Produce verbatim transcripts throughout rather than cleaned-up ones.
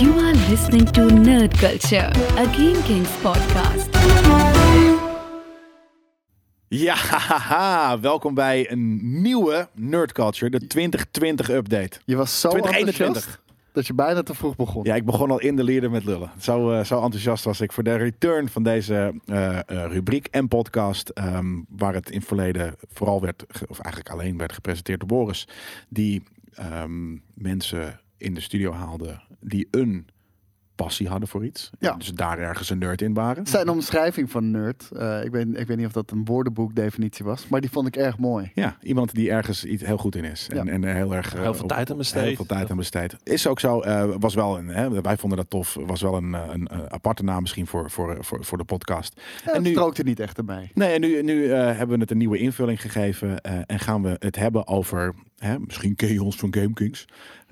You are listening to Nerd Culture, a Game Kings podcast. Ja, haha, welkom bij een nieuwe Nerd Culture, de twintig twintig update. Je was zo twintig eenentwintig. Dat je bijna te vroeg begon. Ja, ik begon al in de leerder met lullen. Zo, uh, zo enthousiast was ik voor de return van deze uh, uh, rubriek en podcast. Um, waar het in het verleden vooral werd, ge- of eigenlijk alleen werd gepresenteerd door Boris. Die um, mensen in de studio haalde die een passie hadden voor iets. Ja. Dus daar ergens een nerd in waren. Zijn omschrijving van nerd. Uh, ik, weet, ik weet niet of dat een woordenboekdefinitie was. Maar die vond ik erg mooi. Ja, iemand die ergens iets heel goed in is. En, ja. en heel erg... Uh, heel veel op, tijd aan besteed. Heel veel tijd aan besteed. Is ook zo. Uh, was wel een, hè, wij vonden dat tof. Was wel een, een, een aparte naam misschien voor, voor, voor, voor de podcast. Ja, en nu strookt er niet echt erbij. Nee, en nu, nu uh, hebben we het een nieuwe invulling gegeven. Uh, en gaan we het hebben over... Hè, misschien ken je ons van Game Kings.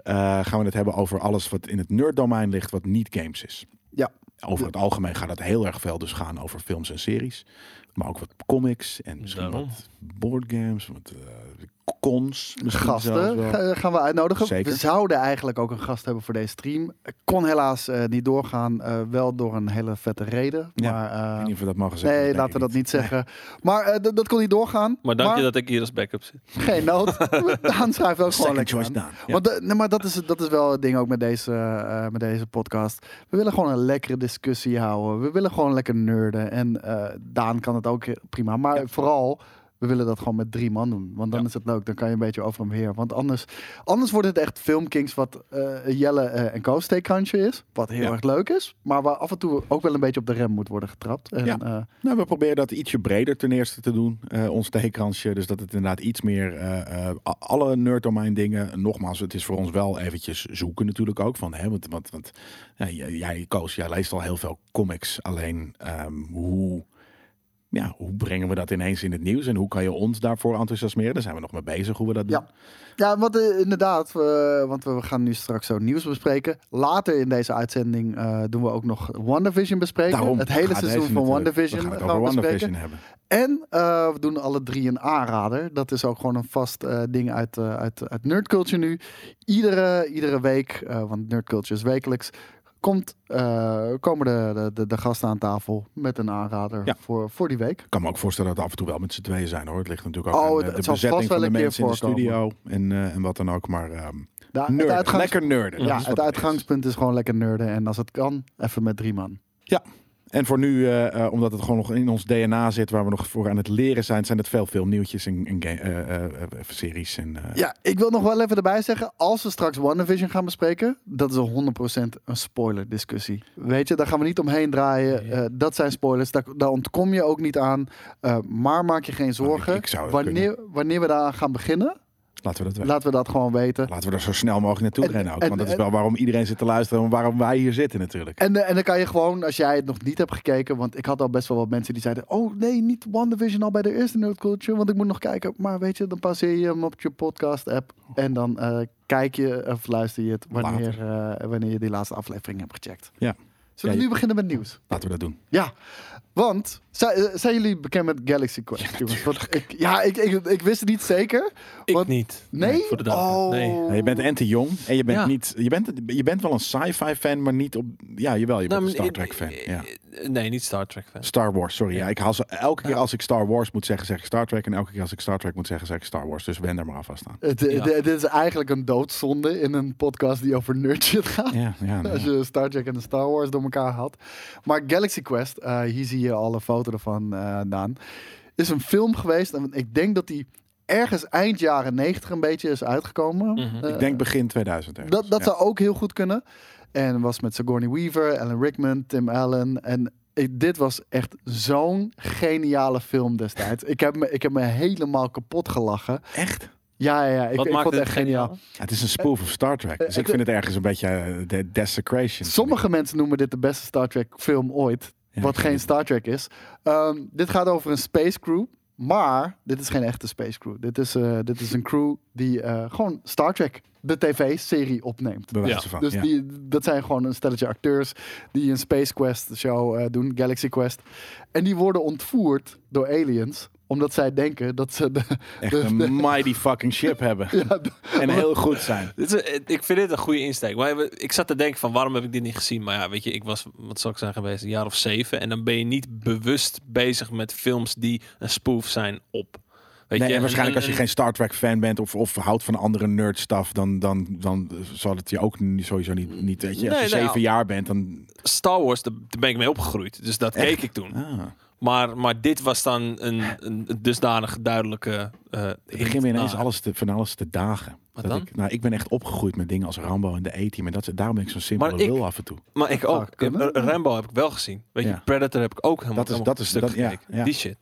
Uh, gaan we het hebben over alles wat in het nerddomein ligt, wat niet games is. Ja. Over het algemeen gaat het heel erg veel dus gaan over films en series. Maar ook wat comics en misschien Daarom. wat boardgames, wat uh, cons. Gasten ga, gaan we uitnodigen. Zeker. We zouden eigenlijk ook een gast hebben voor deze stream. Kon helaas uh, niet doorgaan. Uh, wel door een hele vette reden. Ja, maar, uh, ik weet niet of we dat mogen zeggen. Nee, laten we dat niet, niet zeggen. Nee. Maar uh, d- dat kon niet doorgaan. Maar dank maar, je dat ik hier als backup zit. Geen nood. Daan schrijft wel gewoon lekker aan. Daan, ja. Want, uh, nee, maar dat is, dat is wel het ding ook met deze, uh, met deze podcast. We willen gewoon een lekkere discussie houden. We willen gewoon lekker nerden. En uh, Daan kan het ook prima. Maar ja. vooral... We willen dat gewoon met drie man doen. Want dan ja. is het leuk. Dan kan je een beetje over hem heen. Want anders, anders wordt het echt Filmkings wat uh, Jelle uh, en Koos steekhandje is. Wat heel ja. erg leuk is. Maar waar af en toe ook wel een beetje op de rem moet worden getrapt. En, ja. uh, nou, we proberen dat ietsje breder ten eerste te doen. Uh, ons steekhandje. Dus dat het inderdaad iets meer... Uh, uh, alle nerddomein dingen. Nogmaals, het is voor ons wel eventjes zoeken natuurlijk ook. Van, hè, want want, want ja, jij, Koos, jij leest al heel veel comics. Alleen um, hoe... Ja, hoe brengen we dat ineens in het nieuws? En hoe kan je ons daarvoor enthousiasmeren? Daar zijn we nog mee bezig, hoe we dat doen. Ja, ja want uh, inderdaad, uh, want we gaan nu straks zo nieuws bespreken. Later in deze uitzending uh, doen we ook nog WandaVision bespreken. Daarom, het hele seizoen van WandaVision gaan we, gaan we WandaVision hebben. En uh, we doen alle drie een aanrader. Dat is ook gewoon een vast uh, ding uit, uh, uit, uit Nerd Culture nu. Iedere, iedere week, uh, want Nerd Culture is wekelijks... Komt, uh, komen de, de, de gasten aan tafel met een aanrader ja. voor, voor die week. Ik kan me ook voorstellen dat het af en toe wel met z'n tweeën zijn hoor. Het ligt natuurlijk ook oh, aan uh, de bezetting van de mensen in de studio en, uh, en wat dan ook. Maar um, ja, nerden. Uitgangs... lekker nerden. Ja, het uitgangspunt is. is gewoon lekker nerden. En als het kan, even met drie man. Ja. En voor nu, uh, uh, omdat het gewoon nog in ons D N A zit... waar we nog voor aan het leren zijn... zijn het veel filmnieuwtjes en, en game, uh, uh, uh, series. En, uh... Ja, ik wil nog wel even erbij zeggen... als we straks WandaVision gaan bespreken... dat is honderd procent een spoiler discussie. Weet je, daar gaan we niet omheen draaien. Uh, dat zijn spoilers, daar, daar ontkom je ook niet aan. Uh, maar maak je geen zorgen. Ik, ik wanneer, wanneer we daar gaan beginnen... Laten we, dat Laten we dat gewoon weten. Laten we er zo snel mogelijk naartoe en, rennen ook. En, want dat is wel waarom iedereen zit te luisteren en waarom wij hier zitten natuurlijk. En, en dan kan je gewoon, als jij het nog niet hebt gekeken... want ik had al best wel wat mensen die zeiden... oh nee, niet WandaVision al bij de eerste Nerd Culture... want ik moet nog kijken. Maar weet je, dan passeer je hem op je podcast-app... en dan uh, kijk je of luister je het wanneer, uh, wanneer je die laatste aflevering hebt gecheckt. Ja. Zullen we ja, nu beginnen met nieuws? Laten we dat doen. Ja, want zijn, zijn jullie bekend met Galaxy Quest? Ja, want ik, ja ik, ik, ik wist het niet zeker. Want, ik niet. Nee? nee, voor de oh. nee. Nou, je bent en te jong en je bent ja. niet. Je bent, je bent wel een sci-fi fan, maar niet op. Ja, jawel, je nou, bent een Star Trek fan. Ja. Nee, niet Star Trek fan. Star Wars, sorry. Ja. Ja, ik haal ze, elke keer als ik Star Wars moet zeggen, zeg ik Star Trek. En elke keer als ik Star Trek moet zeggen, zeg ik Star Wars. Dus wen er maar alvast aan. Het, ja. d- dit is eigenlijk een doodzonde in een podcast die over nerd shit gaat. Ja, ja, nou, als je Star Trek en de Star Wars door elkaar had. Maar Galaxy Quest, uh, hier zie je al een foto ervan, uh, Daan. Is een film geweest. En ik denk dat die ergens eind jaren negentig een beetje is uitgekomen. Mm-hmm. Uh, ik denk begin tweeduizend. Ergens. Dat, dat ja. zou ook heel goed kunnen. En was met Sigourney Weaver, Alan Rickman, Tim Allen. En ik, dit was echt zo'n geniale film destijds. ik, heb me, ik heb me helemaal kapot gelachen. Echt? Ja, ja, ja. Ik, ik vond het echt geniaal. geniaal. Ja, het is een spoof of Star Trek. Dus ik vind het ergens een beetje de uh, desecration. Sommige mensen noemen dit de beste Star Trek film ooit. Ja, wat geen Star Trek is. Um, dit gaat over een space crew. Maar dit is geen echte space crew. Dit is, uh, dit is een crew die uh, gewoon Star Trek, de tv-serie, opneemt. Ja. Dus ja. die, dat zijn gewoon een stelletje acteurs die een Space Quest show uh, doen, Galaxy Quest. En die worden ontvoerd door aliens. Omdat zij denken dat ze... De, Echt de, een de, mighty fucking ship hebben. Ja, en heel goed zijn. Dit is, ik vind dit een goede insteek. Maar ik zat te denken van, waarom heb ik dit niet gezien? Maar ja, weet je, ik was, wat zal ik zijn geweest, een jaar of zeven. En dan ben je niet bewust bezig met films die een spoof zijn op. Weet nee, je? En waarschijnlijk en, als je en, geen Star Trek fan bent of, of houdt van andere nerd stuff, dan, dan, dan zal het je ook sowieso niet... niet weet je, nee, als je nee, zeven nou, jaar bent, dan... Star Wars, daar ben ik mee opgegroeid. Dus dat Echt? keek ik toen. Ah. Maar, maar dit was dan een, een dusdanig duidelijke... Uh, ik begin me ineens alles te, van alles te dagen. Wat dan? Ik, nou, ik ben echt opgegroeid met dingen als Rambo en de A-Team. En dat, daarom ben ik zo'n simpele lul af en toe. Maar ik ook. Ik heb, Rambo heb ik wel gezien. Weet je, ja. Predator heb ik ook helemaal, dat is, helemaal dat is, stuk dat, gekeken. Ja, ja. Die shit.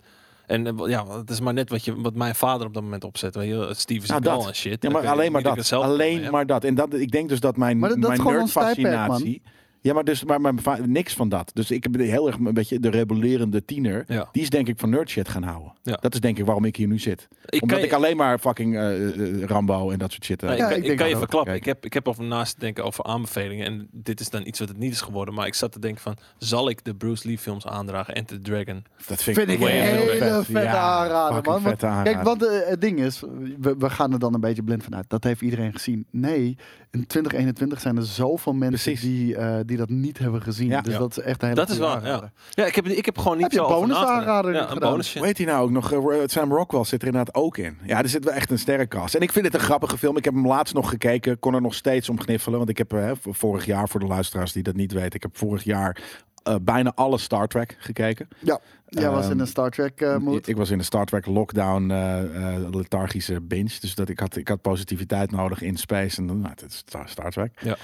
En ja, het is maar net wat, je, wat mijn vader op dat moment opzet. Weet je, Steven Seagal nou, en shit. Ja, maar okay, alleen maar dat. Alleen mee, maar ja. dat. En dat, ik denk dus dat mijn, dat, mijn dat nerdfascinatie... Ja, maar, dus, maar, maar niks van dat. Dus ik heb heel erg een beetje de rebellerende tiener. Ja. Die is denk ik van nerdshit gaan houden. Ja. Dat is denk ik waarom ik hier nu zit. Ik Omdat ik je... alleen maar fucking uh, Rambo en dat soort shit... Uh, ja, ja, ik, ik, ik kan je verklappen. Ik heb, ik heb over naast te denken over aanbevelingen. En dit is dan iets wat het niet is geworden. Maar ik zat te denken van... Zal ik de Bruce Lee films aandragen? En The Dragon? Dat vind, vind ik een hele vette ja, aanrader, man. Want, aanrader. Kijk, want uh, het ding is... We, we gaan er dan een beetje blind vanuit. Dat heeft iedereen gezien. Nee, in twintig eenentwintig zijn er zoveel mensen Precies. die... Uh, die dat niet hebben gezien. Ja. Dus ja. dat is echt een hele... Dat is waar, ja. ja. ik, heb, ik heb gewoon niet heb zo... Heb je bonus aanrader ja, een bonus shit. Weet hij nou ook nog? Uh, Sam Rockwell zit er inderdaad ook in. Ja, er zit wel echt een sterrenkast. En ik vind het een grappige film. Ik heb hem laatst nog gekeken. Kon er nog steeds om gniffelen. Want ik heb uh, vorig jaar, voor de luisteraars die dat niet weten... Ik heb vorig jaar uh, bijna alle Star Trek gekeken. Ja, jij um, was in een Star Trek uh, mood. Ik was in een Star Trek lockdown uh, uh, lethargische binge. Dus dat ik had, ik had positiviteit nodig in space. En nou, het is Star Trek. Ja.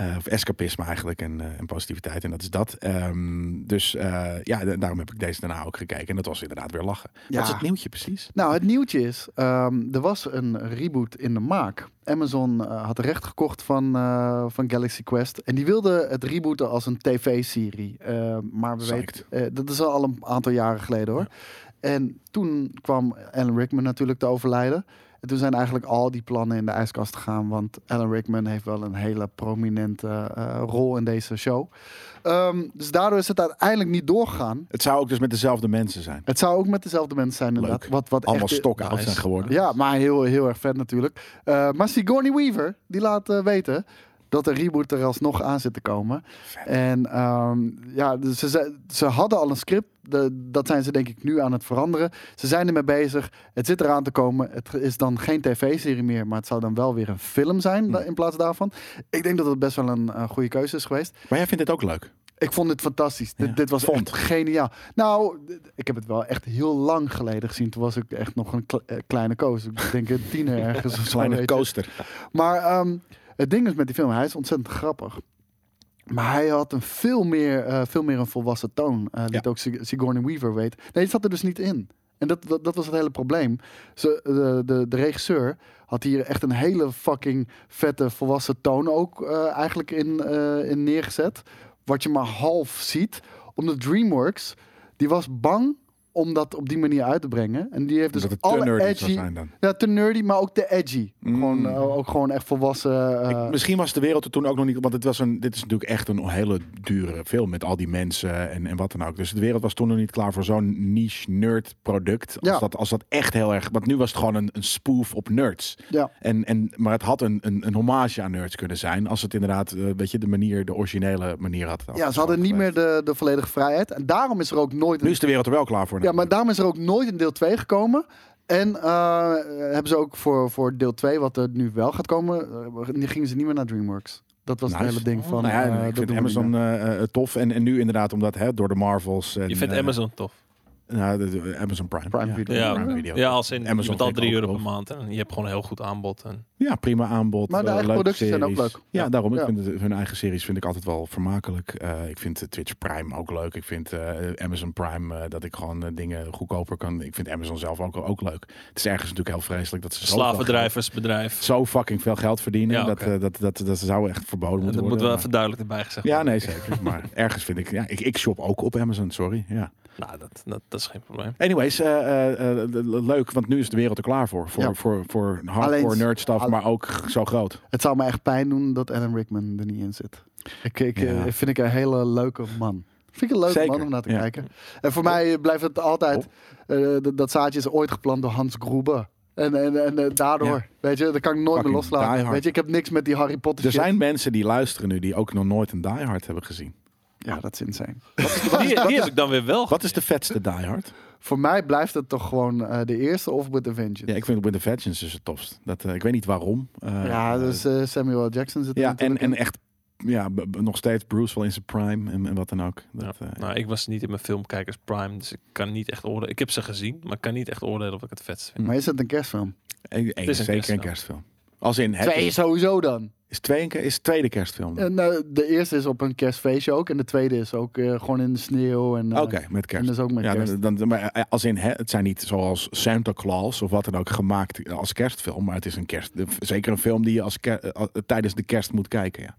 Uh, of escapisme eigenlijk en, uh, en positiviteit. En dat is dat. Um, dus uh, ja, d- daarom heb ik deze daarna ook gekeken. En dat was inderdaad weer lachen. Ja. Wat is het nieuwtje precies? Nou, het nieuwtje is... Um, er was een reboot in de maak. Amazon uh, had recht gekocht van, uh, van Galaxy Quest. En die wilde het rebooten als een tv-serie. Uh, maar we weten... Uh, dat is al een aantal jaren geleden, hoor. Ja. En toen kwam Alan Rickman natuurlijk te overlijden. En toen zijn eigenlijk al die plannen in de ijskast gegaan. Want Alan Rickman heeft wel een hele prominente uh, rol in deze show. Um, dus daardoor is het uiteindelijk niet doorgegaan. Het zou ook dus met dezelfde mensen zijn. Het zou ook met dezelfde mensen zijn, inderdaad. Leuk. Wat, wat allemaal stokoud nice. zijn geworden. Ja, maar heel, heel erg vet natuurlijk. Uh, maar Sigourney Weaver, die laat uh, weten... dat de reboot er alsnog aan zit te komen. Vet. En um, ja, ze, ze hadden al een script. De, dat zijn ze denk ik nu aan het veranderen. Ze zijn ermee bezig. Het zit eraan te komen. Het is dan geen tv-serie meer. Maar het zou dan wel weer een film zijn mm. in plaats daarvan. Ik denk dat het best wel een uh, goede keuze is geweest. Maar jij vindt dit ook leuk? Ik vond het fantastisch. Ja. Dit, dit was echt geniaal. Nou, ik heb het wel echt heel lang geleden gezien. Toen was ik echt nog een kle- kleine koos. Ik denk een tiener ergens. Een kleine coaster. Maar... Um, het ding is met die film, hij is ontzettend grappig. Maar hij had een veel meer, uh, veel meer een volwassen toon. Uh, die ja. ook Sigourney Weaver weet. Nee, die zat er dus niet in. En dat, dat, dat was het hele probleem. Ze, de, de, de regisseur had hier echt een hele fucking vette volwassen toon ook uh, eigenlijk in, uh, in neergezet. Wat je maar half ziet. Omdat DreamWorks, die was bang... om dat op die manier uit te brengen. En die heeft dus alle edgy... Ja, te nerdy, maar ook te edgy. Mm. Gewoon, uh, ook gewoon echt volwassen... Uh... Ik, misschien was de wereld er toen ook nog niet... Want het was een, dit is natuurlijk echt een hele dure film... met al die mensen en, en wat dan ook. Dus de wereld was toen nog niet klaar voor zo'n niche nerd product. Als, ja. dat, als dat echt heel erg... Want nu was het gewoon een, een spoof op nerds. Ja. En, en, maar het had een, een, een hommage aan nerds kunnen zijn... als het inderdaad, uh, weet je, de manier... de originele manier had. Ja, ze hadden niet meer de, de volledige vrijheid. En daarom is er ook nooit... Een... Nu is de wereld er wel klaar voor. Ja, maar daarom is er ook nooit een deel twee gekomen. En uh, hebben ze ook voor, voor deel twee, wat er nu wel gaat komen... Uh, gingen ze niet meer naar DreamWorks. Dat was nice. Het hele ding van... Oh, nou ja, uh, ik vind Amazon uh, tof. En, en nu inderdaad, omdat hè, door de Marvels... En, je vindt uh, Amazon tof? Nou, de, de Amazon Prime. Prime Video. Ja, Prime Video. Ja, als in Amazon betaalt drie euro per maand. En je hebt gewoon een heel goed aanbod. En... Ja, prima aanbod. Maar de uh, eigen producties series. zijn ook leuk. Ja, ja. daarom. Ja. Ik vind het, hun eigen series vind ik altijd wel vermakelijk. Uh, ik vind Twitch Prime ook leuk. Ik vind uh, Amazon Prime uh, dat ik gewoon uh, dingen goedkoper kan. Ik vind Amazon zelf ook, ook leuk. Het is ergens natuurlijk heel vreselijk dat ze slavendrijversbedrijf zo fucking veel geld verdienen. Ja, okay. dat, uh, dat, dat, dat zou echt verboden ja, moeten dat worden. Dat moet wel maar... even duidelijk erbij gezegd worden. Ja, nee, zeker. maar ergens vind ik, ja, ik... Ik shop ook op Amazon, sorry. Ja. Nou, dat, dat, dat is geen probleem. Anyways, uh, uh, uh, leuk, want nu is de wereld er klaar voor. Voor, ja. voor, voor hardcore Alleen, nerd stuff, al... maar ook zo groot. Het zou me echt pijn doen dat Alan Rickman er niet in zit. Ik, ik, ja. uh, vind ik een hele leuke man. Vind ik het leuk, Zeker. man, om naar te ja. kijken. En voor mij blijft het altijd... Uh, d- dat zaadje is ooit geplant door Hans Gruber. En, en, en uh, daardoor, ja. weet je, dat kan ik nooit Fucking meer loslaten. Weet je, ik heb niks met die Harry Potter shit. Er zijn mensen die luisteren nu die ook nog nooit een Die Hard hebben gezien. Ja, dat is insane. Die, die heb ik dan weer wel Wat is de vetste Die Hard? Voor mij blijft het toch gewoon uh, de eerste of With a Vengeance. Ja, ik vind With a Vengeance is het tofst. Dat, uh, ik weet niet waarom. Uh, ja, dus uh, Samuel Jackson zit ja, er en, en echt ja, b- b- nog steeds Bruce wel in zijn prime en, en wat dan ook. Dat, ja. uh, nou, ik was niet in mijn filmkijkers prime, dus ik kan niet echt oordelen. Ik heb ze gezien, maar ik kan niet echt oordelen of ik het vetst vind. Maar is het een kerstfilm? E- e- het is zeker een kerstfilm. Een kerstfilm. Als in het Twee is sowieso dan. Is twee een, is tweede kerstfilm? Uh, nou, de eerste is op een kerstfeestje ook. En de tweede is ook uh, gewoon in de sneeuw. Uh, Oké, okay, met kerst. En dus ook met ja, kerst. Dan, dan, maar als in, het zijn niet zoals Santa Claus of wat dan ook gemaakt als kerstfilm. Maar het is een kerst, zeker een film die je als kerst, uh, tijdens de kerst moet kijken. Ja.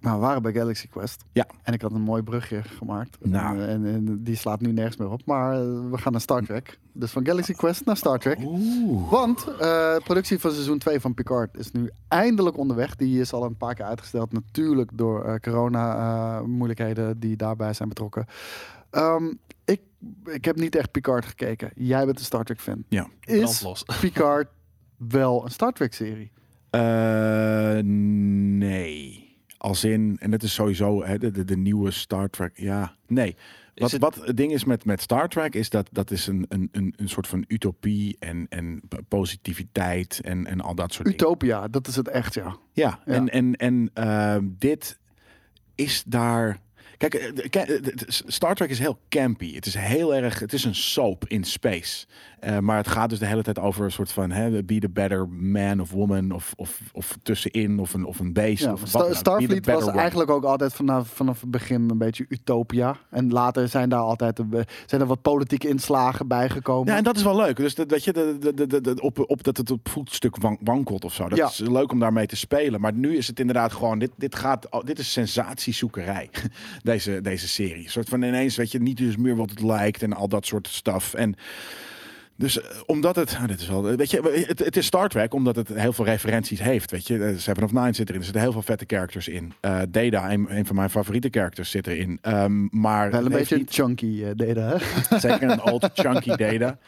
Maar we waren bij Galaxy Quest. Ja. En ik had een mooi brugje gemaakt. Nou. En, en, en die slaat nu nergens meer op. Maar uh, we gaan naar Star Trek. Dus van Galaxy Quest naar Star Trek. Oeh. Want uh, productie van seizoen twee van Picard is nu eindelijk onderweg. Die is al een paar keer uitgesteld. Natuurlijk door uh, corona-moeilijkheden uh, die daarbij zijn betrokken. Um, ik, ik heb niet echt Picard gekeken. Jij bent een Star Trek-fan. Ja. Is Picard wel een Star Trek-serie? Uh, nee. Als in, en dat is sowieso hè, de, de nieuwe Star Trek. Ja, nee. Wat het... wat het ding is met, met Star Trek is dat dat is een, een, een soort van utopie en, en positiviteit en, en al dat soort Utopia, dingen. Utopia, dat is het echt, ja. Ja, ja. en, en, en uh, dit is daar... Kijk, Star Trek is heel campy. Het is heel erg... Het is een soap in space. Uh, maar het gaat dus de hele tijd over een soort van... Hè, be the better man of woman. Of, of, of tussenin. Of een, of een beest. Ja, of Star- nou, Starfleet was woman. Eigenlijk ook altijd vanaf, vanaf het begin een beetje utopia. En later zijn daar altijd een, zijn er wat politieke inslagen bijgekomen. Ja, en dat is wel leuk. Dus dat, weet je, de, de, de, de, op, op, dat het op voetstuk wankelt of zo. Dat ja. is leuk om daarmee te spelen. Maar nu is het inderdaad gewoon... Dit, dit, gaat, dit is sensatiezoekerij. Deze, deze serie. Een soort van ineens, weet je, niet dus meer wat het lijkt en al dat soort stuff. En dus omdat het, nou, dit is wel, weet je, het, het is Star Trek omdat het heel veel referenties heeft. Weet je, Seven of Nine zit erin, er zitten heel veel vette characters in. Uh, Data, een, een van mijn favoriete characters, zit erin. Um, maar wel een beetje niet... chunky uh, Data, hè? Zeker een old chunky Data.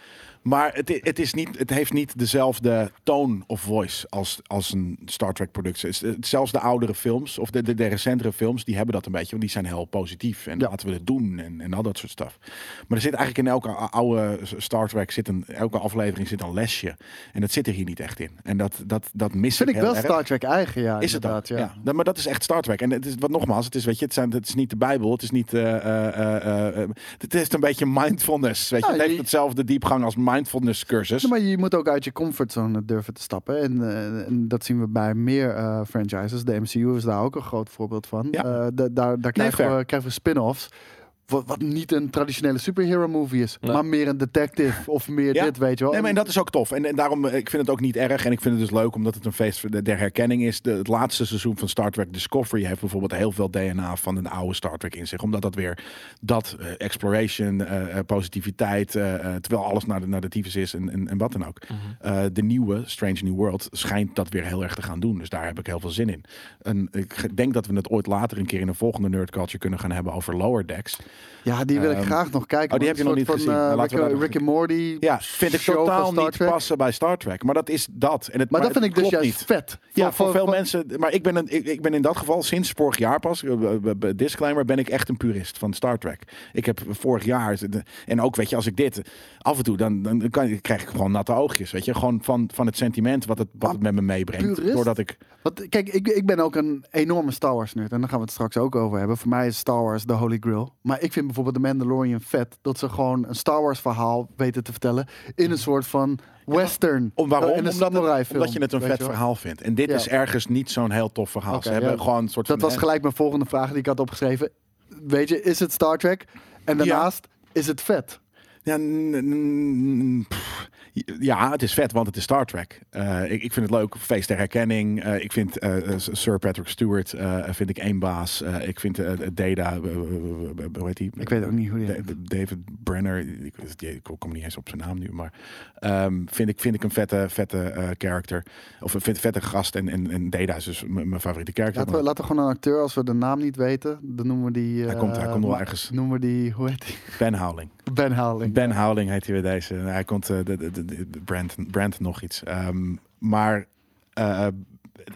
Maar het, het, is niet, het heeft niet dezelfde toon of voice als, als een Star Trek productie. Zelfs de oudere films, of de, de, de recentere films, die hebben dat een beetje. Want die zijn heel positief. En ja. laten we het doen en, en al dat soort stuff. Maar er zit eigenlijk in elke oude Star Trek, zit een, elke aflevering zit een lesje. En dat zit er hier niet echt in. En dat, dat, dat mis Vind ik, ik heel wel erg. Star Trek eigen, ja. Is het ook, ja. ja. Maar dat is echt Star Trek. En het is, wat nogmaals, het is, weet je, het zijn, het is niet de Bijbel. Het is niet, uh, uh, uh, het is een beetje mindfulness. Weet je? Het heeft hetzelfde diepgang als mindfulness. mindfulness cursus. Ja, maar je moet ook uit je comfortzone durven te stappen. En, uh, en dat zien we bij meer uh, franchises. De M C U is daar ook een groot voorbeeld van. Ja. Uh, da- daar daar krijgen, nee, we, krijgen we spin-offs. Wat, wat niet een traditionele superhero movie is. Nee. Maar meer een detective. Of meer ja. dit, weet je wel. Nee, maar en dat is ook tof. En, en daarom, ik vind het ook niet erg. En ik vind het dus leuk, omdat het een feest der herkenning is. De, het laatste seizoen van Star Trek Discovery heeft bijvoorbeeld heel veel D N A van een oude Star Trek in zich. Omdat dat weer dat uh, exploration, uh, positiviteit, uh, terwijl alles naar de, naar de tyfus is en, en, en wat dan ook. Mm-hmm. Uh, de nieuwe Strange New World schijnt dat weer heel erg te gaan doen. Dus daar heb ik heel veel zin in. En ik denk dat we het ooit later een keer in een volgende Nerd Culture kunnen gaan hebben over Lower Decks. Ja, die wil ik um, graag nog kijken. Oh, die heb je nog niet van, gezien. Uh, Rick, we Rick even... and Morty. Ja, vind ik totaal niet passen bij Star Trek. Maar dat is dat. En het, maar, maar dat vind ik dus juist niet. vet. Ja, voor, voor veel van... mensen. Maar ik ben, een, ik, ik ben in dat geval sinds vorig jaar pas, disclaimer, ben ik echt een purist van Star Trek. Ik heb vorig jaar, en ook weet je, als ik dit af en toe, dan, dan kan, krijg ik gewoon natte oogjes. Weet je, gewoon van, van het sentiment wat het, wat het met me meebrengt. Purist? Doordat ik... Want, kijk, ik, ik ben ook een enorme Star Wars nerd. En daar gaan we het straks ook over hebben. Voor mij is Star Wars de Holy Grail. Maar ik vind bijvoorbeeld de Mandalorian vet. Dat ze gewoon een Star Wars verhaal weten te vertellen. In een soort van western. Ja, waarom? Uh, in een samurai film. Omdat je het een vet verhaal vindt. En dit ja. is ergens niet zo'n heel tof verhaal. Okay, ze hebben ja. gewoon een soort dat van, was gelijk mijn volgende vraag die ik had opgeschreven. Weet je, is het Star Trek? En daarnaast, ja. is het vet? Ja, n- n- pff, ja, het is vet, want het is Star Trek. Uh, ik, ik vind het leuk, feest der herkenning. Uh, ik vind uh, Sir Patrick Stewart uh, vind ik één baas. Uh, ik vind uh, Data, uh, hoe heet die? Ik weet ook niet hoe die heet. David Brenner, ik, ik kom niet eens op zijn naam nu, maar um, vind, ik, vind ik een vette, vette uh, character. Of een vette, vette gast en, en, en Data is dus mijn favoriete character. Laten we, laten we gewoon een acteur, als we de naam niet weten, dan noemen we die... Uh, hij komt, hij komt wel ergens. Noemen we die, hoe heet die? Ben Howling. Ben Howling. Ben ja. Howling heet hij weer deze. Hij komt... Uh, de, de, de, Brand, brand nog iets. Um, maar uh,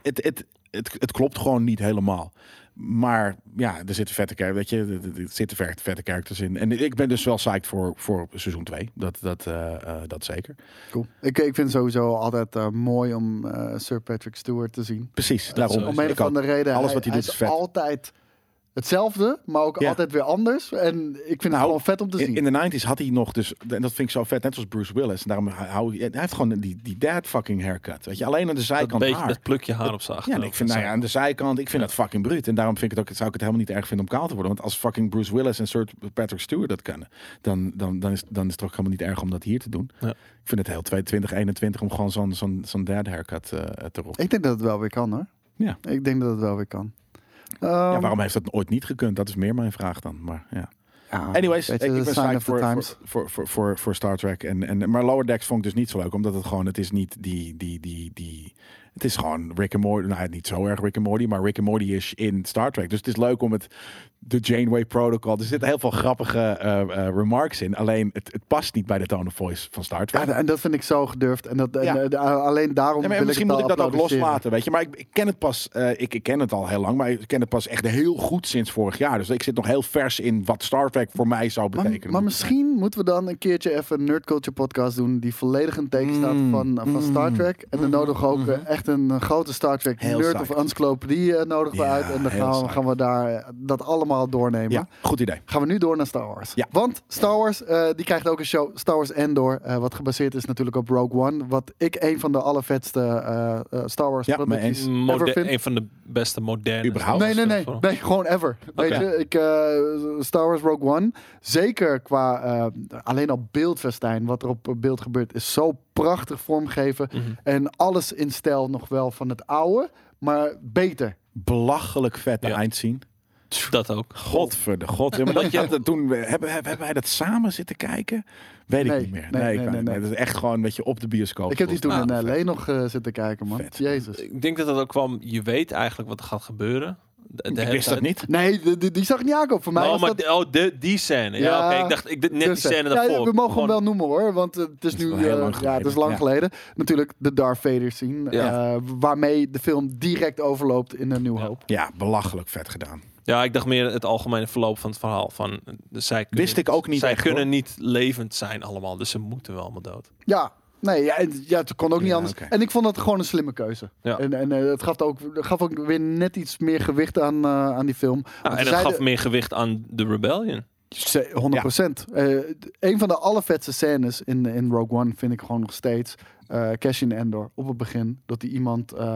het, het, het, het klopt gewoon niet helemaal. Maar ja, er zitten vette characters, weet je, er zitten vette characters in. En ik ben dus wel psyched voor, voor seizoen twee. Dat, dat, uh, uh, dat zeker. Cool. Ik, ik vind sowieso altijd uh, mooi om uh, Sir Patrick Stewart te zien. Precies, daarom. Om een van de reden. Alles wat hij, hij doet is vet. Altijd... hetzelfde, maar ook ja. altijd weer anders. En ik vind nou, het gewoon vet om te zien. In de nineties had hij nog dus... En dat vind ik zo vet, net zoals Bruce Willis. En daarom hou hij... Hij heeft gewoon die, die dad fucking haircut. Weet je, alleen aan de zijkant dat beetje, haar. Dat plukje haar op zijn achterhoofd. Ja, ik vind, nou ja, aan de zijkant... Ik vind ja. dat fucking bruut. En daarom vind ik het ook, zou ik het helemaal niet erg vinden om kaal te worden. Want als fucking Bruce Willis en Sir Patrick Stewart dat kunnen... Dan, dan, dan, is, dan is het toch helemaal niet erg om dat hier te doen. Ja. Ik vind het heel twintig eenentwintig om gewoon zo'n, zo'n, zo'n dad haircut uh, te roepen. Ik denk dat het wel weer kan, hoor. Ja. Ik denk dat het wel weer kan. Um, ja, waarom heeft dat ooit niet gekund? Dat is meer mijn vraag dan. Maar ja. ja Anyways, je, ik, ik ben psyched voor, voor, voor, voor, voor Star Trek. En, en, maar Lower Decks vond ik dus niet zo leuk. Omdat het gewoon, het is niet die... die, die, die het is gewoon Rick and Morty. Nou, niet zo erg Rick and Morty, maar Rick and Morty is in Star Trek. Dus het is leuk om het... de Janeway Protocol. Er zitten heel veel grappige uh, uh, remarks in. Alleen, het, het past niet bij de tone of voice van Star Trek. Ja, en dat vind ik zo gedurfd. En, dat, en ja. uh, alleen daarom ja, maar, wil misschien ik moet ik dat ook loslaten, weet je. Maar ik, ik ken het pas... Uh, ik, ik ken het al heel lang, maar ik ken het pas echt heel goed sinds vorig jaar. Dus ik zit nog heel vers in wat Star Trek voor mij zou betekenen. Maar, maar misschien moeten we dan een keertje even een Nerd Culture podcast doen... die volledig in teken staat mm. van, uh, van Star Trek. En dan nodig ook mm-hmm. uh, echt een grote Star Trek heel nerd psyched. Of encyclopedie uh, nodig we ja, uit. En dan gaan, gaan we daar uh, dat allemaal... doornemen. Ja, goed idee. Gaan we nu door naar Star Wars. Ja. Want Star Wars, uh, die krijgt ook een show, Star Wars Andor, uh, wat gebaseerd is natuurlijk op Rogue One, wat ik een van de allervetste uh, uh, Star Wars ja, producties Mode- ever vind. Een van de beste moderne. Überhaupt. Nee, nee, nee. nee gewoon ever. Okay. Weet je, ik, uh, Star Wars Rogue One, zeker qua uh, alleen al beeldfestijn, wat er op beeld gebeurt, is zo prachtig vormgeven. Mm-hmm. En alles in stijl nog wel van het oude, maar beter. Belachelijk vet ja. eindscene. Dat ook. Godverde god. Ja, maar dat je... dat, toen, hebben, hebben wij dat samen zitten kijken? Weet ik nee, niet meer. Nee, nee, ik nee, nee, nee. Dat is echt gewoon dat je op de bioscoop... Ik heb die toen ah, in L A vet. nog uh, zitten kijken, man. Vet. Jezus. Ik denk dat dat ook kwam... Je weet eigenlijk wat er gaat gebeuren... De, de ik wist dat niet. Nee, die, die zag ik niet aankomen. Voor mij oh, was maar dat... oh de, die scène. Ja, ja oké. Okay. Ik dacht, ik net die scène daarvoor. Ja, we mogen gewoon... hem wel noemen hoor, want het is dat nu is uh, ja, het is lang ja. geleden. Natuurlijk de Darth Vader scene, ja. uh, waarmee de film direct overloopt in een New Hope. Ja, belachelijk vet gedaan. Ja, ik dacht meer het algemene verloop van het verhaal. Van, dus zij kunnen, wist ik ook niet. Zij echt, kunnen hoor. niet levend zijn allemaal, dus ze moeten wel allemaal dood. Ja. Nee, ja, ja, het kon ook niet ja, anders. Okay. En ik vond dat gewoon een slimme keuze. Ja. En, en uh, het gaf ook, gaf ook weer net iets meer gewicht aan, uh, aan die film. Ja, en het zeiden... gaf meer gewicht aan de Rebellion. honderd procent. Ja. Uh, een van de allervetste scènes in, in Rogue One vind ik gewoon nog steeds... Uh, Cassian Andor op het begin. Dat hij iemand... Uh, uh,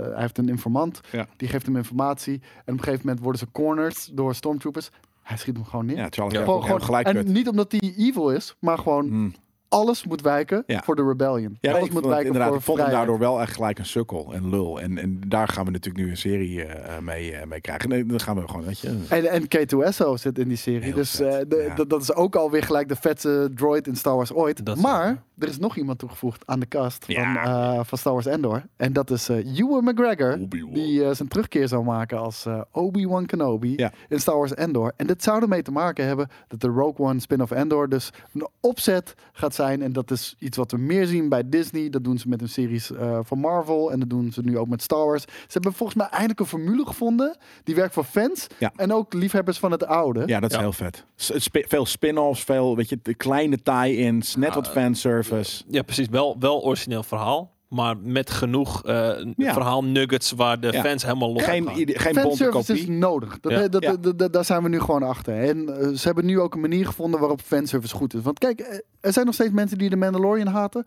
hij heeft een informant. Ja. Die geeft hem informatie. En op een gegeven moment worden ze corners door stormtroopers. Hij schiet hem gewoon neer. Ja, gewoon, ja. gewoon, gelijk en niet omdat hij evil is, maar gewoon... Hmm. Alles moet wijken ja. voor de Rebellion. Ja, alles ik moet vond wijken inderdaad, voor ik vond hem daardoor wel echt gelijk een sukkel en lul. En, en daar gaan we natuurlijk nu een serie uh, mee, uh, mee krijgen. Nee, dan gaan we gewoon, weet je. En, en K twee S O zit in die serie. Heel dus uh, de, ja. d- dat is ook alweer gelijk de vetste droid in Star Wars ooit. Dat maar is, ja. er is nog iemand toegevoegd aan de cast ja. van, uh, van Star Wars Andor. En dat is uh, Ewan McGregor. Obi-Wan. Die uh, zijn terugkeer zou maken als uh, Obi-Wan Kenobi ja. in Star Wars Andor. En dit zou ermee te maken hebben dat de Rogue One spin-off Andor dus een opzet gaat zijn. En dat is iets wat we meer zien bij Disney. Dat doen ze met een series uh, van Marvel. En dat doen ze nu ook met Star Wars. Ze hebben volgens mij eindelijk een formule gevonden. Die werkt voor fans. Ja. En ook liefhebbers van het oude. Ja, dat is ja. heel vet. Sp- veel spin-offs, veel weet je, de kleine tie-ins. Net wat uh, fanservice. Ja, precies. Wel, wel origineel verhaal. Maar met genoeg uh, ja. verhaal nuggets waar de ja. fans helemaal los geen, gaan. Geen fanservice bontenkopie. Is nodig. Dat, ja. dat, ja. dat, dat, daar zijn we nu gewoon achter. En uh, ze hebben nu ook een manier gevonden waarop fanservice goed is. Want kijk, er zijn nog steeds mensen die de Mandalorian haten.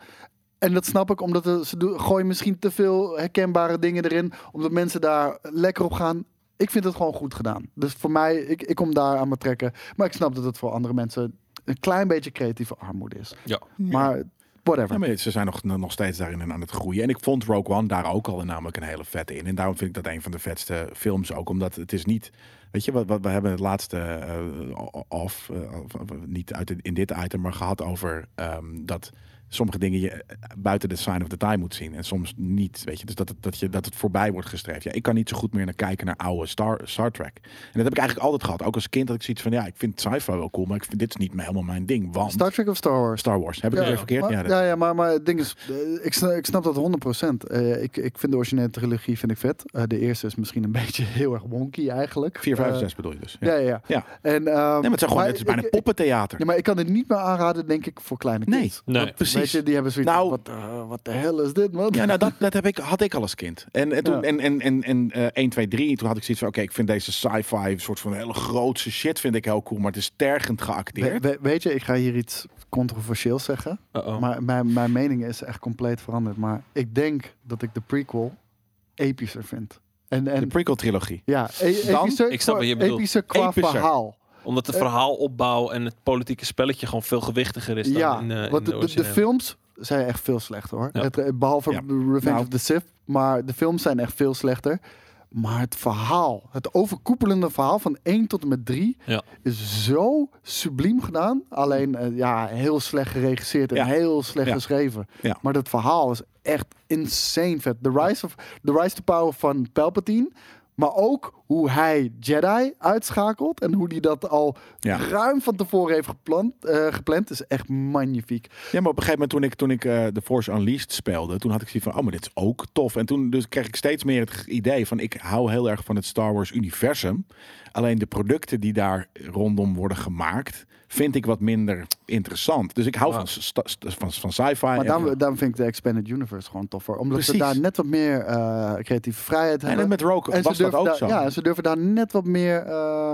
En dat snap ik, omdat er, ze do- gooien misschien te veel herkenbare dingen erin. Omdat mensen daar lekker op gaan. Ik vind het gewoon goed gedaan. Dus voor mij, ik, ik kom daar aan me trekken. Maar ik snap dat het voor andere mensen een klein beetje creatieve armoede is. Ja. Maar... whatever. Ja, maar ze zijn nog, nog steeds daarin aan het groeien. En ik vond Rogue One daar ook al namelijk een hele vette in. En daarom vind ik dat een van de vetste films ook. Omdat het is niet... Weet je, wat, wat we hebben het laatste uh, of, uh, niet uit in dit item, maar gehad over um, dat sommige dingen je buiten de sign of the time moet zien en soms niet, weet je. Dus dat het, dat je, dat het voorbij wordt gestreefd. Ja, ik kan niet zo goed meer naar kijken naar oude Star, Star Trek. En dat heb ik eigenlijk altijd gehad. Ook als kind had ik zoiets van, ja, ik vind sci-fi wel cool, maar ik vind, dit is niet helemaal mijn ding. Want... Star Trek of Star Wars? Star Wars. Heb ik ja, het weer verkeerd? Maar, ja, dat... ja, ja, maar, maar het ding is, ik snap, ik snap dat honderd procent. Uh, ik, ik vind de originele trilogie vind ik vet. Uh, de eerste is misschien een beetje heel erg wonky eigenlijk. vier, vijf en zes bedoel je dus? Ja, ja, ja. ja. En, um, nee, maar het, zijn gewoon, maar, het is bijna ik, poppentheater. Ja, maar ik kan het niet meer aanraden, denk ik, voor kleine kinderen. Nee, nee. Want, precies. Weet je, die hebben zoiets nou, wat, uh, wat de hel is dit, man? Ja, nou, dat, dat heb ik, had ik al als kind. En, en, toen, ja. en, en, en, en uh, één, twee, drie, toen had ik zoiets van, oké, okay, ik vind deze sci-fi soort van hele grootse shit vind ik heel cool, maar het is tergend geacteerd. We, we, weet je, ik ga hier iets controversieels zeggen, Uh-oh. maar mijn, mijn mening is echt compleet veranderd. Maar ik denk dat ik de prequel epischer vind. En, en, de prequel-trilogie. Ja, e- Dan, epischer, ik snap qua, wat je bedoelt. Epischer qua epischer. verhaal. Omdat het verhaalopbouw en het politieke spelletje gewoon veel gewichtiger is dan ja, in, uh, in want de, de, de films zijn echt veel slechter, hoor. Ja. Het, behalve ja. Revenge nou. of the Sith. Maar de films zijn echt veel slechter. Maar het verhaal, het overkoepelende verhaal van één tot en met drie... Ja. is zo subliem gedaan. Alleen uh, ja, heel slecht geregisseerd en ja. heel slecht ja. geschreven. Ja. Maar dat verhaal is echt insane vet. The Rise of the rise to Power van Palpatine... Maar ook hoe hij Jedi uitschakelt. En hoe hij dat al ja. ruim van tevoren heeft gepland, uh, gepland. Is echt magnifiek. Ja, maar op een gegeven moment toen ik, toen ik uh, The Force Unleashed speelde. Toen had ik zoiets van, oh, maar dit is ook tof. En toen dus kreeg ik steeds meer het idee van... ik hou heel erg van het Star Wars universum. Alleen de producten die daar rondom worden gemaakt... vind ik wat minder interessant. Dus ik hou wow. van, sta, van, van sci-fi. Maar daarom, daarom vind ik de Expanded Universe gewoon toffer. Omdat Precies. ze daar net wat meer uh, creatieve vrijheid en hebben. En met Rogue en was dat ook daar, zo. Ja, ze durven daar net wat meer... Uh,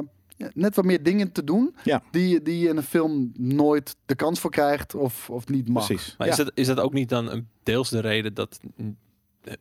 net wat meer dingen te doen ja. die, die je in een film nooit de kans voor krijgt of, of niet mag. Precies. Maar ja. is, dat, is dat ook niet dan een deels de reden dat...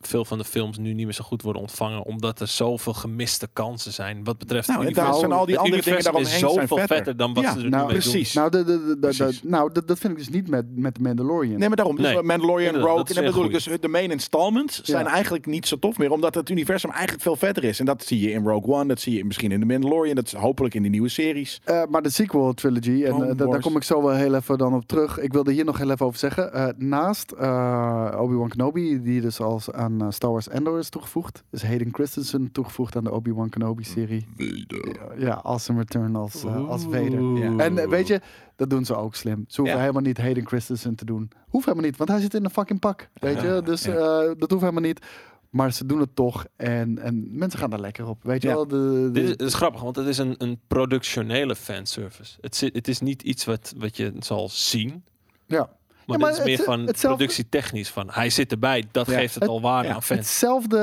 veel van de films nu niet meer zo goed worden ontvangen... omdat er zoveel gemiste kansen zijn. Wat betreft nou, het universum. Zijn al die het andere dingen daaromheen is zoveel zijn vetter dan wat ja, ze er nou, nu mee precies. doen. Nou, de, de, de, precies. De, nou dat, dat vind ik dus niet met, met Mandalorian. Nee, maar daarom. Dus nee. Mandalorian, Rogue... en dan bedoel ik dus de main installments... Ja. zijn eigenlijk niet zo tof meer... omdat het universum eigenlijk veel vetter is. En dat zie je in Rogue One... dat zie je misschien in de Mandalorian... dat is hopelijk in de nieuwe series. Uh, maar de sequel trilogy... en uh, da, daar kom ik zo wel heel even dan op terug. Ik wilde hier nog heel even over zeggen. Uh, naast uh, Obi-Wan Kenobi... die dus als... aan uh, Star Wars Andor is toegevoegd. Is Hayden Christensen toegevoegd aan de Obi-Wan Kenobi-serie. Vader. Ja, Awesome Return als, uh, als Vader. Yeah. En uh, weet je, dat doen ze ook slim. Ze hoeven yeah. helemaal niet Hayden Christensen te doen. Hoeft helemaal niet, want hij zit in een fucking pak. Weet je, uh, dus yeah. uh, dat hoeft helemaal niet. Maar ze doen het toch en, en mensen gaan daar lekker op. Weet je ja. wel? De, de... Dit is, het is grappig, want het is een, een productionele fanservice. Het, zit, het is niet iets wat, wat je zal zien. Ja. Maar, ja, maar dit is meer het, van hetzelfde... productietechnisch. Van hij zit erbij, dat ja. geeft het, het al waarde ja. aan fans. Hetzelfde,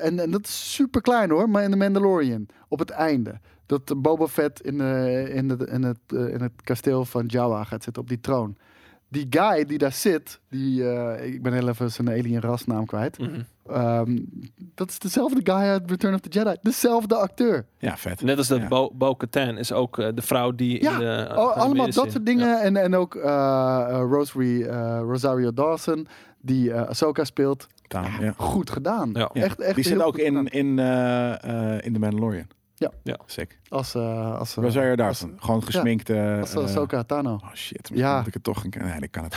uh, en, en dat is super klein hoor, maar in de Mandalorian, op het einde. Dat Boba Fett in, uh, in, de, in, het, uh, in het kasteel van Jawa gaat zitten, op die troon. Die guy die daar zit, die, uh, ik ben heel even zijn alien rasnaam kwijt. Mm-hmm. Um, dat is dezelfde guy uit Return of the Jedi. Dezelfde acteur. Ja, vet. Net als dat ja. Bo, Bo Katan is ook uh, de vrouw die... Ja, in de, uh, o, allemaal dat zin. soort dingen. Ja. En, en ook uh, uh, Rosemary, uh, Rosario Dawson, die uh, Ahsoka speelt. Tam, ja, ja. Goed gedaan. Ja. Ja. Echt, echt die zit ook in, in, uh, uh, in The Mandalorian. Ja, ja. Sick. Als, uh, als, uh, Rosario Dawson. Als, gewoon gesminkt. Ja. Uh, als Ahsoka Tano. Oh shit, ja. moet ik het toch... Nee, ik kan het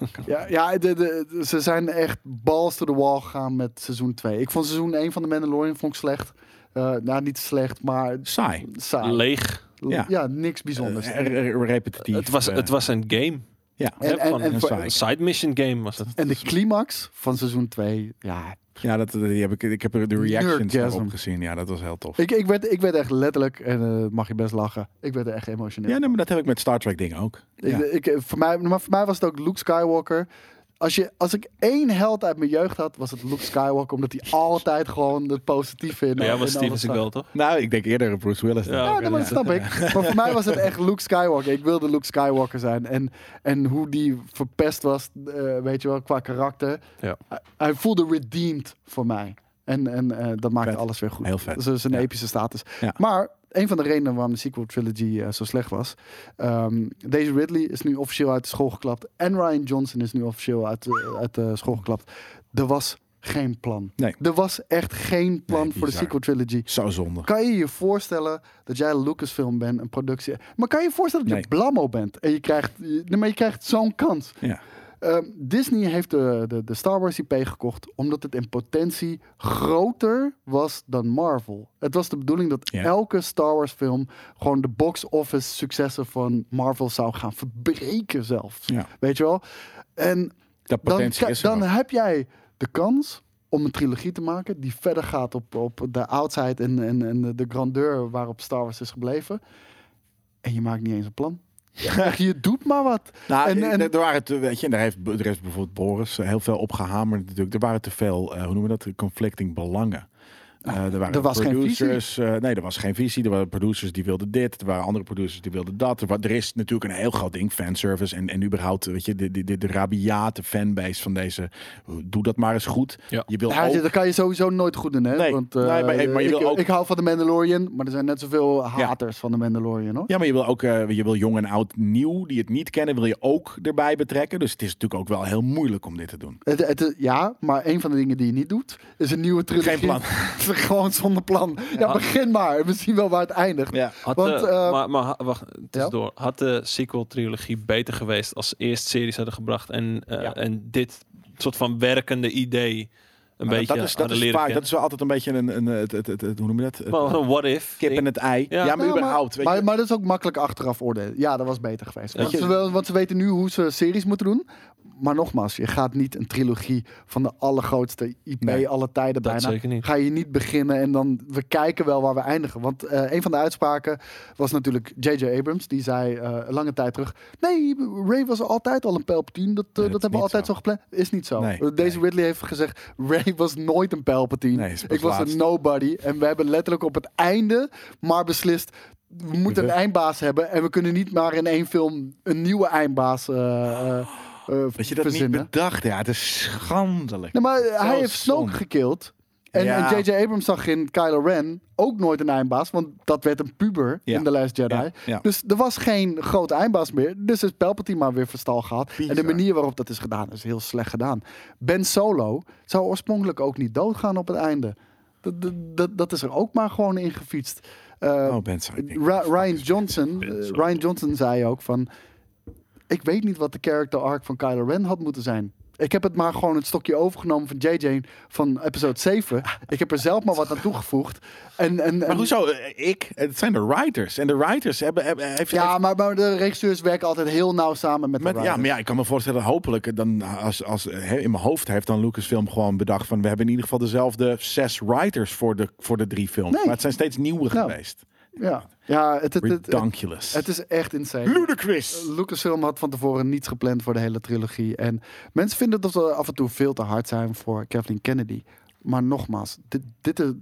niet. ja, ja de, de, ze zijn echt balls to the wall gegaan met seizoen twee. Ik vond seizoen één van de Mandalorian vond ik slecht. Uh, nou, niet slecht, maar... Saai. Saai. Leeg. Ja. ja, niks bijzonders. Uh, re- repetitief. Het was, uh, het was een game. Ja, en, en, en, een side mission game was het. En de climax van seizoen twee, ja... Ja, dat, die heb ik, ik heb de reactions erop gezien. Ja, dat was heel tof. Ik, ik, werd, ik werd echt letterlijk, en uh, mag je best lachen, ik werd er echt emotioneel. Ja, nee, maar dat heb ik met Star Trek dingen ook. Ik, ja. ik, voor mij, maar voor mij was het ook Luke Skywalker. Als, je, als ik één held uit mijn jeugd had, was het Luke Skywalker. Omdat hij altijd gewoon het positieve in... Maar jij was Steven Seagal, toch? Nou, ik denk eerder Bruce Willis. Ja, ja, ja dat ja. snap ik. Maar voor mij was het echt Luke Skywalker. Ik wilde Luke Skywalker zijn. En, en hoe die verpest was, uh, weet je wel, qua karakter. Ja. Hij, hij voelde redeemed voor mij. En, en uh, dat maakt vet. alles weer goed. Heel vet. Dus het is een ja. epische status. Ja. Maar een van de redenen waarom de sequel trilogy uh, zo slecht was. Um, Daisy Ridley is nu officieel uit de school geklapt. En Rian Johnson is nu officieel uit, uh, uit de school geklapt. Er was geen plan. Nee. Er was echt geen plan nee, voor de sequel trilogy. Zo zonde. Kan je je voorstellen dat jij Lucasfilm bent, een productie... Maar kan je je voorstellen dat nee. je blammo bent? En je krijgt, je, maar je krijgt zo'n kans. Ja. Uh, Disney heeft de, de, de Star Wars I P gekocht... omdat het in potentie groter was dan Marvel. Het was de bedoeling dat yeah. elke Star Wars film... gewoon de box-office successen van Marvel zou gaan verbreken zelfs. Ja. Weet je wel? En dat potentie dan, is er dan nog. Heb jij de kans om een trilogie te maken... die verder gaat op, op de outside en, en, en de grandeur waarop Star Wars is gebleven. En je maakt niet eens een plan. Ja, je doet maar wat. Nou, en, en, er waren te, weet je, en daar heeft, er heeft bijvoorbeeld Boris heel veel op gehamerd natuurlijk. Er waren te veel, uh, hoe noemen we dat, conflicting belangen. Uh, er waren er was producers, geen visie. Uh, nee, er was geen visie. Er waren producers die wilden dit, er waren andere producers die wilden dat. Er, er is natuurlijk een heel groot ding, fanservice en, en überhaupt, weet je, de, de, de, de rabiate fanbase van deze. Doe dat maar eens goed. Ja. Je wil ja, ook... Dat kan je sowieso nooit goed doen, hè? Nee, want, uh, nee, maar, maar, maar je wil ik, ook... ik hou van de Mandalorian, maar er zijn net zoveel haters ja. van de Mandalorian, hoor. Ja, maar je wil ook, uh, je wil jong en oud nieuw die het niet kennen, wil je ook erbij betrekken. Dus het is natuurlijk ook wel heel moeilijk om dit te doen. Het, het, ja, maar een van de dingen die je niet doet is een nieuwe trilogie. Geen plan. Gewoon zonder plan. Ja, ja, begin maar. We zien wel waar het eindigt. Ja, had Want, de, uh, maar, maar wacht, tussendoor. Ja? Had de sequel-trilogie beter geweest als ze eerst series hadden gebracht en, uh, ja. en dit soort van werkende idee een maar beetje dat is, dat aan de leren kennen? Dat is wel altijd een beetje een, een, een, een, een, een hoe noem je dat? Een, well, een what if. Kip en het ei. Ja, ja maar ja, überhaupt. Maar, weet je? Maar dat is ook makkelijk achteraf oordelen. Ja, dat was beter geweest. Want, je, ze, want ze weten nu hoe ze series moeten doen. Maar nogmaals, je gaat niet een trilogie van de allergrootste I P nee, alle tijden bijna. Ga je niet beginnen en dan we kijken wel waar we eindigen. Want uh, een van de uitspraken was natuurlijk J J Abrams. Die zei uh, lange tijd terug... Nee, Ray was altijd al een Palpatine. Dat, uh, nee, dat, dat hebben we altijd zo, zo gepland. Is niet zo. Nee, Daisy nee. Ridley heeft gezegd... Ray was nooit een Palpatine. Nee, Ik was laatst. een nobody. En we hebben letterlijk op het einde maar beslist... We moeten een eindbaas hebben. En we kunnen niet maar in één film een nieuwe eindbaas... Uh, uh, Uh, dat je dat verzinnen. niet bedacht, ja, het is schandelijk. Nee, maar Zelfs hij heeft Snoke gekild. En ja. J J Abrams zag in Kylo Ren ook nooit een eindbaas, want dat werd een puber ja. in The Last Jedi. Ja. Ja. Dus er was geen grote eindbaas meer, dus is Palpatine maar weer verstal gehad. Bizar. En de manier waarop dat is gedaan, is heel slecht gedaan. Ben Solo zou oorspronkelijk ook niet doodgaan op het einde. Dat, dat, dat is er ook maar gewoon in gefietst. Uh, oh, ben Ra- Rian Johnson, uh, Rian Johnson zei ook van... Ik weet niet wat de character arc van Kylo Ren had moeten zijn. Ik heb het maar gewoon het stokje overgenomen van J J van episode zeven. Ik heb er zelf maar wat aan toegevoegd. En, en, maar en... hoezo? Ik? Het zijn de writers. En de writers hebben... hebben heeft, ja, heeft... Maar, maar de regisseurs werken altijd heel nauw samen met, met de writers. Ja, maar ja, ik kan me voorstellen, hopelijk, dan als, als, in mijn hoofd heeft dan Lucasfilm gewoon bedacht van... We hebben in ieder geval dezelfde zes writers voor de, voor de drie films. Nee. Maar het zijn steeds nieuwe nou. geweest. Ja, ja het, het, het, het, het is echt insane. Ludicrous. Lucasfilm had van tevoren niets gepland voor de hele trilogie. En mensen vinden dat we af en toe veel te hard zijn voor Kathleen Kennedy. Maar nogmaals, dit, dit, dit,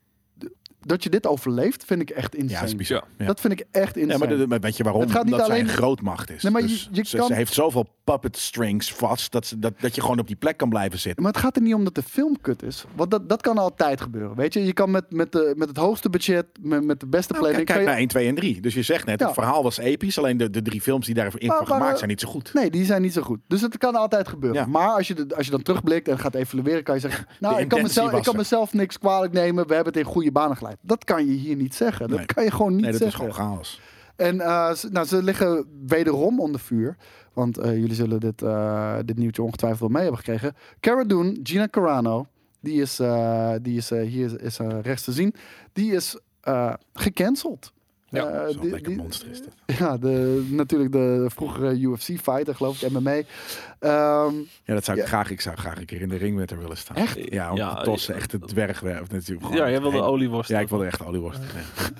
dit, dat je dit overleeft, vind ik echt insane. Ja, dat is bizar. Ja. Dat vind ik echt insane. Ja, maar, maar weet je waarom? Het gaat niet dat alleen... zij een grootmacht is. Nee, maar dus je, je ze, kan... ze heeft zoveel puppet strings vast dat, ze, dat, dat je gewoon op die plek kan blijven zitten. Maar het gaat er niet om dat de film kut is. Want dat, dat kan altijd gebeuren. Weet je, je kan met, met, de, met het hoogste budget, met, met de beste nou, planning... Kijk, kijk je... naar één, twee en drie. Dus je zegt net, ja. het verhaal was episch. Alleen de, de drie films die daarvoor maar, maar, gemaakt zijn niet zo goed. Nee, die zijn niet zo goed. Dus het kan altijd gebeuren. Ja. Maar als je, de, als je dan terugblikt en gaat evalueren, kan je zeggen... Nou, ik kan, mezelf, ik kan mezelf niks kwalijk nemen. We hebben het in goede banen geleid. Dat kan je hier niet zeggen. Dat nee. kan je gewoon niet zeggen. Nee, dat zeggen. is gewoon chaos. En uh, ze, nou, ze liggen wederom onder vuur. Want uh, jullie zullen dit, uh, dit nieuwtje ongetwijfeld wel mee hebben gekregen. Cara Dune, Gina Carano, die is, uh, die is uh, hier is, uh, rechts te zien. Die is uh, gecanceld. Ja, uh, zo'n die, lekker die, monster is dit. Ja, de, natuurlijk de vroegere U F C-fighter, geloof ik, M M A. Um, ja, dat zou ik ja. graag. Ik zou graag een keer in de ring met haar willen staan. Echt? Ja, om ja, te tossen. Echt het dwergwerf natuurlijk. Gewoon ja, jij wilde olieworst. Ja, ik wilde echt olieworst.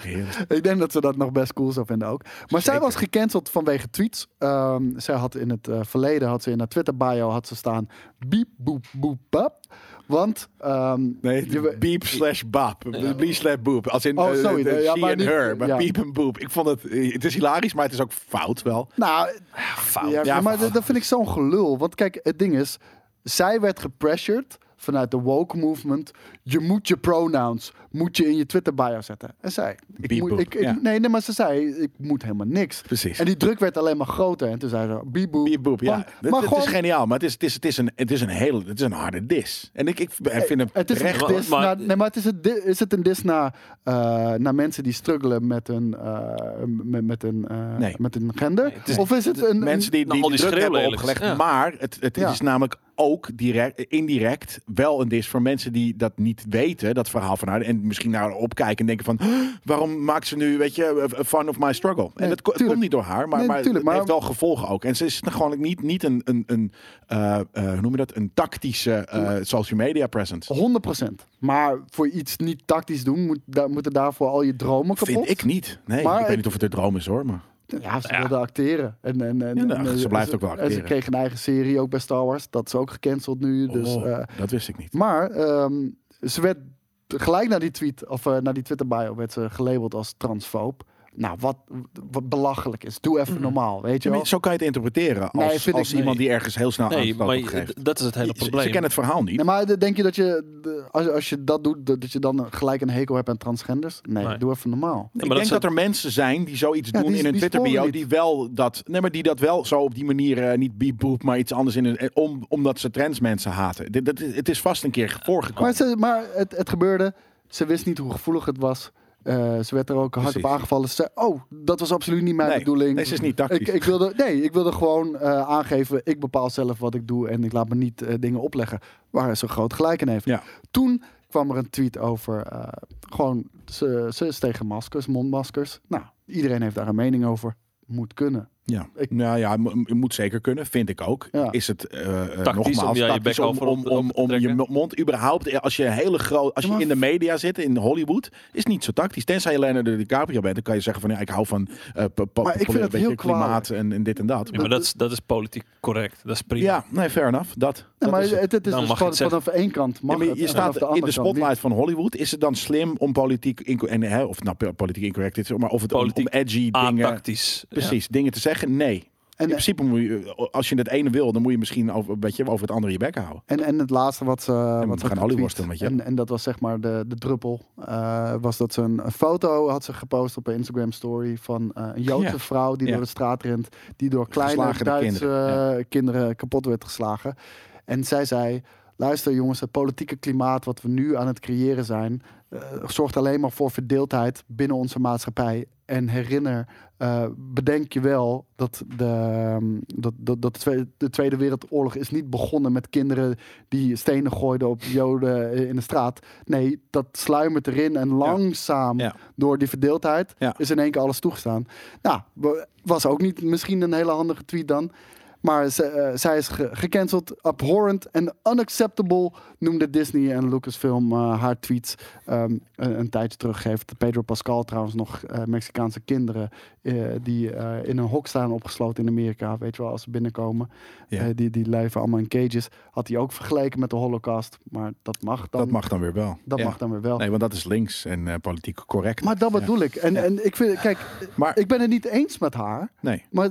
Ja. Ik denk dat ze dat nog best cool zou vinden ook. Maar Zeker. zij was gecanceld vanwege tweets. Um, zij had in het uh, verleden, had ze in haar Twitter-bio, had ze staan... Biep, boep, boep, bap. Want... Um, nee, je, beep slash bap. Yeah. Beep slash boep. Als in oh, sorry, uh, uh, ja, she and her. Maar ja. beep en boep. Ik vond het... Uh, het is hilarisch, maar het is ook fout wel. Nou, fout. Ja, ja, maar dat vind ik zo'n gelul. Want kijk, het ding is... Zij werd gepressured vanuit de woke movement. Je moet je pronouns moet je in je Twitter bio zetten. En zei, ik moet, ik, ja. nee, nee, maar ze zei, ik moet helemaal niks. Precies. En die druk werd alleen maar groter. En toen zei ze, bieboep. Bieboep, ja. Maar, maar het, gewoon, het is geniaal, maar het is, het is, het is, een, het is een hele, het is een harde dis. En ik, ik vind het, het is recht een dis. Maar, na, nee, maar het is, een, is het een dis naar, uh, naar mensen die struggelen met een, uh, met, met een, uh, nee. met een gender? Nee, het is, of is het een, mensen die, die, nou, die druk hebben opgelegd, ja. maar het, het ja. is namelijk ook direct, indirect wel een dis voor mensen die dat niet weten, dat verhaal van haar, en misschien naar haar opkijken en denken van, waarom maakt ze nu, weet je, fun of my struggle? En nee, dat tuurlijk. komt niet door haar, maar, nee, maar het heeft wel gevolgen ook. En ze is gewoon niet, niet een, een, een uh, uh, hoe noem je dat, een tactische uh, social media presence. honderd procent. Maar voor iets niet tactisch doen, moet, da- moeten daarvoor al je dromen kapot? Vind ik niet. Nee, maar ik weet niet of het een droom is hoor, maar... Ja, ze wilde ja. acteren. En, en, en, ja, nou, en, ze blijft en, ook wel acteren. En ze kreeg een eigen serie, ook bij Star Wars. Dat is ook gecanceld nu. Oh, dus, uh, dat wist ik niet. Maar um, ze werd gelijk na die tweet, of uh, na die Twitter bio, werd ze gelabeld als transfoob. Nou, wat, wat belachelijk is. Doe even normaal, weet je wel. Zo kan je het interpreteren als, nee, vind als ik, iemand nee. die ergens heel snel nee, aan het geeft. Dat is het hele probleem. Ze, ze kennen het verhaal niet. Nee, maar denk je dat je, als, als je dat doet, dat je dan gelijk een hekel hebt aan transgenders? Nee, nee. doe even normaal. Nee, ik denk dat, dat, dat er mensen zijn die zoiets ja, doen die, in hun Twitter-bio, die wel dat, nee, maar die dat wel zo op die manier, uh, niet bieboep, maar iets anders in hun, om, omdat ze transmensen haten. Dit, dat, het is vast een keer voorgekomen. Maar, ze, maar het, het gebeurde, ze wist niet hoe gevoelig het was. Uh, ze werd er ook hard op aangevallen. Ze zei, oh, dat was absoluut niet mijn nee, bedoeling. Nee, ze is niet tactisch. Ik, ik wilde, nee, ik wilde gewoon uh, aangeven, ik bepaal zelf wat ik doe en ik laat me niet uh, dingen opleggen waar ze groot gelijk in heeft. Ja. Toen kwam er een tweet over, uh, gewoon, ze, ze is tegen maskers, mondmaskers. Nou, iedereen heeft daar een mening over. Moet kunnen. Ja, ik, nou ja, m- moet zeker kunnen, vind ik ook. Ja. Is het uh, tactisch, nogmaals, om, tactisch om, om, om, om je mond überhaupt, als je hele groot, als je ja, in de media zit, in Hollywood, is niet zo tactisch. Tenzij je Leonardo DiCaprio bent, dan kan je zeggen van, ja, ik hou van uh, po- po- po- po- po- klimaat en, en dit en dat. Ja, maar dat is, dat is politiek correct, dat is prima. Ja, nee, fair enough, dat. Nee, maar dat is het, het is dan dus mag gewoon het vanaf één kant mag nee, je het, staat de in de spotlight niet. Van Hollywood. Is het dan slim om politiek inco- en, hè, of nou politiek incorrect is, maar of het politiek om, om edgy dingen, tactisch, precies ja. dingen te zeggen? Nee. En, in principe moet je, als je het ene wil, dan moet je misschien over, weet je, over het andere je bek houden. En, en het laatste wat ze, en wat ze gaan tweet, met je. En, en dat was zeg maar de, de druppel, uh, was dat ze een, een foto had ze gepost op een Instagram story van uh, een Joodse ja. vrouw die ja. door de straat rent, die door kleine Duitse kinderen. Ja. kinderen kapot werd geslagen. En zij zei, luister jongens, het politieke klimaat wat we nu aan het creëren zijn, uh, zorgt alleen maar voor verdeeldheid binnen onze maatschappij. En herinner, uh, bedenk je wel dat, de, dat, dat, dat de Tweede Wereldoorlog is niet begonnen met kinderen die stenen gooiden op Joden in de straat. Nee, dat sluimert erin en langzaam ja. Ja. door die verdeeldheid ja. is in één keer alles toegestaan. Nou, was ook niet misschien een hele handige tweet dan. Maar ze, uh, zij is ge- gecanceld, abhorrent en unacceptable, noemde Disney en Lucasfilm uh, haar tweets. Um, een, een tijdje terug heeft Pedro Pascal trouwens nog uh, Mexicaanse kinderen uh, die uh, in een hok staan opgesloten in Amerika. Weet je wel, als ze binnenkomen. Ja. Uh, die, die leven allemaal in cages. Had hij ook vergeleken met de Holocaust. Maar dat mag dan, dat mag dan weer wel. Dat ja. mag dan weer wel. Nee, want dat is links en uh, politiek correct. Maar dat bedoel ja. ik. En, ja. en ik vind, kijk, maar, ik ben het niet eens met haar. Nee. Maar...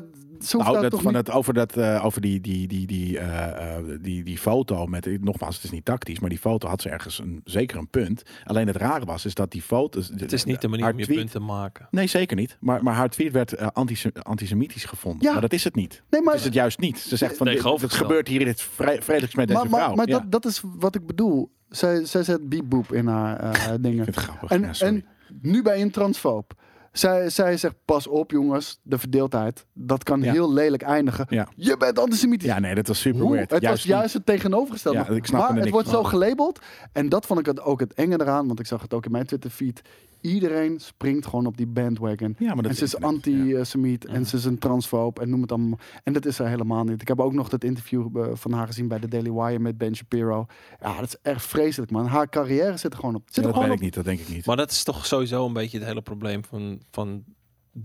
Nou, dat dat van niet... het, over, dat, uh, over die, die, die, die, uh, die, die foto met, nogmaals, het is niet tactisch, maar die foto had ze ergens een, zeker een punt. Alleen het rare was, is dat die foto's... Het is niet de manier om je punt te maken. Nee, zeker niet. Maar, maar haar tweet werd uh, antisem- antisemitisch gevonden. Ja. Maar dat is het niet. Nee, maar... Dat is het juist niet. Ze zegt van, nee, dit, het gebeurt hier dit vre- vredelijks met maar, deze vrouw. Maar, maar ja. dat, dat is wat ik bedoel. Zij, zij zet bieboep in haar uh, dingen. Ik vind het grappig. En, ja, en nu bij een transfoob. Zij, zij zegt, pas op jongens, de verdeeldheid, dat kan ja. heel lelijk eindigen. Ja. Je bent antisemitisch. Ja, nee, dat was super Hoe? weird. Het juist was juist het tegenovergestelde. Ja, ik snap maar het niks wordt van. Zo gelabeld. En dat vond ik het ook het enge eraan, want ik zag het ook in mijn Twitterfeed. Iedereen springt gewoon op die bandwagon. Ja, maar dat en ze is internet. antisemiet ja. en ze is een transfoob en noem het allemaal. En dat is ze helemaal niet. Ik heb ook nog dat interview van haar gezien bij de Daily Wire met Ben Shapiro. Ja, dat is echt vreselijk, man. Haar carrière zit er gewoon op. Zit ja, dat gewoon weet op. ik niet, dat denk ik niet. Maar dat is toch sowieso een beetje het hele probleem van... van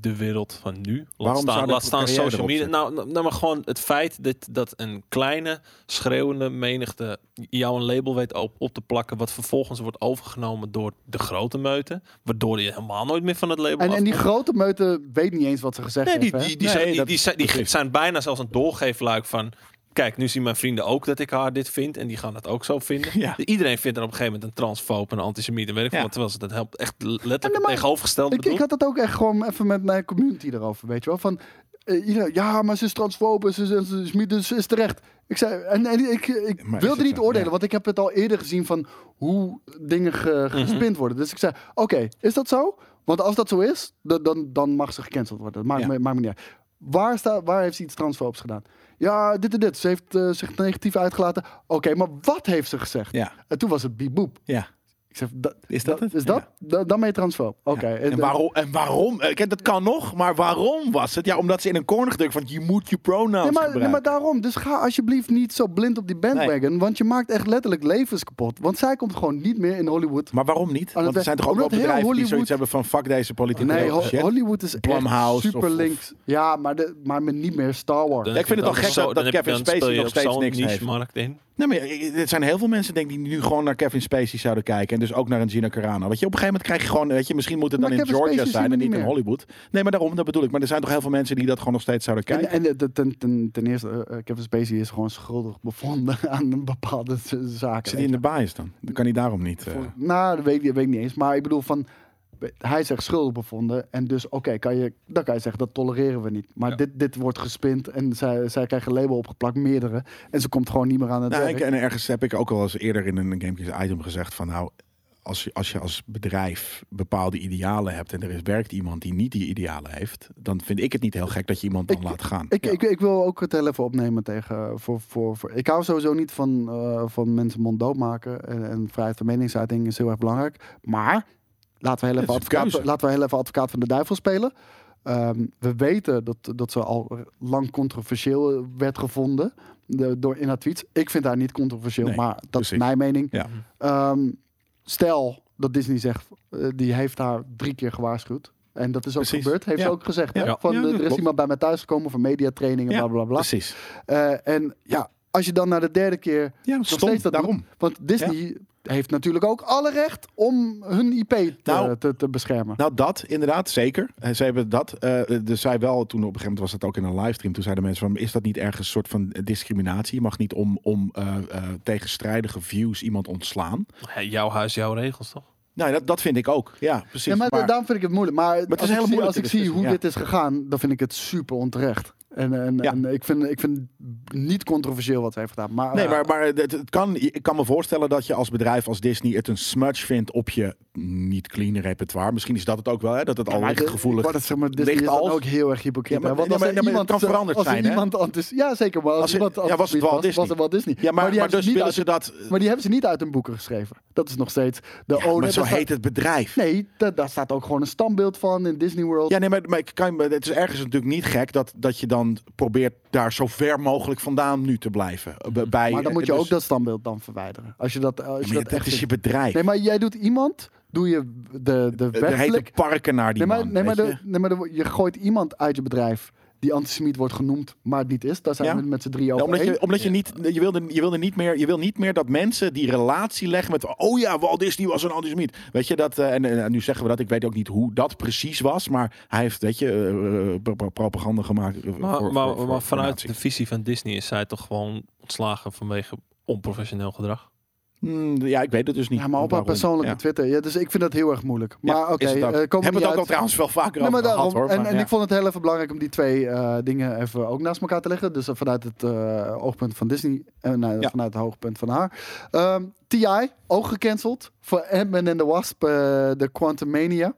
de wereld van nu. Laat Waarom staan, laat staan social media. Nou, nou, maar gewoon het feit dat, dat een kleine schreeuwende menigte jou een label weet op, op te plakken, wat vervolgens wordt overgenomen door de grote meute, waardoor je helemaal nooit meer van het label en, en die grote meute weet niet eens wat ze gezegd nee, hebben. Die, die, die, nee, zijn, die, die, die, die, die zijn bijna zelfs een doorgeefluik van kijk, nu zien mijn vrienden ook dat ik haar dit vind. En die gaan dat ook zo vinden. Ja. Iedereen vindt er op een gegeven moment een transfoob en een antisemiet. En weet ik ja. van, terwijl ze dat helpt echt letterlijk tegenovergesteld. Ik, ik had dat ook echt gewoon even met mijn community erover, weet je wel. Van, uh, iedereen, ja, maar ze is transfoob, ze is antisemiet, dus ze is terecht. Ik zei, en, en ik, ik wilde niet oordelen, ja. want ik heb het al eerder gezien van hoe dingen ge, gespind mm-hmm. worden. Dus ik zei, oké, okay, is dat zo? Want als dat zo is, dan, dan, dan mag ze gecanceld worden. Maakt ja. me, maakt me niet uit. Waar, sta, waar heeft ze iets transfoobs gedaan? Ja, dit en dit. Ze heeft uh, zich negatief uitgelaten. Oké, okay, maar wat heeft ze gezegd? Ja. En toen was het bieboep. Ja. Ik zeg, da, is dat da, het? Is dat? Ja. Da, dan ben je transfoob. Oké. Okay. Ja. En, en waarom? En waarom? Kijk, dat kan nog, maar waarom was het? Ja, omdat ze in een corner gedrukt van je moet je pronouns nee, maar, gebruiken. Nee, maar daarom. Dus ga alsjeblieft niet zo blind op die bandwagon, nee. want je maakt echt letterlijk levens kapot. Want zij komt gewoon niet meer in Hollywood. Maar waarom niet? Want er zijn toch ook wel bedrijven Hollywood... die zoiets hebben van fuck deze politieke nee, ho- shit. Hollywood is Blumhouse echt super of, links. Ja, maar, de, maar niet meer Star Wars. Ja, ik vind het al gek zo, dat Kevin Spacey nog steeds niks heeft. In. Nee, maar er zijn heel veel mensen denk, die nu gewoon naar Kevin Spacey zouden kijken. En dus ook naar een Gina Carano. Weet je, op een gegeven moment krijg je gewoon... Weet je, misschien moet het dan maar in Kevin Georgia Spacey zijn en niet meer in Hollywood. Nee, maar daarom, dat bedoel ik. Maar er zijn toch heel veel mensen die dat gewoon nog steeds zouden kijken. En, en ten, ten, ten, ten eerste, uh, Kevin Spacey is gewoon schuldig bevonden aan een bepaalde z- zaken. Zit hij in de bias dan? Dan kan hij daarom niet... Uh... Nou, dat weet, dat weet ik niet eens. Maar ik bedoel van... Hij is echt schuldig bevonden. En dus, oké, okay, kan je, dan kan je zeggen, dat tolereren we niet. Maar ja. dit, dit wordt gespind en zij, zij krijgen een label opgeplakt, meerdere. En ze komt gewoon niet meer aan het nou, werk. En ergens heb ik ook al eens eerder in een Game Kings item gezegd van... nou, als je, als je als bedrijf bepaalde idealen hebt... en er is, werkt iemand die niet die idealen heeft... dan vind ik het niet heel gek dat je iemand dan ik, laat gaan. Ik, ja. ik, ik, ik wil ook het heel even opnemen tegen... Voor, voor, voor. Ik hou sowieso niet van, uh, van mensen monddood maken. En, en vrijheid van meningsuiting is heel erg belangrijk. Maar... Laten we heel even, advocaat, laten we heel even advocaat van de duivel spelen. Um, we weten dat, dat ze al lang controversieel werd gevonden de, door in haar tweets. Ik vind haar niet controversieel, nee, maar dat precies. is mijn mening. Ja. Um, stel dat Disney zegt, uh, die heeft haar drie keer gewaarschuwd. En dat is ook precies. gebeurd, heeft ja. ze ook gezegd. Ja. Ja. Van, ja, er is klopt. iemand bij mij thuis gekomen voor mediatrainingen, ja, blablabla. Precies. Uh, en ja, als je dan naar de derde keer... Ja, nog stond, steeds dat daarom. Doet, want Disney... Ja. heeft natuurlijk ook alle recht om hun I P te, nou, te, te beschermen. Nou, dat inderdaad, zeker. Ze hebben dat. Uh, dus zij wel, toen op een gegeven moment was dat ook in een livestream... toen zeiden mensen van, is dat niet ergens een soort van discriminatie? Je mag niet om, om uh, uh, tegenstrijdige views iemand ontslaan. Hey, jouw huis, jouw regels, toch? Nou, dat, dat vind ik ook. Ja, precies. Ja, maar, maar daarom vind ik het moeilijk. Maar, maar het als, is ik zie, als ik zie hoe ja. dit is gegaan, dan vind ik het super onterecht. En, en, ja. en ik vind ik vind niet controversieel wat hij heeft gedaan. Maar, nee, uh, maar, maar het, het kan, ik kan me voorstellen dat je als bedrijf als Disney het een smudge vindt op je niet clean repertoire. Misschien is dat het ook wel, hè, dat het ja, al ligt gevoelig. Maar dat zeg maar, Disney ligt is als... ook heel erg hypocriet. Ja, maar, want als ja, maar, er ja, iemand kan veranderd als zijn, hè? Iemand antis, ja, zeker. Maar als, als, iemand, als ja, was het wel Disney. Was het wel Disney. Ja, maar, maar, die maar, dus niet uit, ze dat... maar die hebben ze niet uit een boeken geschreven. Dat is nog steeds de ja, owner. Maar zo heet het bedrijf. Nee, daar staat ook gewoon een standbeeld van in Disney World. Ja, nee, maar het is ergens natuurlijk niet gek dat je dan probeert daar zo ver mogelijk vandaan nu te blijven. Bij, maar dan moet je dus... ook dat standbeeld dan verwijderen. Als je dat, als je ja, dat het echt is je bedrijf. Nee, maar jij doet iemand, doe je de de wettelijk... hete parken naar die nee, man. Nee, maar, de, nee, maar de, je gooit iemand uit je bedrijf die antisemiet wordt genoemd, maar het niet is. Daar zijn ja. we met z'n drieën over. Ja, omdat je, omdat je niet, je wilde, je wilde niet meer, je wil niet meer dat mensen die relatie leggen met, oh ja, Walt Disney was een antisemiet. Weet je dat? Uh, en uh, nu zeggen we dat. Ik weet ook niet hoe dat precies was, maar hij heeft, weet je, uh, propaganda gemaakt. Uh, maar, voor, maar, voor, voor, maar vanuit voor de visie van Disney is zij toch gewoon ontslagen vanwege onprofessioneel gedrag? Ja, ik weet het dus niet. Ja, maar op haar persoonlijke ja. Twitter. Ja, dus ik vind dat heel erg moeilijk. Maar ja, oké, okay, uh, hebben we het ook al trouwens wel vaker nee, over gehad. Hoor, en maar, en ja. ik vond het heel even belangrijk om die twee uh, dingen even ook naast elkaar te leggen. Dus vanuit het uh, oogpunt van Disney en uh, ja. vanuit het oogpunt van haar. Um, T I, ook gecanceld. Voor Ant-Man and the Wasp, uh, de Quantumania.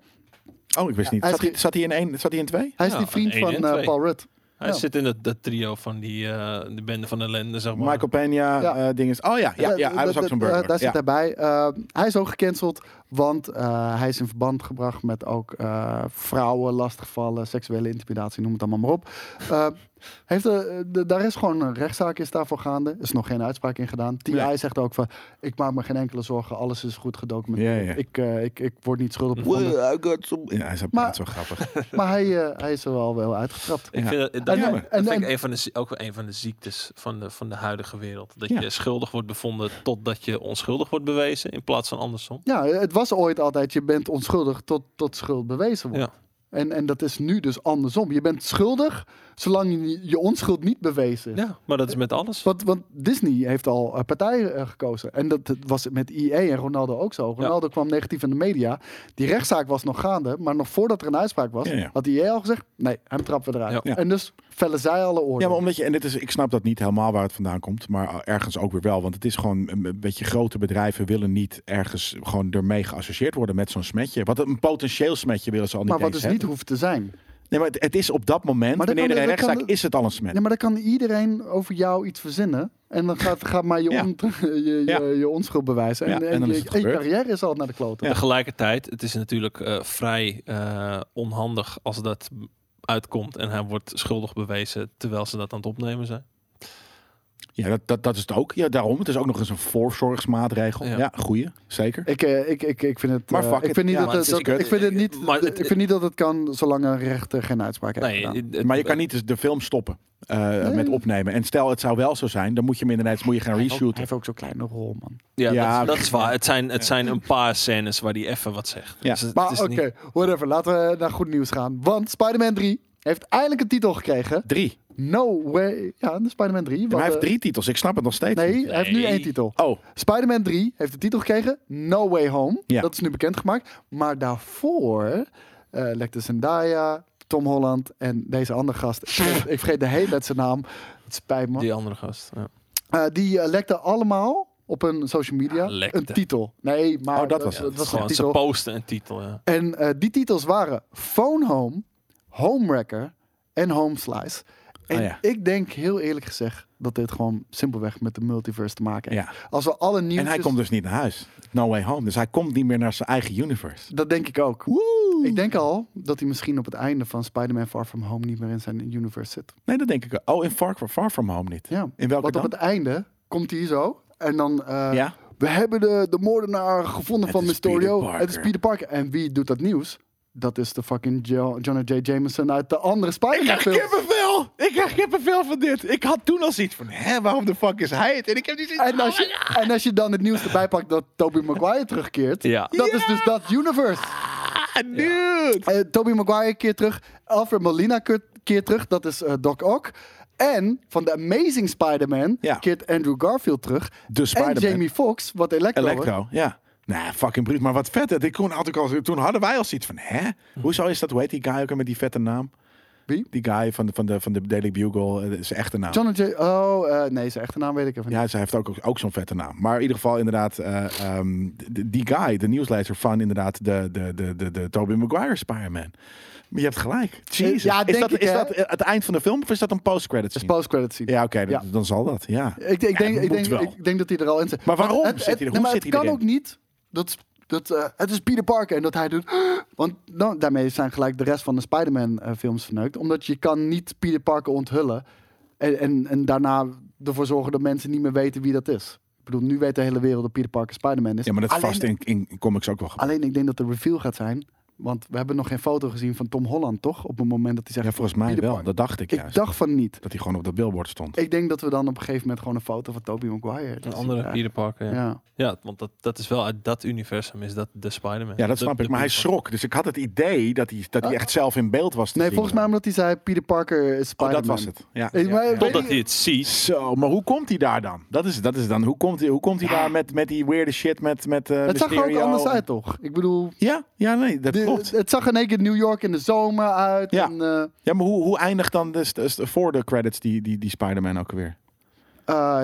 Oh, ik wist ja, niet. Hij zat, die, zat hij in één? Zat hij in twee? Hij ja, is die vriend van, van uh, Paul Rudd. Hij ja. zit in dat, dat trio van die uh, de bende van ellende, zeg maar. Michael Peña, ja. uh, dinges. Oh ja, ja, ja, hij was ook zo'n burger. Uh, daar zit ja. hij bij. Uh, hij is ook gecanceld, want uh, hij is in verband gebracht met ook uh, vrouwen, lastigvallen, seksuele intimidatie, noem het allemaal maar op. Uh, heeft, uh, de, daar is gewoon een rechtszaak is daarvoor gaande. Er is nog geen uitspraak in gedaan. T I nee. zegt ook van, ik maak me geen enkele zorgen, alles is goed gedocumenteerd. Yeah, yeah. Ik, uh, ik, ik word niet schuldig bevonden. Some... Ja, hij is maar, zo grappig. Maar hij, uh, hij is er wel wel uitgetrapt. Ik ja. vind dat, dat, en, en, dat vind ik een van de, ook een van de ziektes van de, van de huidige wereld. Dat ja. je schuldig wordt bevonden totdat je onschuldig wordt bewezen, in plaats van andersom. Ja, het was ooit altijd, je bent onschuldig tot, tot schuld bewezen wordt. Ja. En, en dat is nu dus andersom. Je bent schuldig Zolang je, je onschuld niet bewezen. Ja, maar dat is met alles. Want, want Disney heeft al uh, partijen uh, gekozen. En dat, dat was met E A en Ronaldo ook zo. Ronaldo ja. kwam negatief in de media. Die rechtszaak was nog gaande. Maar nog voordat er een uitspraak was, ja, ja. had E A al gezegd... nee, hem trappen we eruit. Ja. Ja. En dus vellen zij alle oordelen. Ja, maar omdat je... En dit is, ik snap dat niet helemaal waar het vandaan komt. Maar ergens ook weer wel. Want het is gewoon een beetje grote bedrijven willen niet ergens gewoon ermee geassocieerd worden met zo'n smetje. Wat een potentieel smetje willen ze al niet eens hebben. Maar wat dus hebben. Niet hoeft te zijn... Nee, maar het is op dat moment, dat wanneer kan, er een rechtszaak kan, is het al een smet. Ja, maar dan kan iedereen over jou iets verzinnen. En dan gaat, gaat maar je, ja. on, je, ja. je, je onschuld bewijzen. En, ja, en, en je, je carrière is al naar de klote. Ja. Tegelijkertijd, het is natuurlijk uh, vrij uh, onhandig als dat uitkomt. En hij wordt schuldig bewezen terwijl ze dat aan het opnemen zijn. Ja, dat, dat, dat is het ook. Ja, daarom. Het is ook nog eens een voorzorgsmaatregel. Ja, ja goeie. Zeker. Ik, uh, ik, ik, ik vind het... Maar fuck uh, ik vind niet ja, dat het, het, ik vind het niet, maar het, ik vind niet dat het kan zolang een rechter geen uitspraak heeft nee, gedaan. Het, maar je kan niet de film stoppen uh, nee. met opnemen. En stel, het zou wel zo zijn, dan moet je hem inderdaad moet je gaan reshooten. Hij heeft ook, ook zo'n kleine rol, man. Ja, ja dat, dat is waar. Het zijn, het ja. zijn een paar scènes waar hij even wat zegt. Ja. Dus het, maar oké, okay, niet... whatever. Laten we naar goed nieuws gaan. Want Spider-Man drie heeft eindelijk een titel gekregen. Drie. No way. Ja, de Spider-Man drie. Maar hij uh, heeft drie titels. Ik snap het nog steeds. Nee, nee, hij heeft nu één titel. Oh. Spider-Man drie heeft de titel gekregen. No Way Home. Ja. Dat is nu bekendgemaakt. Maar daarvoor uh, lekte Zendaya, Tom Holland en deze andere gast. Ik vergeet de hele met zijn naam. Het spijt me. Die andere gast. Ja. Uh, die uh, lekten allemaal op hun social media ja, een titel. Nee, maar oh, dat was, ja, het. was gewoon. Ze posten een titel. Ja. En uh, die titels waren Phone Home, Homewrecker en Home Slice. En ah, ja. ik denk heel eerlijk gezegd dat dit gewoon simpelweg met de multiverse te maken heeft. Ja. Als we alle nieuwtjes... En hij komt dus niet naar huis. No Way Home. Dus hij komt niet meer naar zijn eigen universe. Dat denk ik ook. Woe! Ik denk al dat hij misschien op het einde van Spider-Man Far From Home niet meer in zijn universe zit. Nee, dat denk ik ook. Oh, in Far, Far From Home niet. Ja. In welke Want dan? Op het einde komt hij zo en dan... Uh, ja. We hebben de, de moordenaar gevonden het van Mysterio. Het is Peter Parker. En wie doet dat nieuws? Dat is de fucking jo- Jonah J. Jameson uit de andere Spider-Man film. Ik heb er veel! Ik krijg kippenvel van dit. Ik had toen al zoiets van, hè, waarom de fuck is hij het? En ik heb niet zoiets en, als je, en als je dan het nieuws erbij pakt dat Tobey Maguire terugkeert. Ja. Dat yeah. is dus dat universe. Ah, dude! Ja. Uh, Tobey Maguire keert terug. Alfred Molina keert terug. Dat is uh, Doc Ock. En van de Amazing Spider-Man ja. keert Andrew Garfield terug. De Spider-Man. En Jamie Foxx, wat Electro. Electro, ja. Nou, nah, fucking bruut, maar wat vet. Het. Toen, had ik al, toen hadden wij al zoiets van, hè? Hoezo is dat, hoe heet die guy ook met die vette naam? Wie? Die guy van de, van de, van de Daily Bugle, zijn echte naam. John J. Oh, uh, nee, zijn echte naam weet ik even niet. Ja, ze heeft ook, ook, ook zo'n vette naam. Maar in ieder geval inderdaad, uh, um, die, die guy, de nieuwslezer van inderdaad de, de, de, de, de Tobey Maguire Spider-Man. Maar je hebt gelijk. Jezus. Ja, is, dat, ik, is dat het eind van de film of is dat een post-credit scene? Is post-credit scene. Ja, oké, okay, ja. dan, dan zal dat, ja. Ik, ik, denk, ja, ik, denk, ik denk dat hij er al in zit. Maar waarom het, zit het, hij er? Nee, hoe zit hij erin? Het kan ook niet... Dat, dat, uh, het is Peter Parker en dat hij doet... Want nou, daarmee zijn gelijk de rest van de Spider-Man uh, films verneukt. Omdat je kan niet Peter Parker onthullen. En, en, en daarna ervoor zorgen dat mensen niet meer weten wie dat is. Ik bedoel, nu weet de hele wereld dat Peter Parker Spider-Man is. Ja, maar dat is vast in, in, in comics ook wel gebeurd. Alleen ik denk dat de reveal gaat zijn... Want we hebben nog geen foto gezien van Tom Holland, toch? Op het moment dat hij zegt... Ja, volgens mij wel. Dat dacht ik juist. Ik dacht van niet. Dat hij gewoon op dat billboard stond. Ik denk dat we dan op een gegeven moment gewoon een foto van Tobey Maguire... Een andere Peter Parker, ja. ja. Ja, want dat, dat is wel uit dat universum, is dat de Spider-Man. Ja, dat snap de, ik. Maar hij schrok. Dus ik had het idee dat hij, dat hij echt zelf in beeld was te Nee, zien. volgens mij omdat hij zei Peter Parker is Spider-Man. Oh, dat was het. Ja. Ik, maar, ja. Totdat ik... hij het ziet. Zo, maar hoe komt hij daar dan? Dat is, dat is dan. Hoe komt hij, hoe komt hij ja. daar met, met die weirde shit, met, met uh, het Mysterio? Het zag er ook anders uit, toch? Ik bedoel... Ja, ja nee, dat Klopt. Het zag in één keer New York in de zomer uit. Ja, en, uh... ja maar hoe, hoe eindigt dan de st- st- voor de credits die, die, die Spider-Man ook weer? Uh,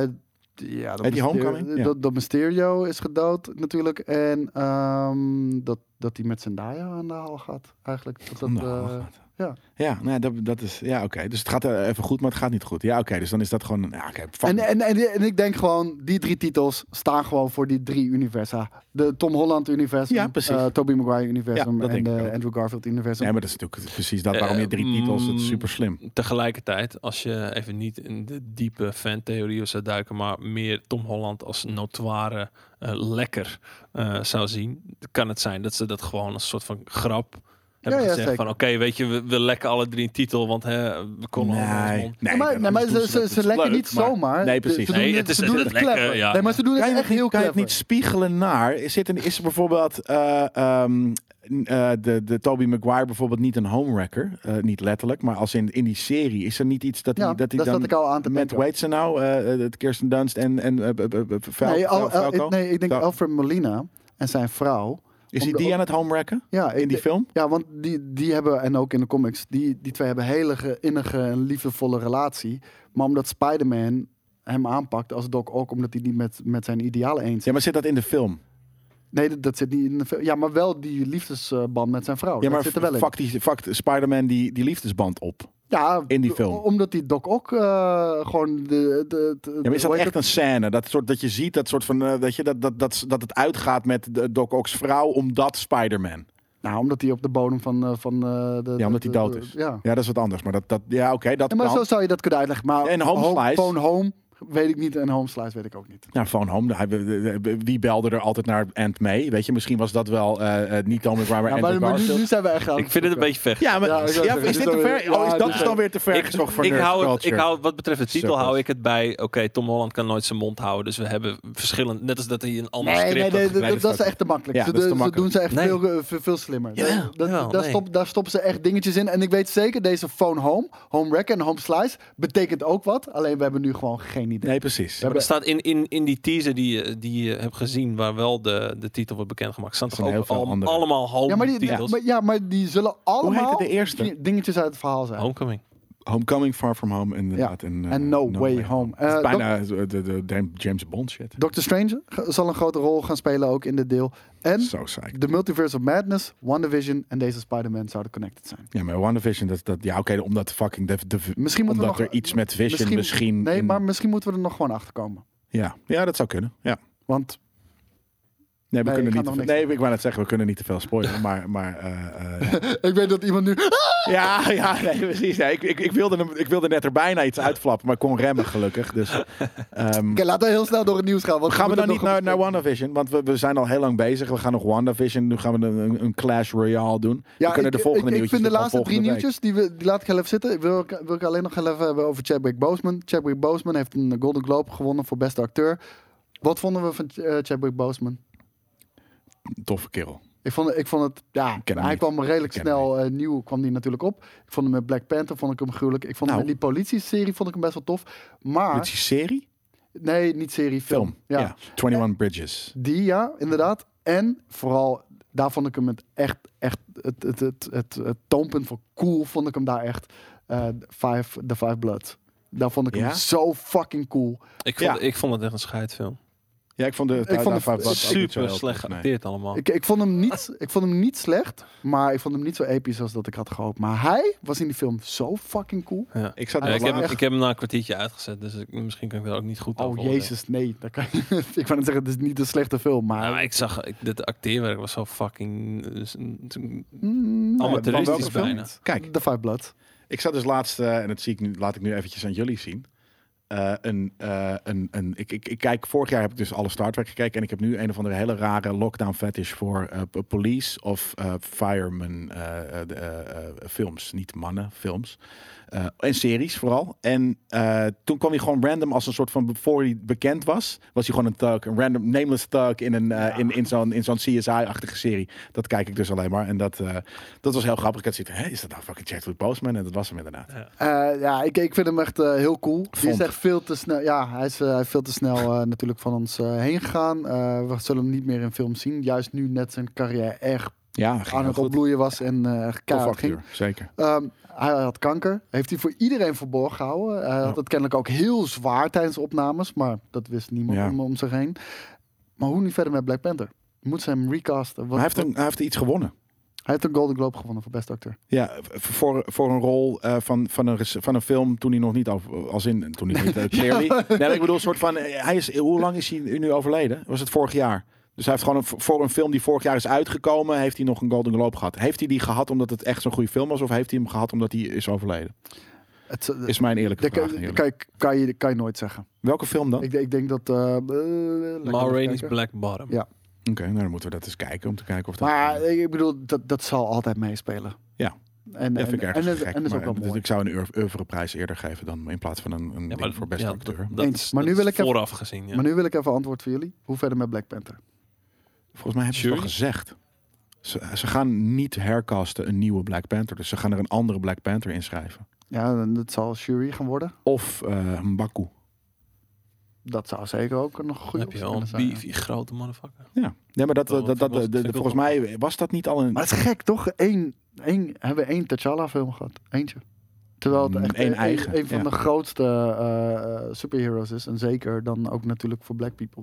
ja, dat, mysterio- homecoming? Ja. Dat, dat Mysterio is gedood natuurlijk. En um, dat, dat hij met Zendaya aan de haal gaat eigenlijk. Dat, dat, uh, ja, ja nee, dat, dat is... Ja, oké. Okay. Dus het gaat even goed, maar het gaat niet goed. Ja, oké. Okay, dus dan is dat gewoon... Ja, okay, en, en, en, en ik denk gewoon, die drie titels staan gewoon voor die drie universa. De Tom Holland-universum, ja, uh, Tobey Maguire-universum ja, en de uh, Andrew Garfield-universum. Nee, maar dat is natuurlijk precies dat. Waarom je drie uh, titels... Het is super slim. Tegelijkertijd, als je even niet in de diepe fantheorieën zou duiken, maar meer Tom Holland als notoire uh, lekker uh, zou zien, kan het zijn dat ze dat gewoon als een soort van grap... Hebben ja, gezegd ja, van oké, okay, weet je, we, we lekken alle drie een titel, want hè, we konden nee, al nee, nee, maar, nee, maar ze, ze, ze lekken leuk, niet zomaar. Maar, nee, precies. Ze doen, nee, het is ze doen het, het lekker. Ja. Nee, maar ze doen het echt heel clever. Kan je het niet spiegelen naar? Is, er, is er bijvoorbeeld uh, um, uh, de, de Tobey Maguire bijvoorbeeld niet een homewrecker. Uh, niet letterlijk, maar als in, in die serie. Is er niet iets dat hij ja, dat, dat dan... Ik al aan te Matt Waitson nou, uh, Kirsten Dunst en... en uh, uh, uh, Val, nee, Al, Val, Val, nee, ik denk Val. Alfred Molina en zijn vrouw... Is hij die aan het homewrecken? Ja, in die de, film? Ja, want die, die hebben, en ook in de comics, die, die twee hebben een hele innige en liefdevolle relatie. Maar omdat Spider-Man hem aanpakt als Doc Ock, omdat hij niet met, met zijn idealen eens is. Ja, maar zit dat in de film? Nee, dat, dat zit niet in de film. Ja, maar wel die liefdesband met zijn vrouw. Ja, maar dat zit er wel fuck in. Die, fuck Spider-Man die, die liefdesband op. Ja, in die film. Omdat die Doc Ock uh, gewoon... De, de, de, ja, maar is dat echt het? Een scène? Dat, soort, dat je ziet dat, soort van, uh, dat, je, dat, dat, dat, dat het uitgaat met de Doc Ock's vrouw omdat Spider-Man. Nou, omdat hij op de bodem van... van uh, de, ja, omdat hij dood is. De, ja. ja, dat is wat anders. Maar, dat, dat, ja, okay, dat ja, maar kan. Zo zou je dat kunnen uitleggen. Maar en home, home Phone Home weet ik niet en Home Slice weet ik ook niet. Nou, Phone Home, wie belde er altijd naar Ant mee? Weet je, misschien was dat wel uh, niet Tom McGuire, maar ja, Andrew maar, maar nu, nu zijn we echt aan. Ik vind het een beetje vecht. Ja, maar ja, is, ja, is dit te ver? Ja, oh, is dat ja, is dan weer te ver gezocht voor ik Nerd hou Culture. Het, ik hou, wat betreft de titel Circles. hou ik het bij, oké, okay, Tom Holland kan nooit zijn mond houden, dus we hebben verschillend, net als dat hij een ander nee, script... Nee, nee, had, nee, nee dat, dat is echt te makkelijk. Ja, ze, dat is te makkelijk. Ze doen ze echt nee. veel, veel, veel slimmer. Ja, dat, ja, daar, nee. stop, daar stoppen ze echt dingetjes in. En ik weet zeker, deze Phone Home, Home Wreck en Home Slice betekent ook wat, alleen we hebben nu gewoon geen idee. Nee, precies. Ja, maar er staat in, in, in die teaser die, die je hebt gezien, waar wel de, de titel wordt bekendgemaakt, staan toch ook al, allemaal home ja, maar die, titels. Ja maar, ja, maar die zullen allemaal de eerste? dingetjes uit het verhaal zijn. Homecoming. Homecoming, Far From Home, inderdaad. En ja. uh, no, no Way, way Home. home. Uh, bijna de, de, de James Bond shit. Doctor Strange zal een grote rol gaan spelen ook in dit deel. En so de Multiverse of Madness, WandaVision en deze Spider-Man zouden connected zijn. Ja, maar WandaVision, dat, dat, ja, oké, okay, omdat fucking de, de, misschien omdat we nog, er iets met Vision misschien... misschien nee, in... maar misschien moeten we er nog gewoon achter komen. Ja, ja dat zou kunnen, ja. Want... Nee, we nee, kunnen niet. Te, nee, ik wou net zeggen, we kunnen niet te veel spoileren, maar... maar uh, uh, ja. Ik weet dat iemand nu... ja, ja, nee, precies. Nee, ik, ik, ik, wilde, ik wilde net er bijna iets uitflappen, maar kon remmen gelukkig. Dus, um, okay, laten we heel snel door het nieuws gaan. Want gaan we dan niet naar, naar WandaVision? Want we, we zijn al heel lang bezig. We gaan nog WandaVision. Nu gaan we een, een Clash Royale doen. Ja, we kunnen ik, de volgende nieuwtjes... Ik vind de laatste drie nieuwtjes, die, we, die laat ik heel even zitten. Ik wil, wil ik alleen nog heel even hebben over Chadwick Boseman. Chadwick Boseman heeft een Golden Globe gewonnen voor beste acteur. Wat vonden we van uh, Chadwick Boseman? Toffe kerel. Ik vond, ik vond het... Ja, hij niet. kwam redelijk Ken snel uh, nieuw. Kwam die natuurlijk op. Ik vond hem met Black Panther vond ik hem gruwelijk. Ik vond nou. hem in die politie-serie vond ik hem best wel tof. Maar... Politie-serie? Nee, niet serie. Film. film. Ja. ja. eenentwintig en, Bridges. Die, ja, inderdaad. En vooral... Daar vond ik hem het echt... echt het, het, het, het, het, het toonpunt voor cool vond ik hem daar echt. Uh, five, the Five Bloods. Daar vond ik ja? hem zo fucking cool. Ik vond, ja. ik vond het echt een scheidfilm. Ja, ik vond de ik vond het was super slecht geacteerd nee. allemaal. Ik, ik, vond hem niet, ik vond hem niet slecht, maar ik vond hem niet zo episch als dat ik had gehoopt. Maar hij was in die film zo fucking cool. Ja. Ik, zat ja, ik, heb, echt... ik heb hem na een kwartiertje uitgezet, dus ik, misschien kan ik dat ook niet goed afvolgen. Oh jezus, nee. Dat kan je, ik wou net zeggen, het is niet een slechte film, maar... Ja, maar ik zag, ik, dit acteerwerk was zo fucking... Mm, amateuristisch ja, bijna. Kijk, The Five Bloods. Ik zat dus laatst, uh, en dat zie ik nu, laat ik nu eventjes aan jullie zien... Uh, een, uh, een, een, ik, ik, ik kijk, vorig jaar heb ik dus alle Star Trek gekeken en ik heb nu een of andere hele rare lockdown fetish voor uh, police of uh, firemen uh, uh, uh, films, niet mannen films uh, en series vooral. En uh, toen kwam hij gewoon random als een soort van voor hij bekend was, was hij gewoon een thug, een random nameless thug in een uh, ja. in, in zo'n in zo'n C S I-achtige serie. Dat kijk ik dus alleen maar en dat uh, dat was heel grappig. Ik had zoiets, hè, is dat nou fucking Chadwick Boseman? En dat was hem inderdaad. Ja, uh, ja ik, ik vind hem echt uh, heel cool. Die is echt veel te snel, ja, hij is uh, veel te snel uh, natuurlijk van ons uh, heen gegaan. Uh, we zullen hem niet meer in films zien. Juist nu net zijn carrière echt ja, aan het opbloeien was en uh, keihard ging. Zeker. Um, hij had kanker. Heeft hij voor iedereen verborgen gehouden. Hij had het kennelijk ook heel zwaar tijdens opnames, maar dat wist niemand ja. om, om zich heen. Maar hoe nu verder met Black Panther? Moet ze hem recasten? Wat, hij, heeft een, hij heeft iets gewonnen. Hij heeft een Golden Globe gewonnen voor beste acteur. Ja, voor, voor een rol uh, van, van, een, van een film toen hij nog niet... Af, als in, toen hij niet... Uh, clearly. ja. Nee, ik bedoel, soort van... Hij is, hoe lang is hij nu overleden? Was het vorig jaar? Dus hij heeft gewoon een, voor een film die vorig jaar is uitgekomen... heeft hij nog een Golden Globe gehad. Heeft hij die gehad omdat het echt zo'n goede film was? Of heeft hij hem gehad omdat hij is overleden? Het, is mijn eerlijke de, vraag. De, kan, kan, je, kan je nooit zeggen. Welke film dan? Ik, ik denk dat... Uh, Ma Rainey's Black Bottom. Ja. Oké, okay, nou dan moeten we dat eens kijken om te kijken of dat... Maar uh, ik bedoel, dat, dat zal altijd meespelen. Ja, en, dat vind ik ergens en, gek, en, en dat is ook wel mooi. Dus ik zou een oeuvreprijs eerder geven dan in plaats van een, een ja, maar, voor beste ja, acteur. Dat, dat is, maar nu dat wil ik vooraf even, gezien. Ja. Maar nu wil ik even antwoord voor jullie. Hoe verder met Black Panther? Volgens mij hebben ze het al gezegd. Ze, ze gaan niet hercasten een nieuwe Black Panther. Dus ze gaan er een andere Black Panther inschrijven. Ja, dat zal Shuri gaan worden. Of uh, M'Baku. Dat zou zeker ook een goede optie kunnen zijn. Heb je al een grote motherfucker. Ja, ja maar dat, dat, dat, dat, dat, dat, volgens mij was dat niet al een... Maar het is gek, toch? Eén, één, hebben we één T'Challa film gehad. Eentje. Terwijl het echt een, eigen, een, een van ja. de grootste uh, superheroes is. En zeker dan ook natuurlijk voor black people.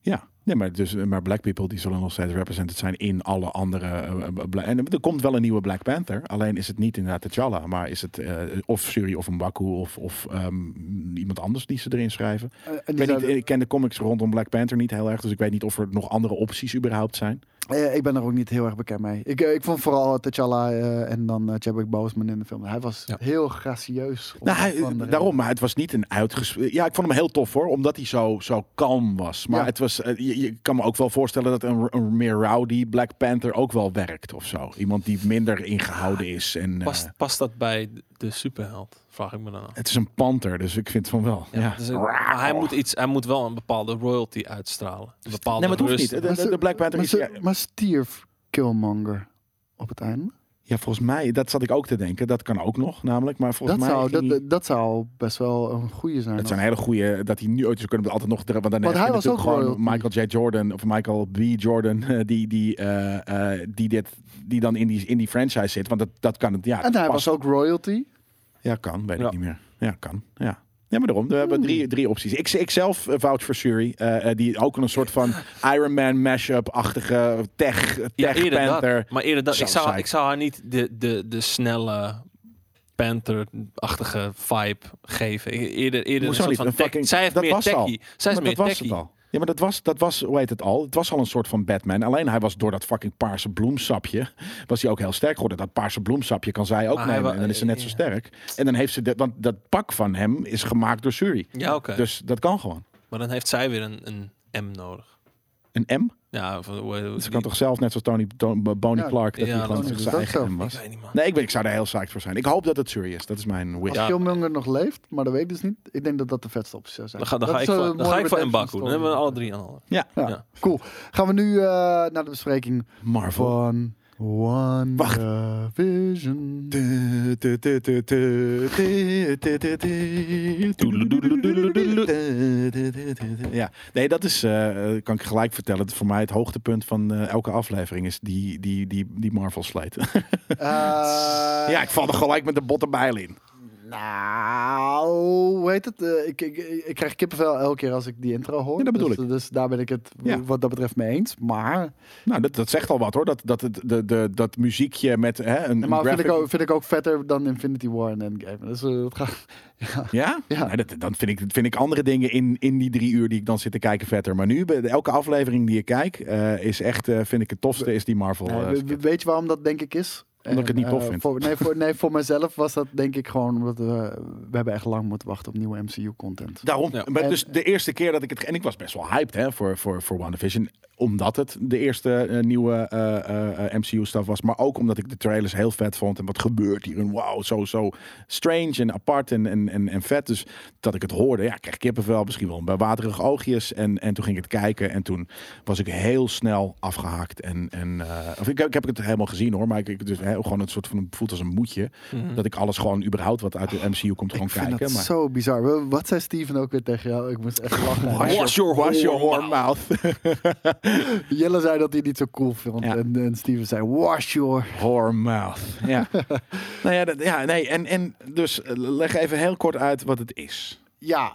Ja, nee, maar, dus, maar black people die zullen nog steeds represented zijn in alle andere... Uh, bla- en er komt wel een nieuwe Black Panther. Alleen is het niet inderdaad T'Challa. Maar is het uh, of Shuri of M'Baku of, of um, iemand anders die ze erin schrijven. Uh, ik, weet zouden... niet, ik ken de comics rondom Black Panther niet heel erg. Dus ik weet niet of er nog andere opties überhaupt zijn. Uh, ik ben er ook niet heel erg bekend mee. Ik, uh, ik vond vooral T'Challa uh, en dan uh, Chadwick Boseman in de film. Hij was ja. heel gracieus. Nou, hij, daarom, maar het was niet een uitgesproken... Ja, ik vond hem heel tof hoor. Omdat hij zo, zo kalm was. Maar ja. het was... Uh, je, je kan me ook wel voorstellen dat een, een meer rowdy Black Panther ook wel werkt of zo. Iemand die minder ingehouden is. En, past, uh, past dat bij de superheld? Vraag ik me dan af. Het is een panter, dus ik vind van wel. Ja, ja. Dus ik, maar hij, moet iets, hij moet wel een bepaalde royalty uitstralen. Een bepaalde nee, maar het hoeft niet. De, de, de Black Panther maar, is... Ja. Maar stierf Killmonger op het einde? Ja, volgens mij, dat zat ik ook te denken. Dat kan ook nog, namelijk. Maar volgens dat mij... Zou, die... dat, dat zou best wel een goede zijn. Het zijn hele goede, dat hij nu ooit zou kunnen, altijd nog... Want dan hij was ook gewoon royalty. Michael J. Jordan, of Michael B. Jordan, die, die, uh, uh, die, dit, die dan in die, in die franchise zit. Want dat, dat kan het, ja. En het hij past. Was ook royalty. Ja, kan. Weet ja. ik niet meer. Ja, kan. Ja. Ja, maar daarom. We hebben drie, drie opties. Ik, ik zelf uh, vouch voor Shuri. Uh, die ook een soort van Iron Man mashup-achtige tech, tech ja, eerder Panther. Dat. Maar eerder dat. Ik zou, ik zou haar niet de, de, de snelle Panther-achtige vibe geven. Eerder, eerder een soort niet? van tech. Fucking, Zij heeft dat meer was techie. Al. Zij is meer dat techie. Was het al. Ja, maar dat was, dat was, hoe heet het al? Het was al een soort van Batman. Alleen hij was door dat fucking paarse bloemsapje... was hij ook heel sterk geworden. Dat paarse bloemsapje kan zij ook maar nemen. Wa- en dan is ze net ja. zo sterk. En dan heeft ze... De, want dat pak van hem is gemaakt door Shuri. Ja, oké. Okay. Dus dat kan gewoon. Maar dan heeft zij weer een, een M nodig. Een M? Ja, of, hoe, ze die... kan toch zelf net zoals Tony, Tony Bonnie ja, Clark... dat ja, hij gewoon zijn eigen M was. Ik weet niet, man. Nee, ik, ben, ik zou daar heel psyched voor zijn. Ik hoop dat het Shuri is. Dat is mijn wish. Als Killmonger ja. nog leeft, maar dat weet ik dus niet. Ik denk dat dat de vetste optie zou zijn. Dan ga, dan ga ik, voor, dan ga ik voor M'Baku. Dan hebben we alle drie aan handen. Ja. Ja. ja, cool. Gaan we nu uh, naar de bespreking Marvel. Van WandaVision. Ja, nee, dat is, uh, kan ik gelijk vertellen. Voor mij het hoogtepunt van uh, elke aflevering is die, die, die, die Marvel slide. uh... Ja, ik val er gelijk met de botte bijl in. Nou, hoe heet het? Uh, ik, ik, ik krijg kippenvel elke keer als ik die intro hoor. Ja, dat bedoel dus, ik. Dus daar ben ik het ja. wat dat betreft mee eens. Maar... Nou, dat, dat zegt al wat hoor. Dat, dat, dat, dat, dat muziekje met hè, een, ja, maar een graphic... vind, ik ook, vind ik ook vetter dan Infinity War en Endgame. Dus, uh, dat gaat... Ja? ja? ja. Nou, dat, dan vind ik, vind ik andere dingen in, in die drie uur die ik dan zit te kijken vetter. Maar nu, elke aflevering die ik kijk, uh, is echt, uh, vind ik het tofste, is die Marvel. Uh, uh, weet je waarom dat denk ik is? Omdat ik het niet tof vind. Uh, voor, nee, voor, nee, voor mezelf was dat denk ik gewoon... Omdat we, we hebben echt lang moeten wachten op nieuwe M C U-content. Daarom. Ja. Maar en, dus de eerste keer dat ik het... En ik was best wel hyped hè, voor, voor, voor WandaVision. Omdat het de eerste uh, nieuwe uh, uh, M C U-stuff was. Maar ook omdat ik de trailers heel vet vond. En wat gebeurt hier? En wauw, zo, zo strange en apart en, en, en, en vet. Dus dat ik het hoorde. Ja, ik kreeg kippenvel. Misschien wel bij waterige oogjes. En, en toen ging ik het kijken. En toen was ik heel snel afgehaakt. En, en, uh, of ik, ik heb het helemaal gezien hoor. Maar ik... Dus, gewoon het soort van het voelt als een moedje. Mm-hmm. Dat ik alles gewoon überhaupt wat uit de M C U komt gewoon kijken. Ik vind dat maar... zo bizar. Wat zei Steven ook weer tegen jou? Ik moest echt lachen. Wash your, wash your whore mouth. Jelle zei dat hij niet zo cool vond. Ja. En, en Steven zei, wash your whore mouth. Ja. nou ja, dat, ja nee. En, en dus leg even heel kort uit wat het is. Ja,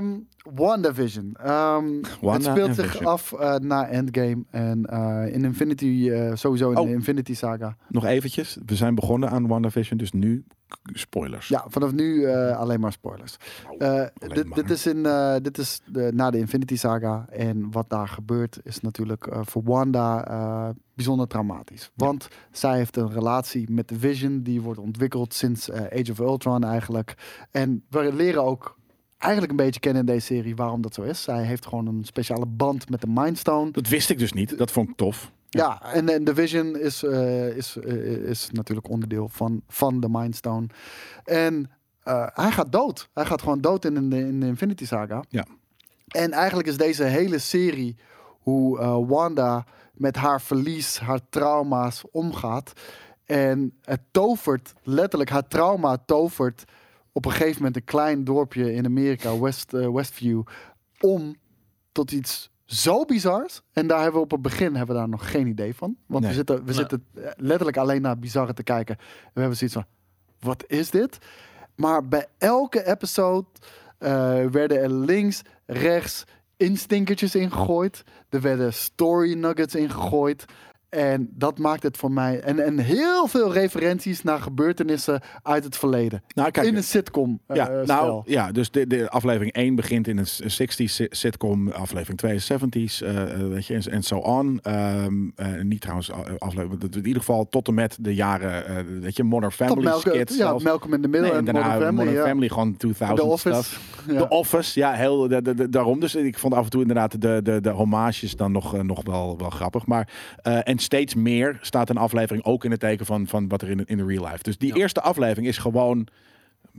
um, WandaVision. Um, Wanda het speelt zich Vision. af uh, na Endgame en uh, in Infinity, uh, sowieso in oh. de Infinity Saga. Nog eventjes, we zijn begonnen aan WandaVision, dus nu spoilers. Ja, vanaf nu uh, alleen maar spoilers. Oh, uh, alleen dit, maar. dit is, in, uh, dit is de, na de Infinity Saga en wat daar gebeurt is natuurlijk uh, voor Wanda uh, bijzonder traumatisch. Want ja. zij heeft een relatie met de Vision, die wordt ontwikkeld sinds uh, Age of Ultron eigenlijk. En we leren ook... eigenlijk een beetje kennen in deze serie waarom dat zo is. Zij heeft gewoon een speciale band met de Mind Stone. Dat wist ik dus niet. Dat vond ik tof. Ja, ja en, en de Vision is, uh, is, uh, is natuurlijk onderdeel van, van de Mind Stone. En uh, hij gaat dood. Hij gaat gewoon dood in de, in de Infinity Saga. Ja. En eigenlijk is deze hele serie hoe uh, Wanda met haar verlies, haar trauma's omgaat. En het tovert, letterlijk, haar trauma tovert op een gegeven moment een klein dorpje in Amerika, West, uh, Westview, om tot iets zo bizars. En daar hebben we op het begin hebben we daar nog geen idee van. Want nee. we, zitten, we nee. zitten letterlijk alleen naar bizarre te kijken. En we hebben zoiets van, wat is dit? Maar bij elke episode uh, werden er links, rechts instinkertjes ingegooid. Er werden story nuggets ingegooid. En dat maakt het voor mij... En, en heel veel referenties naar gebeurtenissen uit het verleden. Nou, kijk, in een sitcom. Ja, uh, nou, ja dus de, de aflevering één begint in een zestig's sitcom. Aflevering twee is seventies. Uh, weet je, en zo so on. Um, uh, niet trouwens aflevering... In ieder geval tot en met de jaren... Uh, weet je, Modern Family skits. Ja, Malcolm in the Middle nee, en Modern Family. Modern ja. Family, gewoon tweeduizend. The Office. Stuff. Ja. The Office, ja, heel de, de, de, daarom. Dus ik vond af en toe inderdaad de, de, de homages dan nog, uh, nog wel, wel grappig. Maar... Uh, en steeds meer staat een aflevering ook in het teken van, van wat er in, in de real life. Dus die ja. eerste aflevering is gewoon,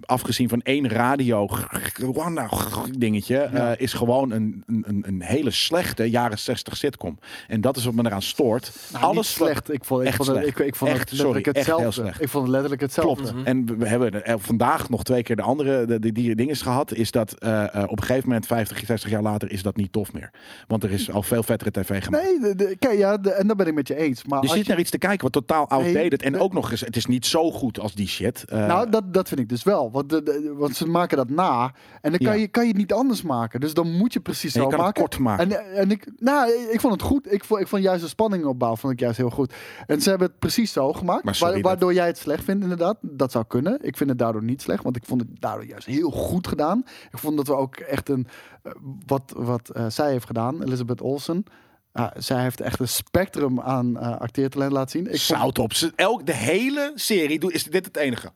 afgezien van één radio Rwanda dingetje, ja. uh, is gewoon een, een, een hele slechte jaren zestig sitcom. En dat is wat me eraan stoort. Nou, alles slecht. Ik vond, ik echt vond het, ik, ik vond echt, het sorry, hetzelfde. Echt heel slecht. Ik vond het letterlijk hetzelfde. Klopt. Mm-hmm. En we hebben vandaag nog twee keer de andere de, de, die dinges gehad. Is dat uh, uh, op een gegeven moment vijftig, zestig jaar later is dat niet tof meer. Want er is al veel vettere tv gemaakt. Nee, de, de, kijk, ja, de, en daar ben ik met je eens. Maar je zit je... naar iets te kijken wat totaal outdated. Nee, en de... ook nog eens, het is niet zo goed als die shit. Uh, nou, dat, dat vind ik dus wel. Want, de, de, want ze maken dat na. En dan kan, ja. je, kan je het niet anders maken. Dus dan moet je precies zo maken. Je kan maken. Het kort maken. En, en ik, nou, ik vond het goed. Ik vond, ik vond juist de spanningopbouw vond ik juist heel goed. En ze hebben het precies zo gemaakt. Wa- waardoor dat... jij het slecht vindt, inderdaad. Dat zou kunnen. Ik vind het daardoor niet slecht. Want ik vond het daardoor juist heel goed gedaan. Ik vond dat we ook echt een... Wat, wat uh, zij heeft gedaan, Elizabeth Olsen... Uh, zij heeft echt een spectrum aan uh, acteertalent laten zien. Ik Zout op. Vond... Elk, de hele serie is dit het enige.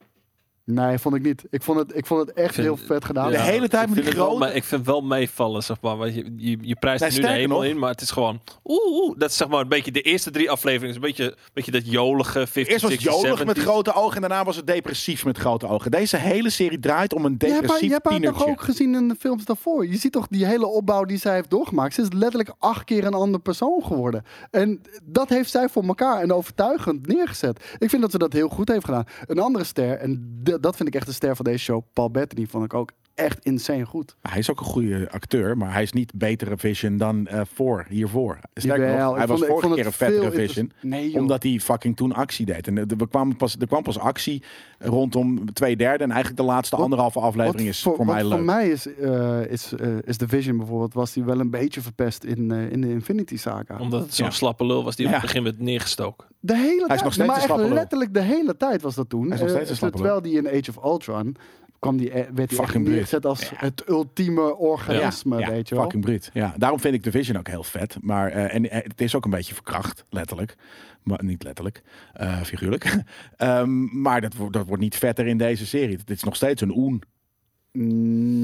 Nee, vond ik niet. Ik vond het, ik vond het echt vind, heel vet gedaan. Ja, de hele tijd met die grote... Wel, ik vind wel meevallen, zeg maar. Want je, je, je prijst nee, er nu de hemel nog. in, maar het is gewoon... Oeh, oeh, dat is zeg maar een beetje de eerste drie afleveringen. Een beetje, een beetje dat jolige vijftig, zestig, eerst was het jolig met grote ogen en daarna was het depressief met grote ogen. Deze hele serie draait om een depressief tienertje. Je hebt haar toch ook gezien in de films daarvoor? Je ziet toch die hele opbouw die zij heeft doorgemaakt? Ze is letterlijk acht keer een andere persoon geworden. En dat heeft zij voor elkaar en overtuigend neergezet. Ik vind dat ze dat heel goed heeft gedaan. Een andere ster... en dat vind ik echt de ster van deze show. Paul Bettany vond ik ook echt insane goed. Hij is ook een goede acteur, maar hij is niet betere Vision dan uh, voor, hiervoor. Sterker nog, hij was vorige keer een vettere Vision, nee, omdat hij fucking toen actie deed. En er kwam pas, er kwam pas actie rondom twee derde en eigenlijk de laatste wat, anderhalve aflevering is voor, voor mij leuk. Voor mij is, uh, is, uh, is de Vision bijvoorbeeld, was die wel een beetje verpest in, uh, in de Infinity Saga. Omdat het zo'n ja. slappe lul was die ja. op het begin werd neergestoken. De hele hij tijd, is nog steeds maar een slappe lul. Letterlijk de hele tijd was dat toen. Hij is nog steeds uh, een terwijl die in Age of Ultron... kwam die, werd die echt neergezet als ja. het ultieme organisme, ja. weet je wel. Fucking Brit. Ja, daarom vind ik de Vision ook heel vet. Maar uh, en, uh, het is ook een beetje verkracht, letterlijk. Maar niet letterlijk, uh, figuurlijk. um, maar dat, dat wordt niet vetter in deze serie. Dit is nog steeds een oen.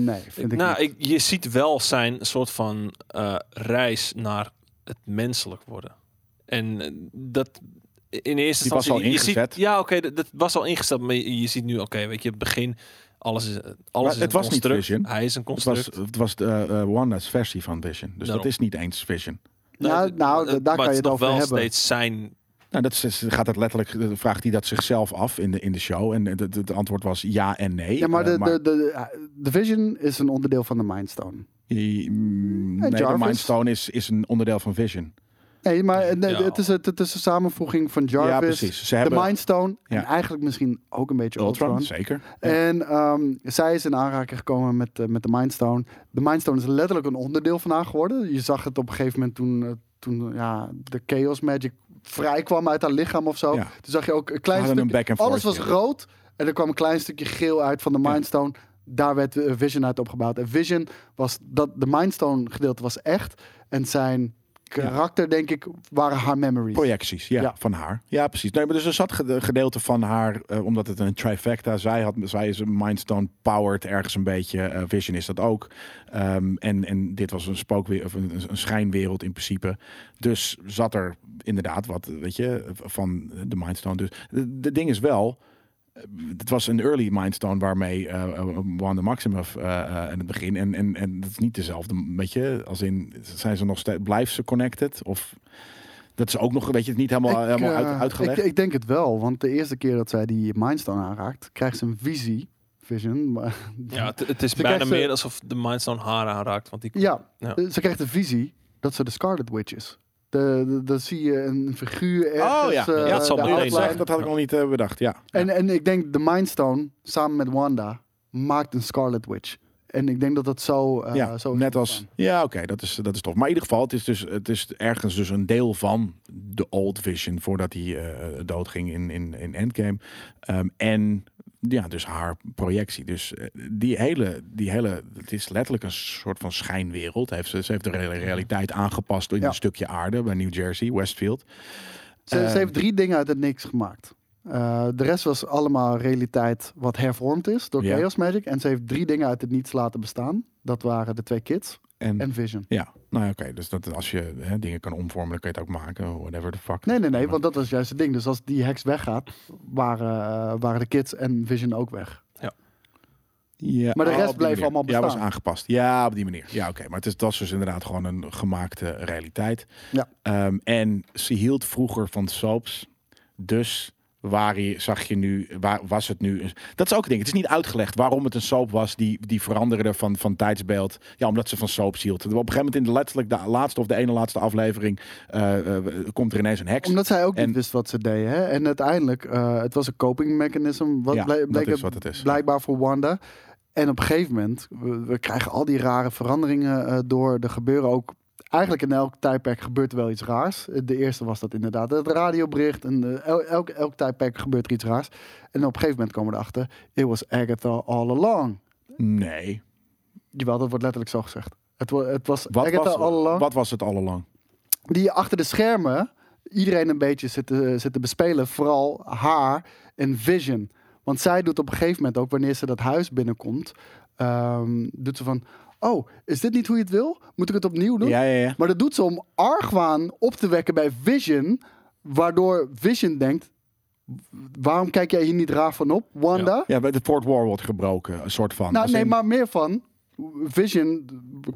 Nee, vind ik nou, niet. Ik, je ziet wel zijn soort van uh, reis naar het menselijk worden. En uh, dat... In eerste die instantie... was al ingezet. Ziet, ja, oké, okay, dat, dat was al ingesteld. Maar je, je ziet nu, oké, okay, weet je, het begin... Alles is, alles is het een was construct. Niet Vision. Hij is een construct. Het was, het was de, uh, Wanda's versie van Vision. Dus daarom. Dat is niet eens Vision. Nou, nou daar maar kan je het over wel hebben. Steeds zijn... Nou, dat is, gaat het letterlijk, vraagt hij dat zichzelf af in de, in de show. En het antwoord was ja en nee. Ja, maar de, uh, maar... De, de, de Vision is een onderdeel van de Mind Stone. Die, mm, nee, de Mind Stone is, is een onderdeel van Vision. Nee, maar nee, ja. het, is, het is een samenvoeging van Jarvis, ja, ze hebben, de Mind Stone ja. en eigenlijk misschien ook een beetje Ultron. Ultron. Zeker. En um, zij is in aanraking gekomen met, uh, met de Mind Stone. De Mind Stone is letterlijk een onderdeel van haar geworden. Je zag het op een gegeven moment toen, uh, toen ja, de Chaos Magic vrij kwam uit haar lichaam of zo. Ja. Toen zag je ook een klein stukje, een back and forth, alles was ja. rood en er kwam een klein stukje geel uit van de Mind Stone. Ja. Daar werd Vision uit opgebouwd. En Vision was, dat de Mind Stone gedeelte was echt en zijn... karakter, ja. denk ik, waren haar memories. Projecties, ja, ja. van haar. Ja, precies. Nee, maar dus er zat gedeelte van haar, uh, omdat het een trifecta, zij had, zij is een Mind Stone powered ergens een beetje, uh, Vision is dat ook. Um, en, en dit was een spookwereld, of een, een schijnwereld in principe. Dus zat er inderdaad wat, weet je, van de Mind Stone. Dus het ding is wel, het was een early Mind Stone waarmee uh, Wanda Maximoff uh, uh, in het begin. En, en, en dat is niet dezelfde, weet je. Als in, zijn ze nog steeds, blijft ze connected? Of Dat is ook nog, weet je, het niet helemaal, ik, helemaal uit, uitgelegd. Ik, ik denk het wel, want de eerste keer dat zij die Mind Stone aanraakt, krijgt ze een visie. Vision. Maar ja, het, het is bijna meer ze, alsof de Mind Stone haar aanraakt. Want die, ja, ja, ze krijgt de visie dat ze de Scarlet Witch is. Dan zie je een figuur ergens. Oh ja, ja, dat, zal de zeggen, dat had ik ja. nog niet uh, bedacht. Ja. En, en ik denk de Mind Stone samen met Wanda maakt een Scarlet Witch. En ik denk dat dat zo... Uh, ja, zo net als... Gaan. Ja, oké, okay, dat, is, dat is tof. Maar in ieder geval, het is, dus, het is ergens dus een deel van de Old Vision... voordat hij uh, doodging in, in, in Endgame. Um, en ja, dus haar projectie. Dus uh, die, hele, die hele... Het is letterlijk een soort van schijnwereld. Heeft ze, ze heeft de realiteit aangepast in ja. een stukje aarde... bij New Jersey, Westfield. Ze, uh, ze heeft drie dingen uit het niks gemaakt... Uh, de rest was allemaal realiteit wat hervormd is door yeah. Chaos Magic. En ze heeft drie dingen uit het niets laten bestaan. Dat waren de twee kids en, en Vision. Ja, nou ja, oké. Okay. Dus dat, als je hè, dingen kan omvormen, dan kun je het ook maken. Whatever the fuck. Nee, nee, nee. Want dat was juist het ding. Dus als die heks weggaat, waren, uh, waren de kids en Vision ook weg. Ja. Ja, maar de rest oh, bleef manier. allemaal bestaan. Ja, was aangepast. Ja, op die manier. Ja, oké. Okay. Maar het is, dat is dus inderdaad gewoon een gemaakte realiteit. Ja. Um, en ze hield vroeger van soaps. Dus... Waar je, zag je nu, waar was het nu? Dat is ook een ding. Het is niet uitgelegd waarom het een soap was die, die veranderde van, van tijdsbeeld. Ja, omdat ze van soaps hield. Op een gegeven moment in de letterlijk de laatste of de ene laatste aflevering uh, uh, komt er ineens een heks. Omdat zij ook en, niet wist wat ze deed. Hè? En uiteindelijk, uh, het was een coping mechanism. Wat ja, bleek dat is wat het is. Blijkbaar voor Wanda. En op een gegeven moment, we, we krijgen al die rare veranderingen uh, door. Er gebeuren ook... Eigenlijk in elk tijdperk gebeurt er wel iets raars. De eerste was dat inderdaad het radiobericht. En elk, elk, elk tijdperk gebeurt er iets raars. En op een gegeven moment komen we erachter... It was Agatha all along. Nee. Jawel, dat wordt letterlijk zo gezegd. Het, het was wat Agatha was, all along. Wat was het all along? Die achter de schermen... Iedereen een beetje zit te, zit te bespelen. Vooral haar en Vision. Want zij doet op een gegeven moment ook... Wanneer ze dat huis binnenkomt... Um, doet ze van... Oh, is dit niet hoe je het wil? Moet ik het opnieuw doen? Ja, ja, ja. Maar dat doet ze om argwaan op te wekken bij Vision. Waardoor Vision denkt... Waarom kijk jij hier niet raar van op, Wanda? Ja, bij ja, de Fort War wordt gebroken, een soort van. Nou, nee, in... maar meer van... Vision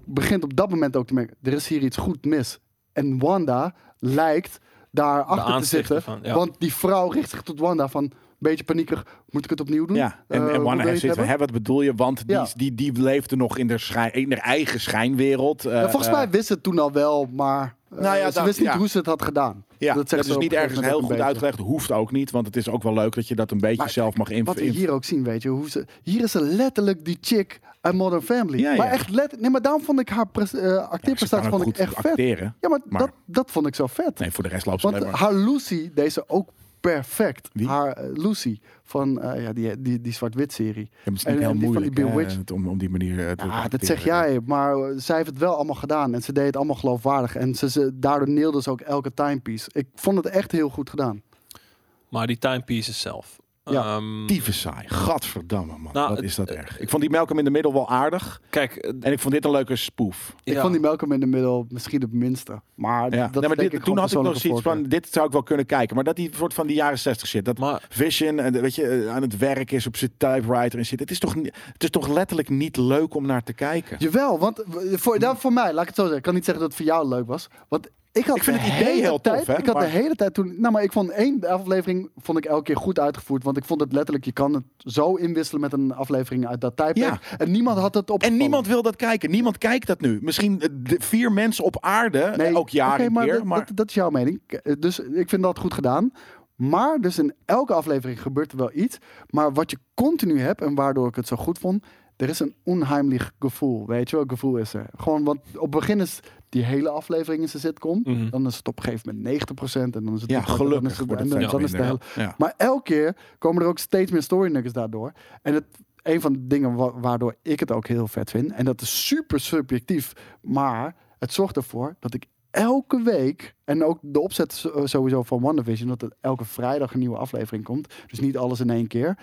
begint op dat moment ook te merken... Er is hier iets goed mis. En Wanda lijkt daar achter te zitten. Van, ja. Want die vrouw richt zich tot Wanda van... Beetje paniekerig, moet ik het opnieuw doen? Ja, en, uh, en Wanda heeft zitten, hè, wat bedoel je? Want die, ja. die, die leefde nog in de schijn, in haar eigen schijnwereld. Uh, ja, volgens mij wist ze het toen al wel, maar uh, nou ja, ze wist niet ja. hoe ze het had gedaan. Ja, dat, dat is niet ergens heel goed uitgelegd. Hoeft ook niet, want het is ook wel leuk dat je dat een beetje maar, zelf mag invullen. Wat we hier ook zien, weet je, hoe ze, hier is ze letterlijk die chick uit Modern Family. Ja, ja. Maar echt let, nee, maar daarom vond ik haar pres, uh, acteerprestatie ja, vond ik echt acteren, vet. Ja, maar, maar dat, dat vond ik zo vet. Nee, voor de rest loopt ze alleen maar. Haar Lucy, deze ook. Perfect. Wie? Haar uh, Lucy van uh, ja, die, die, die zwart-wit serie. Ja, het is niet en, heel en die, moeilijk van die Bewitched. Hè, het om, om die manier uh, te ja, dat zeg jij, maar uh, zij heeft het wel allemaal gedaan. En ze deed het allemaal geloofwaardig. En ze, ze, daardoor neelde ze ook elke timepiece. Ik vond het echt heel goed gedaan. Maar die timepieces zelf... Ja, um, tieve saai. Gadverdamme, man. Nou, wat is dat uh, erg. Ik vond die Malcolm in the Middle wel aardig. Kijk, uh, en ik vond dit een leuke spoof. Ja. Ik vond die Malcolm in the Middle misschien het minste. Maar, ja. dat nee, maar dit, ik toen had ik nog zoiets van, dit zou ik wel kunnen kijken. Maar dat die soort van die jaren zestig shit. Dat maar, Vision en, weet je, aan het werk is op zijn typewriter en shit. Het is, toch, het is toch letterlijk niet leuk om naar te kijken? Jawel, want voor, nou, voor mij, laat ik het zo zeggen. Ik kan niet zeggen dat het voor jou leuk was. Want Ik had ik vind de het idee hele heel tijd, tof, hè? Ik had maar... de hele tijd toen... Nou, maar ik vond één aflevering vond ik elke keer goed uitgevoerd. Want ik vond het letterlijk... Je kan het zo inwisselen met een aflevering uit dat tijdperk. Ja. En niemand had het op. En niemand wil dat kijken. Niemand kijkt dat nu. Misschien vier mensen op aarde. Nee, ook jaren okay, maar, keer, maar... Dat, dat is jouw mening. Dus ik vind dat goed gedaan. Maar dus in elke aflevering gebeurt er wel iets. Maar wat je continu hebt... En waardoor ik het zo goed vond... Er is een onheimlich gevoel. Weet je wel? Gevoel is er. Gewoon, want op het begin is... Die hele aflevering is een sitcom. Mm-hmm. Dan is het op een gegeven moment negentig procent. En dan is het ja, gelukkig. Dan is het ja. Maar elke keer komen er ook steeds meer story nuggets daardoor. En het, een van de dingen wa- waardoor ik het ook heel vet vind. En dat is super subjectief. Maar het zorgt ervoor dat ik elke week... En ook de opzet sowieso van WandaVision. Dat er elke vrijdag een nieuwe aflevering komt. Dus niet alles in één keer.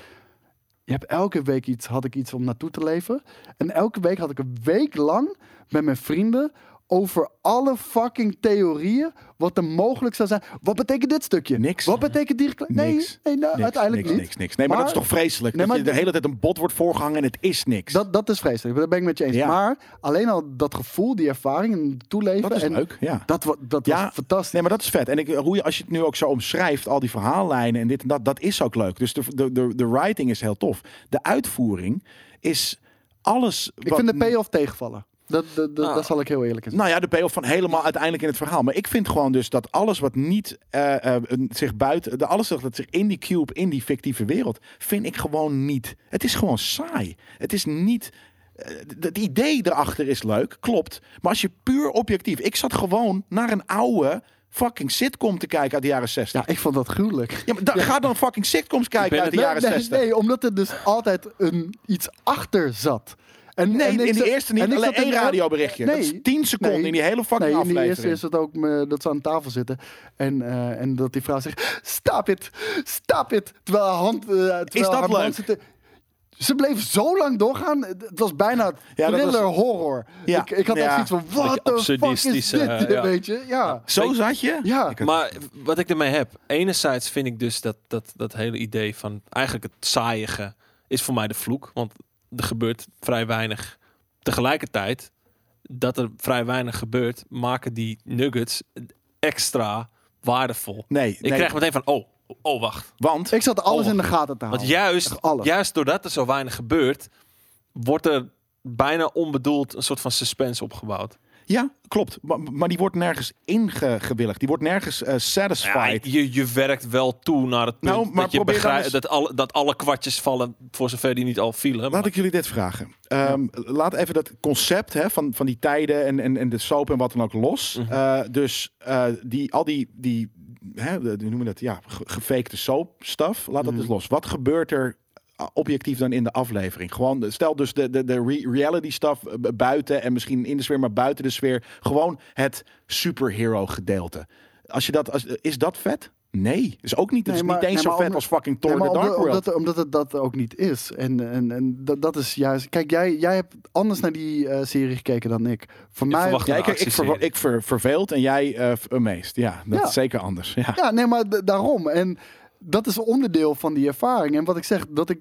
Je hebt elke week iets, had ik iets om naartoe te leven. En elke week had ik een week lang met mijn vrienden... over alle fucking theorieën wat er mogelijk zou zijn. Wat betekent dit stukje? Niks. Wat betekent die... Nee, niks. nee nou, niks, uiteindelijk niks, niet. Niks, niks. Nee, maar, maar dat is toch vreselijk? Nee, dat je de hele tijd een bot wordt voorgehangen en het is niks. Dat, dat is vreselijk. Dat ben ik met je eens. Ja. Maar alleen al dat gevoel, die ervaring en toeleven... Dat is en leuk, ja. Dat, dat ja, was fantastisch. Nee, maar dat is vet. En ik, hoe je, als je het nu ook zo omschrijft, al die verhaallijnen en dit en dat, dat is ook leuk. Dus de, de, de, de writing is heel tof. De uitvoering is alles... Wat... Ik vind de payoff tegenvallen. Dat, dat, dat, ah. dat zal ik heel eerlijk zijn. Nou ja, de payoff van helemaal uiteindelijk in het verhaal. Maar ik vind gewoon dus dat alles wat niet uh, uh, zich buiten... De, alles dat zich in die cube, in die fictieve wereld... vind ik gewoon niet... Het is gewoon saai. Het is niet... Het idee erachter is leuk, klopt. Maar als je puur objectief... Ik zat gewoon naar een oude... fucking sitcom te kijken uit de jaren zestig. Ja, ik vond dat gruwelijk. Ja, maar da- ja. Ga dan fucking sitcoms kijken uit de jaren zestig. Nee, nee, omdat er dus altijd een, iets achter zat. En, nee, en in de zat, eerste niet. Alleen één radioberichtje. Nee, dat is tien seconden nee, in die hele fucking nee, aflevering. Nee, in de eerste is het ook uh, dat ze aan tafel zitten. En, uh, en dat die vrouw zegt... Stop it! Stop it! Terwijl haar hand... Uh, terwijl is dat haar leuk? Zitten, ze bleef zo lang doorgaan. Het was bijna thriller-horror. Ja, ja. ik, ik had echt ja. iets van, what the fuck is dit? Uh, ja. Weet je? Ja. Zo zat je? Ja. Maar wat ik ermee heb... Enerzijds vind ik dus dat, dat, dat hele idee van... Eigenlijk het saaiige is voor mij de vloek. Want er gebeurt vrij weinig. Tegelijkertijd, dat er vrij weinig gebeurt... maken die nuggets extra waardevol. Nee, ik nee. krijg meteen van... oh. Oh, wacht. Want ik zat alles oh, in de gaten te houden. Want juist, juist doordat er zo weinig gebeurt... wordt er bijna onbedoeld een soort van suspense opgebouwd. Ja, klopt. Maar, maar die wordt nergens ingewilligd. Die wordt nergens uh, satisfied. Ja, je, je werkt wel toe naar het punt nou, maar dat, je begrijpt, eens... dat, alle, dat alle kwartjes vallen... voor zover die niet al vielen. Laat maar... ik jullie dit vragen. Um, ja. Laat even dat concept hè, van, van die tijden en, en, en de soap en wat dan ook los. Mm-hmm. Uh, dus uh, die, al die... die Hè, we noemen dat ja, gefakte soapstuff. Laat dat mm. dus los. Wat gebeurt er objectief dan in de aflevering? Gewoon, stel dus de, de, de re- reality stuff buiten en misschien in de sfeer, maar buiten de sfeer. Gewoon het superhero gedeelte. Als je dat, als, is dat vet? Nee, is ook niet. Het nee, is maar, niet eens nee, zo vet om, als fucking Thor nee, the Dark om, World. Omdat, omdat het dat ook niet is. En, en, en dat, dat is juist... Kijk, jij, jij hebt anders naar die uh, serie gekeken dan ik. Voor mij... Ja, ik, ik, ver, ik ver, verveeld en jij uh, meest. Ja, dat ja. is zeker anders. Ja, ja nee, maar d- daarom. En dat is onderdeel van die ervaring. En wat ik zeg, dat ik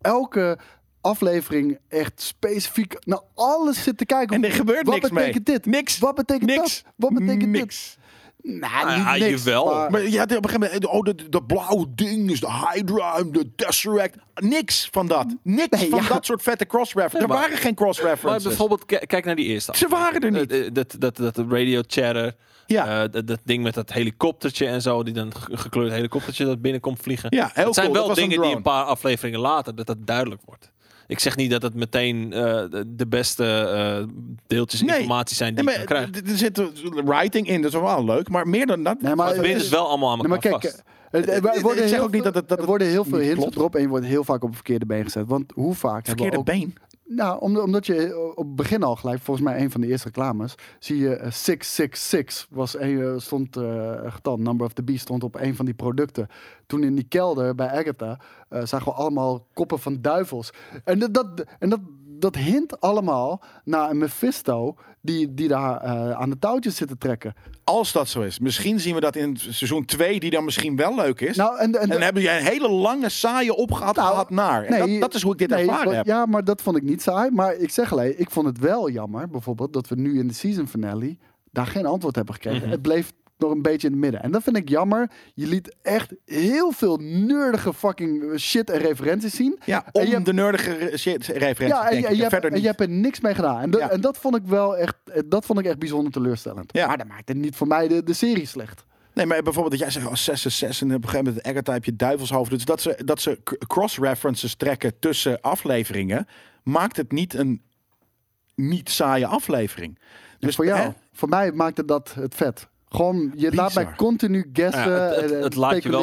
elke... aflevering echt specifiek naar alles zit te kijken. En er gebeurt wat niks mee. Wat betekent dit? Niks. Wat betekent niks. dat? Wat betekent niks. dit? Nou, nah, ah, niks. Jawel. Maar, maar ja, op een gegeven moment, oh, dat, dat blauwe ding is de Hydra, de Tesseract. Niks van dat. Niks nee, van ja. dat soort vette cross-references. Nee, er maar, waren geen cross-references. Maar bijvoorbeeld, k- kijk naar die eerste. Ze waren er niet. Uh, dat, dat, dat radio chatter. Ja. Uh, dat, dat ding met dat helikoptertje en zo, die dan gekleurd helikoptertje dat binnenkomt vliegen. Ja, heel dat zijn cool. wel dat dingen een die een paar afleveringen later, dat dat duidelijk wordt. Ik zeg niet dat het meteen uh, de beste uh, deeltjes nee. informatie zijn die nee, je krijgt. Er zit writing in, dat is wel leuk. Maar meer dan dat... Nee, maar het is dus wel allemaal aan elkaar nee, maar kijk, vast. Het, het, het, het, ik zeg ook niet dat het, dat het Er worden heel veel hints erop en je wordt heel vaak op het verkeerde been gezet. Want hoe vaak... Verkeerde hebben we ook, been? Nou, omdat je op het begin al gelijk, volgens mij een van de eerste reclames, zie je uh, zes zes zes was een, stond uh, getal, Number of the Beast stond op een van die producten. Toen in die kelder bij Agatha uh, zagen we allemaal koppen van duivels. En dat, dat, en dat, dat hint allemaal naar een Mephisto die, die daar uh, aan de touwtjes zit te trekken. Als dat zo is. Misschien zien we dat in seizoen twee, die dan misschien wel leuk is. Nou, en, en, en dan de, hebben je een hele lange, saaie opgehad nou, gehad naar. En nee, dat, dat is hoe ik dit nee, ervaren wat, heb. Ja, maar dat vond ik niet saai. Maar ik zeg alleen, ik vond het wel jammer, bijvoorbeeld, dat we nu in de season finale daar geen antwoord hebben gekregen. Mm-hmm. Het bleef nog een beetje in het midden. En dat vind ik jammer. Je liet echt heel veel nerdige fucking shit en referenties zien. Ja, om en je de nerdige shit referenties. Ja, en, en, en, je hebt, en je hebt er niks mee gedaan. En, de, ja. en dat vond ik wel echt, dat vond ik echt bijzonder teleurstellend. Ja. Maar dat maakt het niet voor mij de, de serie slecht. Nee, maar bijvoorbeeld dat jij zegt, oh, zes zes zes en op een gegeven moment een Agatha heb je duivelshoofd. Dus dat ze, dat ze cross-references trekken tussen afleveringen, maakt het niet een niet saaie aflevering. Dus voor jou, hè? Voor mij maakte dat het vet. Gewoon, je Bizar. Laat mij continu guesten, ja, het, het, het laat je wel,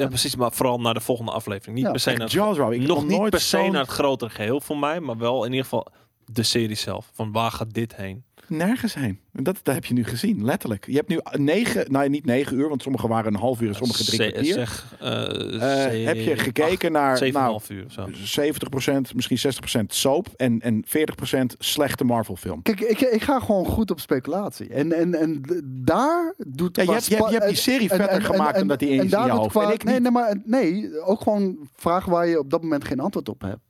ja, precies, maar vooral naar de volgende aflevering. Niet ja, per se naar het, nog niet per se naar het grotere geheel voor mij, maar wel in ieder geval de serie zelf. Van waar gaat dit heen? Nergens heen. Dat, dat heb je nu gezien, letterlijk. Je hebt nu negen, nou niet negen uur, want sommige waren een half uur en sommige drie kwartier. Zeg, uh, uh, heb je gekeken acht, naar nou, uur, zo. zeventig procent, misschien zestig procent soap en, en veertig procent slechte Marvel film. Kijk, ik, ik ga gewoon goed op speculatie. En, en, en daar doet... Ja, je, hebt, je, hebt, je hebt die serie en, vetter en, gemaakt en, omdat die eens in je hoofd. Qua, en ik nee, nee, maar, nee, ook gewoon vragen waar je op dat moment geen antwoord op hebt.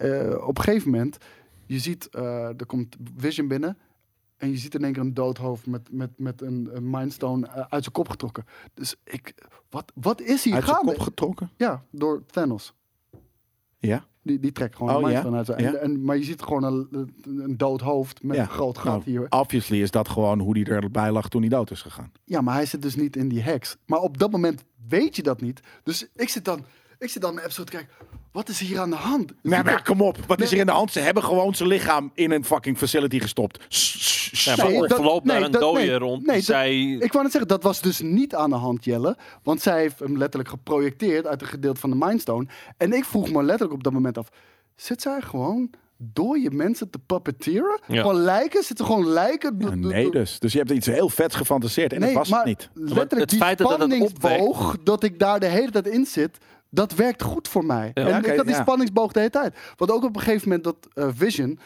Uh, uh, op een gegeven moment, je ziet, uh, er komt Vision binnen... En je ziet in één keer een dood hoofd met, met, met een, een Mind Stone uit zijn kop getrokken. Dus ik, wat, wat is hier uit gaande? Uit zijn kop getrokken? Ja, door Thanos. Ja? Die, die trekt gewoon oh, Mind Stone ja? uit zijn... Ja? En, en, maar je ziet gewoon een, een dood hoofd met ja. een groot gat nou, hier. Obviously is dat gewoon hoe die erbij lag toen hij dood is gegaan. Ja, maar hij zit dus niet in die heks. Maar op dat moment weet je dat niet. Dus ik zit dan... Ik zit dan in de episode te kijken, wat is hier aan de hand? Nee, maar kom op, wat nee. is er in de hand? Ze hebben gewoon zijn lichaam in een fucking facility gestopt. Ja, maar nee, dat, loopt nee, naar een dode nee, rond. Nee, zij... dat, ik wou net zeggen, dat was dus niet aan de hand, Jelle. Want zij heeft hem letterlijk geprojecteerd uit een gedeelte van de Mind Stone. En ik vroeg me letterlijk op dat moment af, zit zij gewoon... Door je mensen te puppeteeren? Ja. Gewoon lijken? Zitten gewoon lijken? Ja, nee dus. Dus je hebt iets heel vets gefantaseerd. En nee, dat was maar het niet. Letterlijk het feit die spanningsboog, dat, dat ik daar de hele tijd in zit... Dat werkt goed voor mij. Ja, en okay, ik had die ja. spanningsboog de hele tijd. Want ook op een gegeven moment dat uh, Vision...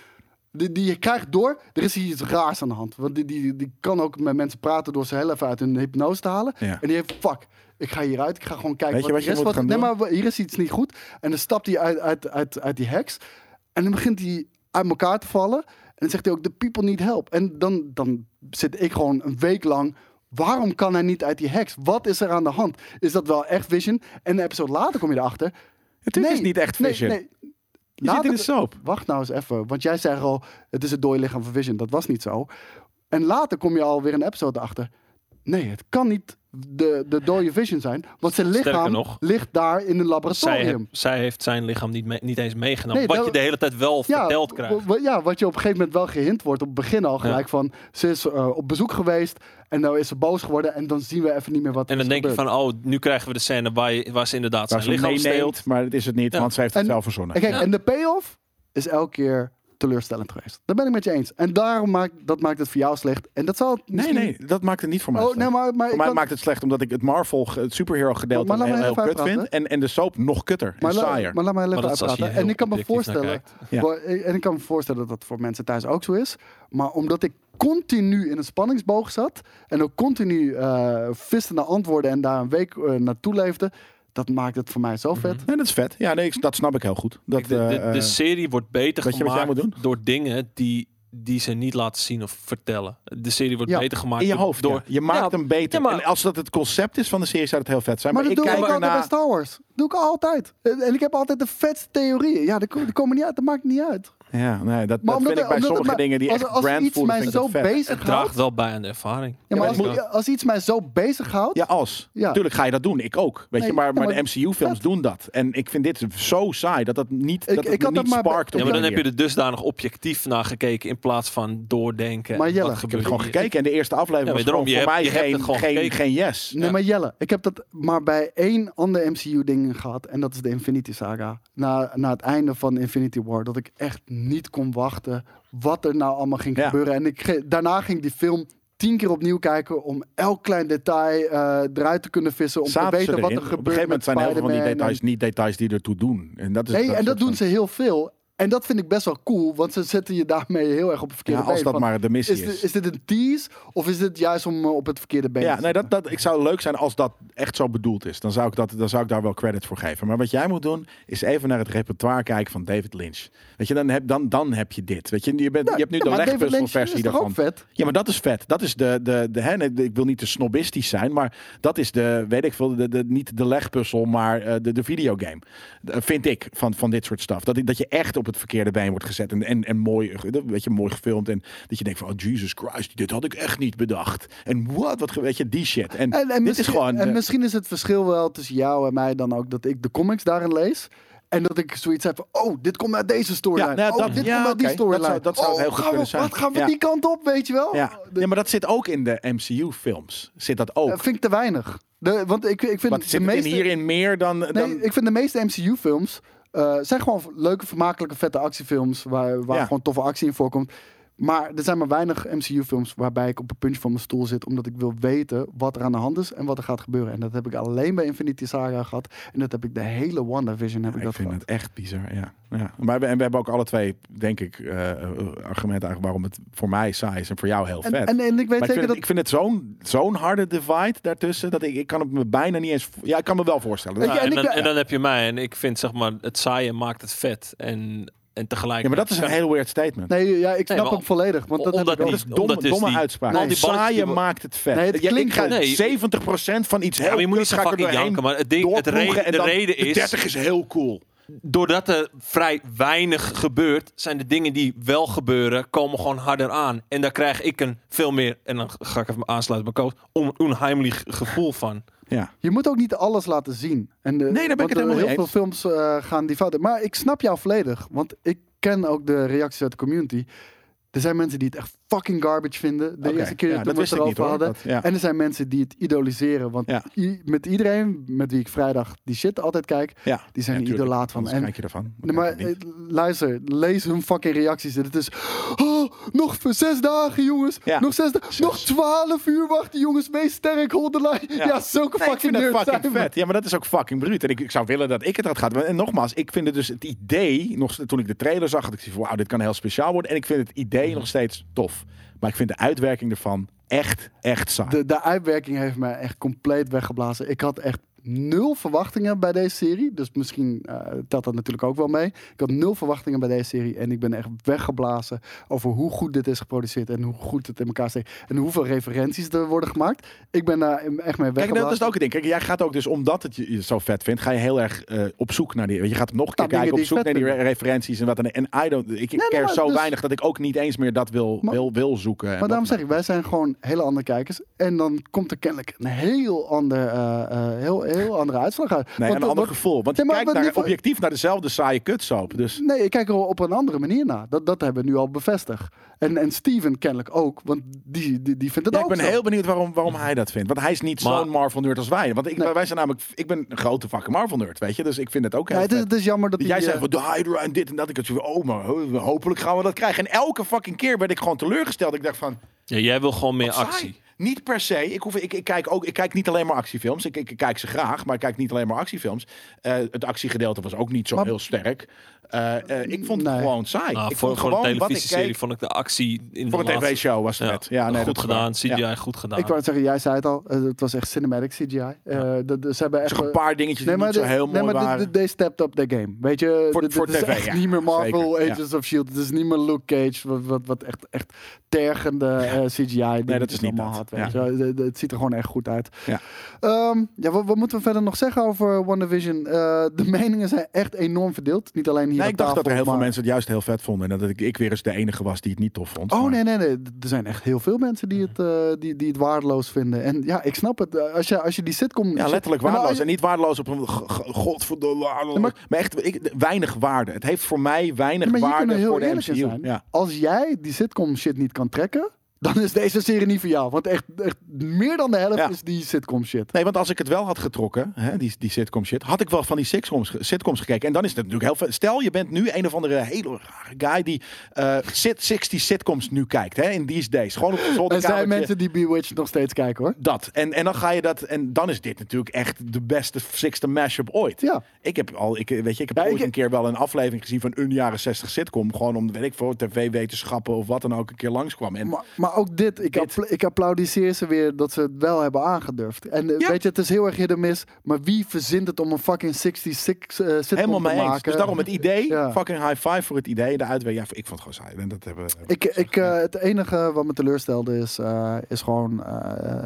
Die, die je krijgt door, er is hier iets raars aan de hand. Want die, die, die kan ook met mensen praten... door ze heel even uit hun hypnose te halen. Ja. En die heeft, fuck... Ik ga hieruit, ik ga gewoon kijken... Weet wat je, is, wat, nee, maar hier is iets niet goed. En dan stapt hij uit, uit, uit, uit die heks... En dan begint hij uit elkaar te vallen. En dan zegt hij ook, the people need help. En dan, dan zit ik gewoon een week lang... Waarom kan hij niet uit die heks? Wat is er aan de hand? Is dat wel echt Vision? En een episode later kom je erachter. Het nee, is niet echt Vision. Nee, nee. Je later, zit in de soap. Wacht nou eens even. Want jij zei al, het is het dode lichaam van Vision. Dat was niet zo. En later kom je alweer een episode erachter. Nee, het kan niet... De, de dode Vision zijn. Want zijn lichaam nog, ligt daar in een laboratorium. Zij, heb, zij heeft zijn lichaam niet, me, niet eens meegenomen. Nee, wat dat, je de hele tijd wel ja, verteld krijgt. W- ja, wat je op een gegeven moment wel gehint wordt. Op het begin al gelijk ja. van... Ze is uh, op bezoek geweest. En nou is ze boos geworden. En dan zien we even niet meer wat er gebeurt. En dan denk je van... Oh, nu krijgen we de scène waar, je, waar ze inderdaad waar zijn lichaam steelt. Maar dat is het niet. Ja. Want ze heeft het en, zelf verzonnen. En, kijk, ja. en de payoff is elke keer... teleurstellend geweest. Daar ben ik met je eens. En daarom maakt dat maakt het voor jou slecht. En dat zal misschien... nee nee dat maakt het niet voor mij. Oh, slecht. Nee, maar, maar voor mij kan... maakt het slecht omdat ik het Marvel het superhero gedeelte heel, heel kut vind en, en de soap nog kutter en maar saaier. La, maar laat mij even uitpraten. En ik kan me voorstellen. Ja. En ik kan me voorstellen dat dat voor mensen thuis ook zo is. Maar omdat ik continu in een spanningsboog zat en ook continu uh, visten naar antwoorden en daar een week uh, naartoe leefde. Dat maakt het voor mij zo vet. Mm-hmm. Nee, dat is vet. Ja, nee, ik, dat snap ik heel goed. Dat, de, de, de serie wordt beter gemaakt wat jij moet doen? Door dingen die, die ze niet laten zien of vertellen. De serie wordt ja. beter gemaakt. In je hoofd, door, ja. Je maakt ja. hem beter. Ja, maar... En als dat het concept is van de serie, zou het heel vet zijn. Maar, maar dat ik doe kijk ik altijd erna... bij Star Wars. Dat doe ik altijd. En ik heb altijd de vetste theorieën. Ja, die komen niet uit. Dat maakt niet uit. Ja, nee, dat, dat vind ik bij sommige het, dingen die als, echt brand voelen, vind ik dat vet. Het draagt houdt, wel bij aan de ervaring. Ja, maar ja, als, als, als iets mij zo bezighoudt... Ja, als. Ja. Tuurlijk ga je dat doen. Ik ook. Weet nee, je, maar, maar de M C U-films vet. Doen dat. En ik vind dit zo saai dat dat niet, ik, dat het ik had niet dat sparkt. Maar, ja, maar dan heb je er dusdanig objectief naar gekeken in plaats van doordenken. Maar Jelle, ik heb er gewoon gekeken en de eerste aflevering was gewoon voor mij geen yes. Nee, maar Jelle, ik heb dat maar bij één ander M C U-ding gehad en dat is de Infinity Saga. Na het einde van Infinity War, dat ik echt niet kon wachten wat er nou allemaal ging ja. gebeuren. En ik ge- daarna ging die film tien keer opnieuw kijken om elk klein detail uh, eruit te kunnen vissen. Om Zaten te weten wat er gebeurt. Op een gegeven moment zijn heel veel van die details en... niet details die ertoe doen. En dat, is nee, dat, en dat doen van... ze heel veel. En dat vind ik best wel cool, want ze zetten je daarmee heel erg op het verkeerde ja, als been. Als dat maar de missie is. Is dit, is dit een tease of is dit juist om uh, op het verkeerde been? Ja, nee, dat, dat, ik zou leuk zijn als dat echt zo bedoeld is. Dan zou, ik dat, dan zou ik daar wel credit voor geven. Maar wat jij moet doen, is even naar het repertoire kijken van David Lynch. Weet je, dan heb, dan, dan heb je dit. Weet je, je, bent, ja, je hebt nu ja, de legpuzzelversie daarvan. Vet? Ja, maar dat is vet. Dat is de, de, de, hè, nee, ik wil niet te snobistisch zijn, maar dat is de, weet ik veel, de, de, niet de legpuzzel, maar uh, de, de videogame. Uh, vind ik, van, van dit soort stuff. Dat, dat je echt op het verkeerde been wordt gezet en, en, en mooi, weet je, mooi gefilmd en dat je denkt van, oh Jesus Christ, dit had ik echt niet bedacht. En wat, wat, weet je, die shit. En, en, en, dit is gewoon, en uh... misschien is het verschil wel tussen jou en mij dan ook dat ik de comics daarin lees en dat ik zoiets heb van, oh, dit komt uit deze storyline. Ja, nou, dat, oh, dit ja, komt uit okay. die storyline. Dat zou, dat zou oh, het heel goed kunnen we, zijn. Wat gaan we ja. die kant op, weet je wel? Ja. ja, maar dat zit ook in de M C U-films. Zit dat ook? Uh, vind ik te weinig. De, want ik, ik vind Wat, de zit de meeste... in hierin meer dan, nee, dan... Ik vind de meeste M C U-films... Het uh, zijn gewoon leuke, vermakelijke, vette actiefilms... waar, waar ja. gewoon toffe actie in voorkomt. Maar er zijn maar weinig M C U-films waarbij ik op een puntje van mijn stoel zit, omdat ik wil weten wat er aan de hand is en wat er gaat gebeuren. En dat heb ik alleen bij Infinity Saga gehad. En dat heb ik de hele WandaVision heb ja, ik dat ik vind gehad. Het echt bizar, ja. ja. Maar we, en we hebben ook alle twee, denk ik, uh, argumenten eigenlijk waarom het voor mij saai is en voor jou heel en, vet. En, en ik, weet ik, vind dat... het, ik vind het zo'n, zo'n harde divide daartussen, dat ik, ik kan het me bijna niet eens... Ja, ik kan me wel voorstellen. Ja, en, en, dan, en dan heb je mij. En ik vind, zeg maar, het saaie maakt het vet. En... En tegelijk. Ja, maar dat is een ja. heel weird statement. Nee, ja, ik snap nee, om, hem volledig. Want dat, omdat heb ik niet, dat is domme, domme die, uitspraak. Nee, nee, saaie maakt het vet. Nee, het klinkt ja, ik ga nee. zeventig procent van iets ja, heel cool. ga ik er janken, maar het ding, het reden, en de reden is... dertig is heel cool. Doordat er vrij weinig gebeurt, zijn de dingen die wel gebeuren, komen gewoon harder aan. En daar krijg ik een veel meer, en dan ga ik even aansluiten bij Koos, een onheimlich gevoel van. Ja. Je moet ook niet alles laten zien. En de, nee, daar ben ik het helemaal heel eens. Veel films uh, gaan die fouten. Maar ik snap jou volledig. Want ik ken ook de reacties uit de community. Er zijn mensen die het echt fucking garbage vinden. De okay. eerste keer ja, toen we het erover hadden. Dat, ja. En er zijn mensen die het idoliseren. Want ja. i- met iedereen met wie ik vrijdag die shit altijd kijk... Ja. Die zijn ja, een idolaat van. En, kijk je ervan. Nee, maar luister, lees hun fucking reacties. En het is... Oh, nog zes dagen, jongens. Ja. Nog zes dagen. Nog twaalf uur wachten, jongens. Wees sterk, hold the line. Ja, ja zulke nee, fucking nerds fucking zijn vet. Ja, maar dat is ook fucking bruut. En ik, ik zou willen dat ik het had gehad. En nogmaals, ik vind het dus het idee... Nog, toen ik de trailer zag, had ik zoiets van... Wauw, dit kan heel speciaal worden. En ik vind het idee mm-hmm. nog steeds tof. Maar ik vind de uitwerking ervan echt, echt saai. De, de uitwerking heeft mij echt compleet weggeblazen. Ik had echt nul verwachtingen bij deze serie. Dus misschien uh, telt dat natuurlijk ook wel mee. Ik had nul verwachtingen bij deze serie. En ik ben echt weggeblazen over hoe goed dit is geproduceerd. En hoe goed het in elkaar steekt. En hoeveel referenties er worden gemaakt. Ik ben daar echt mee weggeblazen. Kijk, dat is het ook het ding. Kijk, jij gaat ook dus, omdat het je zo vet vindt, ga je heel erg uh, op zoek naar die... Je gaat nog een keer kijken, op zoek naar die re- referenties. En wat. En, en I don't, ik nee, care zo dus, weinig dat ik ook niet eens meer dat wil, maar, wil, wil zoeken. Maar, maar daarom zeg ik, wij zijn gewoon hele andere kijkers. En dan komt er kennelijk een heel ander... Uh, uh, heel Een heel andere uitslag uit. Nee, want, een ander gevoel. Want nee, je kijkt naar, objectief naar dezelfde saaie kutsoap. Dus. Nee, ik kijk er op een andere manier naar. Dat, dat hebben we nu al bevestigd. En, en Steven kennelijk ook. Want die, die, die vindt het ja, ook zo. Ik ben zo. heel benieuwd waarom, waarom hij dat vindt. Want hij is niet maar, zo'n Marvel-nerd als wij. Want ik, nee. wij zijn namelijk... Ik ben een grote fucking Marvel-nerd, weet je. Dus ik vind het ook heel nee, het, is, het is jammer dat... Die, jij uh, zei van de Hydra en dit en dat. Ik had zo oh, maar hopelijk gaan we dat krijgen. En elke fucking keer werd ik gewoon teleurgesteld. Ik dacht van... Ja, jij wil gewoon meer actie. Saai. Niet per se. Ik, hoef, ik, ik, kijk ook, ik kijk niet alleen maar actiefilms. Ik, ik, ik kijk ze graag, maar ik kijk niet alleen maar actiefilms. Uh, het actiegedeelte was ook niet zo maar, heel sterk. Uh, uh, ik vond nee. het gewoon saai. Nou, ik voor vond gewoon de televisieserie keek, vond ik de actie... in Voor de, de tv-show was het ja, net. Ja, nee, goed gedaan, C G I ja. goed gedaan. Ik wou het zeggen, jij zei het al. Uh, het was echt cinematic C G I. Uh, ja. de, de, ze hebben echt... Dus een paar dingetjes nee, die niet de, zo heel nee, mooi waren. Nee, maar they stepped up their game. Weet je, voor, dit, voor dit tv, is echt ja. niet meer Marvel, Zeker, Agents ja. of S H I E L D. Het is niet meer Luke Cage. Wat, wat, wat echt, echt tergende uh, C G I. Nee, dat is niet dat. Ja. Zo, het ziet er gewoon echt goed uit. Ja. Um, ja, wat, wat moeten we verder nog zeggen over WandaVision? Uh, de meningen zijn echt enorm verdeeld. Niet alleen hier nee, aan Ik dacht tafel, dat er heel maar... veel mensen het juist heel vet vonden. En dat ik, ik weer eens de enige was die het niet tof vond. Oh maar... nee, nee, nee. Er zijn echt heel veel mensen die het, uh, die, die het waardeloos vinden. En ja, ik snap het. Als je, als je die sitcom... Ja, letterlijk waardeloos. Nou, je... En niet waardeloos op een... G- g- Godverdomme. Maar... maar echt ik, weinig waarde. Het heeft voor mij weinig ja, waarde voor de M C U. Ja. Als jij die sitcom shit niet kan trekken... Dan is deze serie niet voor jou. Want echt, echt meer dan de helft ja. is die sitcom shit. Nee, want als ik het wel had getrokken, hè, die, die sitcom shit... had ik wel van die sitcoms, sitcoms gekeken. En dan is het natuurlijk heel veel... Stel, je bent nu een of andere hele rare guy... die uh, sit, zestig sitcoms nu kijkt. Hè, in these days. Gewoon op een zolderkamertje. Er zijn mensen die Bewitched nog steeds kijken, hoor. Dat. En, en dan ga je dat... En dan is dit natuurlijk echt de beste sixte mashup ooit. Ja. Ik heb al... Ik, weet je, ik heb ja, ooit ik... een keer wel een aflevering gezien... van een jaren zestig sitcom. Gewoon om, weet ik voor tv-wetenschappen of wat dan ook... een keer langskwam. En... Maar, maar Maar ook dit, ik, appla- ik applaudiseer ze weer dat ze het wel hebben aangedurfd. En ja. weet je, het is heel erg hit en miss, maar wie verzint het om een fucking zestig uh, sitcom te maken? Helemaal mee eens. Dus daarom het idee, ja. fucking high five voor het idee. De uitwerking, ja, ik vond het gewoon saai. Dat hebben, hebben ik, ik, uh, het enige wat me teleurstelde is, uh, is gewoon uh,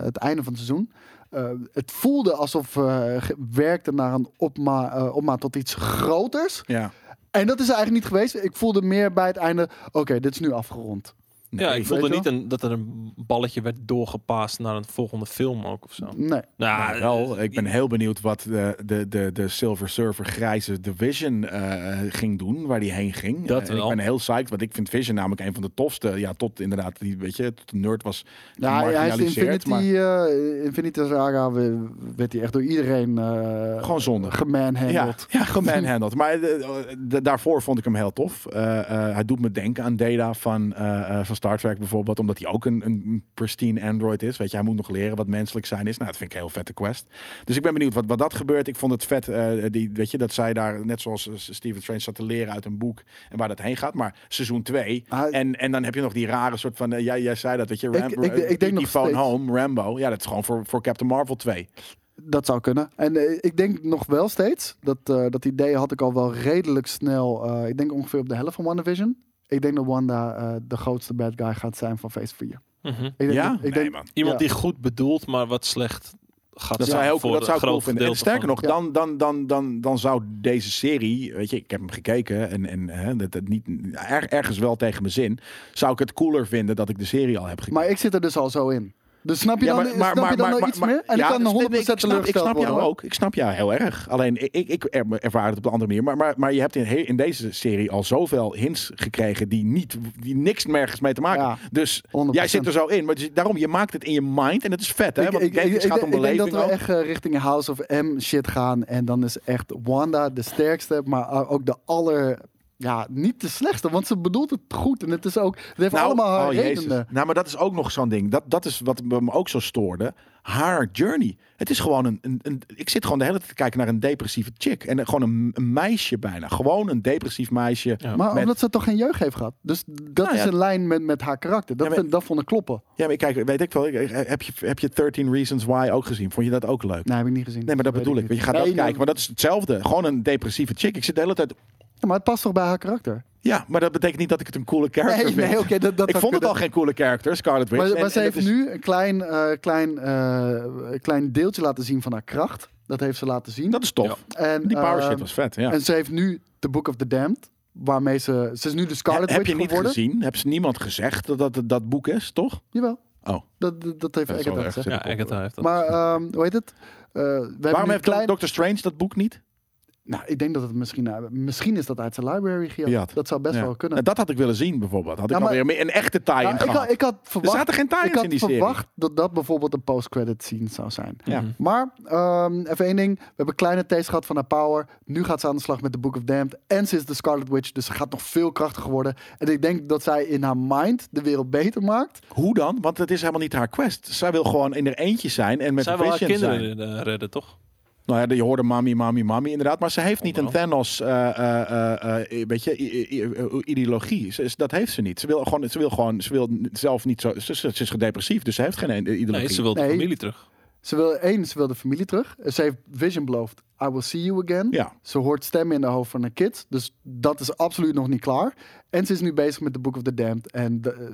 het einde van het seizoen. Uh, het voelde alsof we uh, werkten naar een opma- uh, opmaat tot iets groters. Ja. En dat is eigenlijk niet geweest. Ik voelde meer bij het einde, oké, okay, dit is nu afgerond. Nee, ja, ik voelde niet een, dat er een balletje werd doorgepaast naar een volgende film ook of zo. Nee. Nou, nee, wel, ik ben heel benieuwd wat de, de, de, de Silver Surfer grijze de Vision uh, ging doen, waar die heen ging. Dat uh, wel. Ik ben heel psyched, want ik vind Vision namelijk een van de tofste. Ja, tot inderdaad, die, weet je, tot de nerd was ja, hij is Infinity, maar... uh, Infinity Saga werd hij echt door iedereen uh, gewoon zonde. gemanhandeld. Ja, ja gemanhandeld. Maar uh, d- daarvoor vond ik hem heel tof. Uh, uh, hij doet me denken aan Data van, uh, van Star Trek bijvoorbeeld, omdat hij ook een, een pristine android is. Weet je, hij moet nog leren wat menselijk zijn is. Nou, dat vind ik een heel vette quest. Dus ik ben benieuwd wat, wat dat gebeurt. Ik vond het vet uh, die, weet je, dat zij daar, net zoals Stephen Strange zat te leren uit een boek en waar dat heen gaat. Maar seizoen twee, ah, en, en dan heb je nog die rare soort van, uh, jij, jij zei dat, weet je, Ram, ik, ik, ik denk nog Phone Home, Rambo. Ja, dat is gewoon voor, voor Captain Marvel twee. Dat zou kunnen. En uh, ik denk nog wel steeds, dat, uh, dat idee had ik al wel redelijk snel, uh, ik denk ongeveer op de helft van WandaVision. Ik denk dat Wanda uh, de grootste bad guy gaat zijn van Phase vier. Mm-hmm. Ik denk, ja? Ik, ik nee, denk, man. Iemand ja. die goed bedoelt, maar wat slecht gaat dat zijn zou heel, voor dat zou groot cool vinden. En sterker nog, ja. dan, dan, dan, dan, dan zou deze serie, weet je, ik heb hem gekeken en, en hè, dat, dat niet, er, ergens wel tegen mijn zin, zou ik het cooler vinden dat ik de serie al heb gekeken. Maar ik zit er dus al zo in. Dus snap je dan, ja, maar, maar, snap je dan maar, maar, iets maar, meer? En ja, ik kan honderd procent teleurgesteld worden. Ik snap jou ook. Ik snap jou heel erg. Alleen, ik, ik, ik ervaar het op een andere manier. Maar, maar, maar je hebt in, in deze serie al zoveel hints gekregen die, niet, die niks nergens mee te maken hebben. Ja, dus honderd procent. Jij zit er zo in. Maar dus, daarom, je maakt het in je mind. En dat is vet, hè? Ik, want ik, ik, het gaat om ik, beleving ik denk dat we echt uh, richting House of M shit gaan. En dan is echt Wanda de sterkste, maar ook de aller... Ja, niet de slechtste, want ze bedoelt het goed. En het is ook... Het heeft nou, allemaal haar oh, redenen. Nou, maar dat is ook nog zo'n ding. Dat, dat is wat me ook zo stoorde. Haar journey. Het is gewoon een, een, een... Ik zit gewoon de hele tijd te kijken naar een depressieve chick. En gewoon een, een meisje bijna. Gewoon een depressief meisje. Ja. Maar met... omdat ze toch geen jeugd heeft gehad. Dus dat nou, is ja. een lijn met, met haar karakter. Dat, ja, maar, vind, dat vond ik kloppen. Ja, maar kijk, weet ik wel. Heb je, heb je dertien Reasons Why ook gezien? Vond je dat ook leuk? Nee, heb ik niet gezien. Nee, maar dat, dat bedoel ik. Ik. Je gaat nee, dat nee, kijken, nee. Maar dat is hetzelfde. Gewoon een depressieve chick. Ik zit de hele tijd... Ja, maar het past toch bij haar karakter? Ja, maar dat betekent niet dat ik het een coole character nee, vind. Nee, okay, dat, dat ik vond kunnen. Het al geen coole character, Scarlet Witch. Maar, en, maar ze en heeft is... nu een klein, uh, klein, uh, klein deeltje laten zien van haar kracht. Dat heeft ze laten zien. Dat is tof. Ja. En, die power uh, shit was vet, ja. En ze heeft nu The Book of the Damned. Waarmee ze... Ze is nu de Scarlet He, Witch geworden. Heb je niet gezien? Heb ze niemand gezegd dat dat, dat boek is, toch? Jawel. Oh. Dat, dat, dat heeft Agatha gezegd. Ja, Agatha heeft dat. Maar, um, hoe heet het? Uh, we Waarom heeft klein... Doctor Strange dat boek niet? Nou, ik denk dat het misschien... Uh, misschien is dat uit zijn library gejat. Dat zou best ja. wel kunnen. En dat had ik willen zien, bijvoorbeeld. Had ja, ik maar, alweer een echte tie-in nou, gehad. Ik had, ik had verwacht, er zaten geen tie-ins in die serie. Ik had verwacht dat dat bijvoorbeeld een post-credit scene zou zijn. Ja. Mm-hmm. Maar, um, even één ding. We hebben kleine taste gehad van haar power. Nu gaat ze aan de slag met The Book of Damned. En ze is de Scarlet Witch. Dus ze gaat nog veel krachtiger worden. En ik denk dat zij in haar mind de wereld beter maakt. Hoe dan? Want het is helemaal niet haar quest. Zij wil gewoon in haar eentje zijn. En met Zij wil haar kinderen zijn. redden, toch? Nou ja, je hoorde mami, mami, mami inderdaad. Maar ze heeft niet een Thanos uh, uh, uh, uh, weet je, i- i- ideologie. Ze, dat heeft ze niet. Ze wil gewoon, ze wil gewoon, ze wil zelf niet zo... Ze, ze is depressief, dus ze heeft geen ideologie. Nee, ze wil de nee. familie terug. Ze wil, één, ze wil de familie terug. Ze heeft Vision beloofd. I will see you again. Ja. Ze hoort stemmen in de hoofd van haar kids. Dus dat is absoluut nog niet klaar. En ze is nu bezig met The Book of the Damned. En de, uh,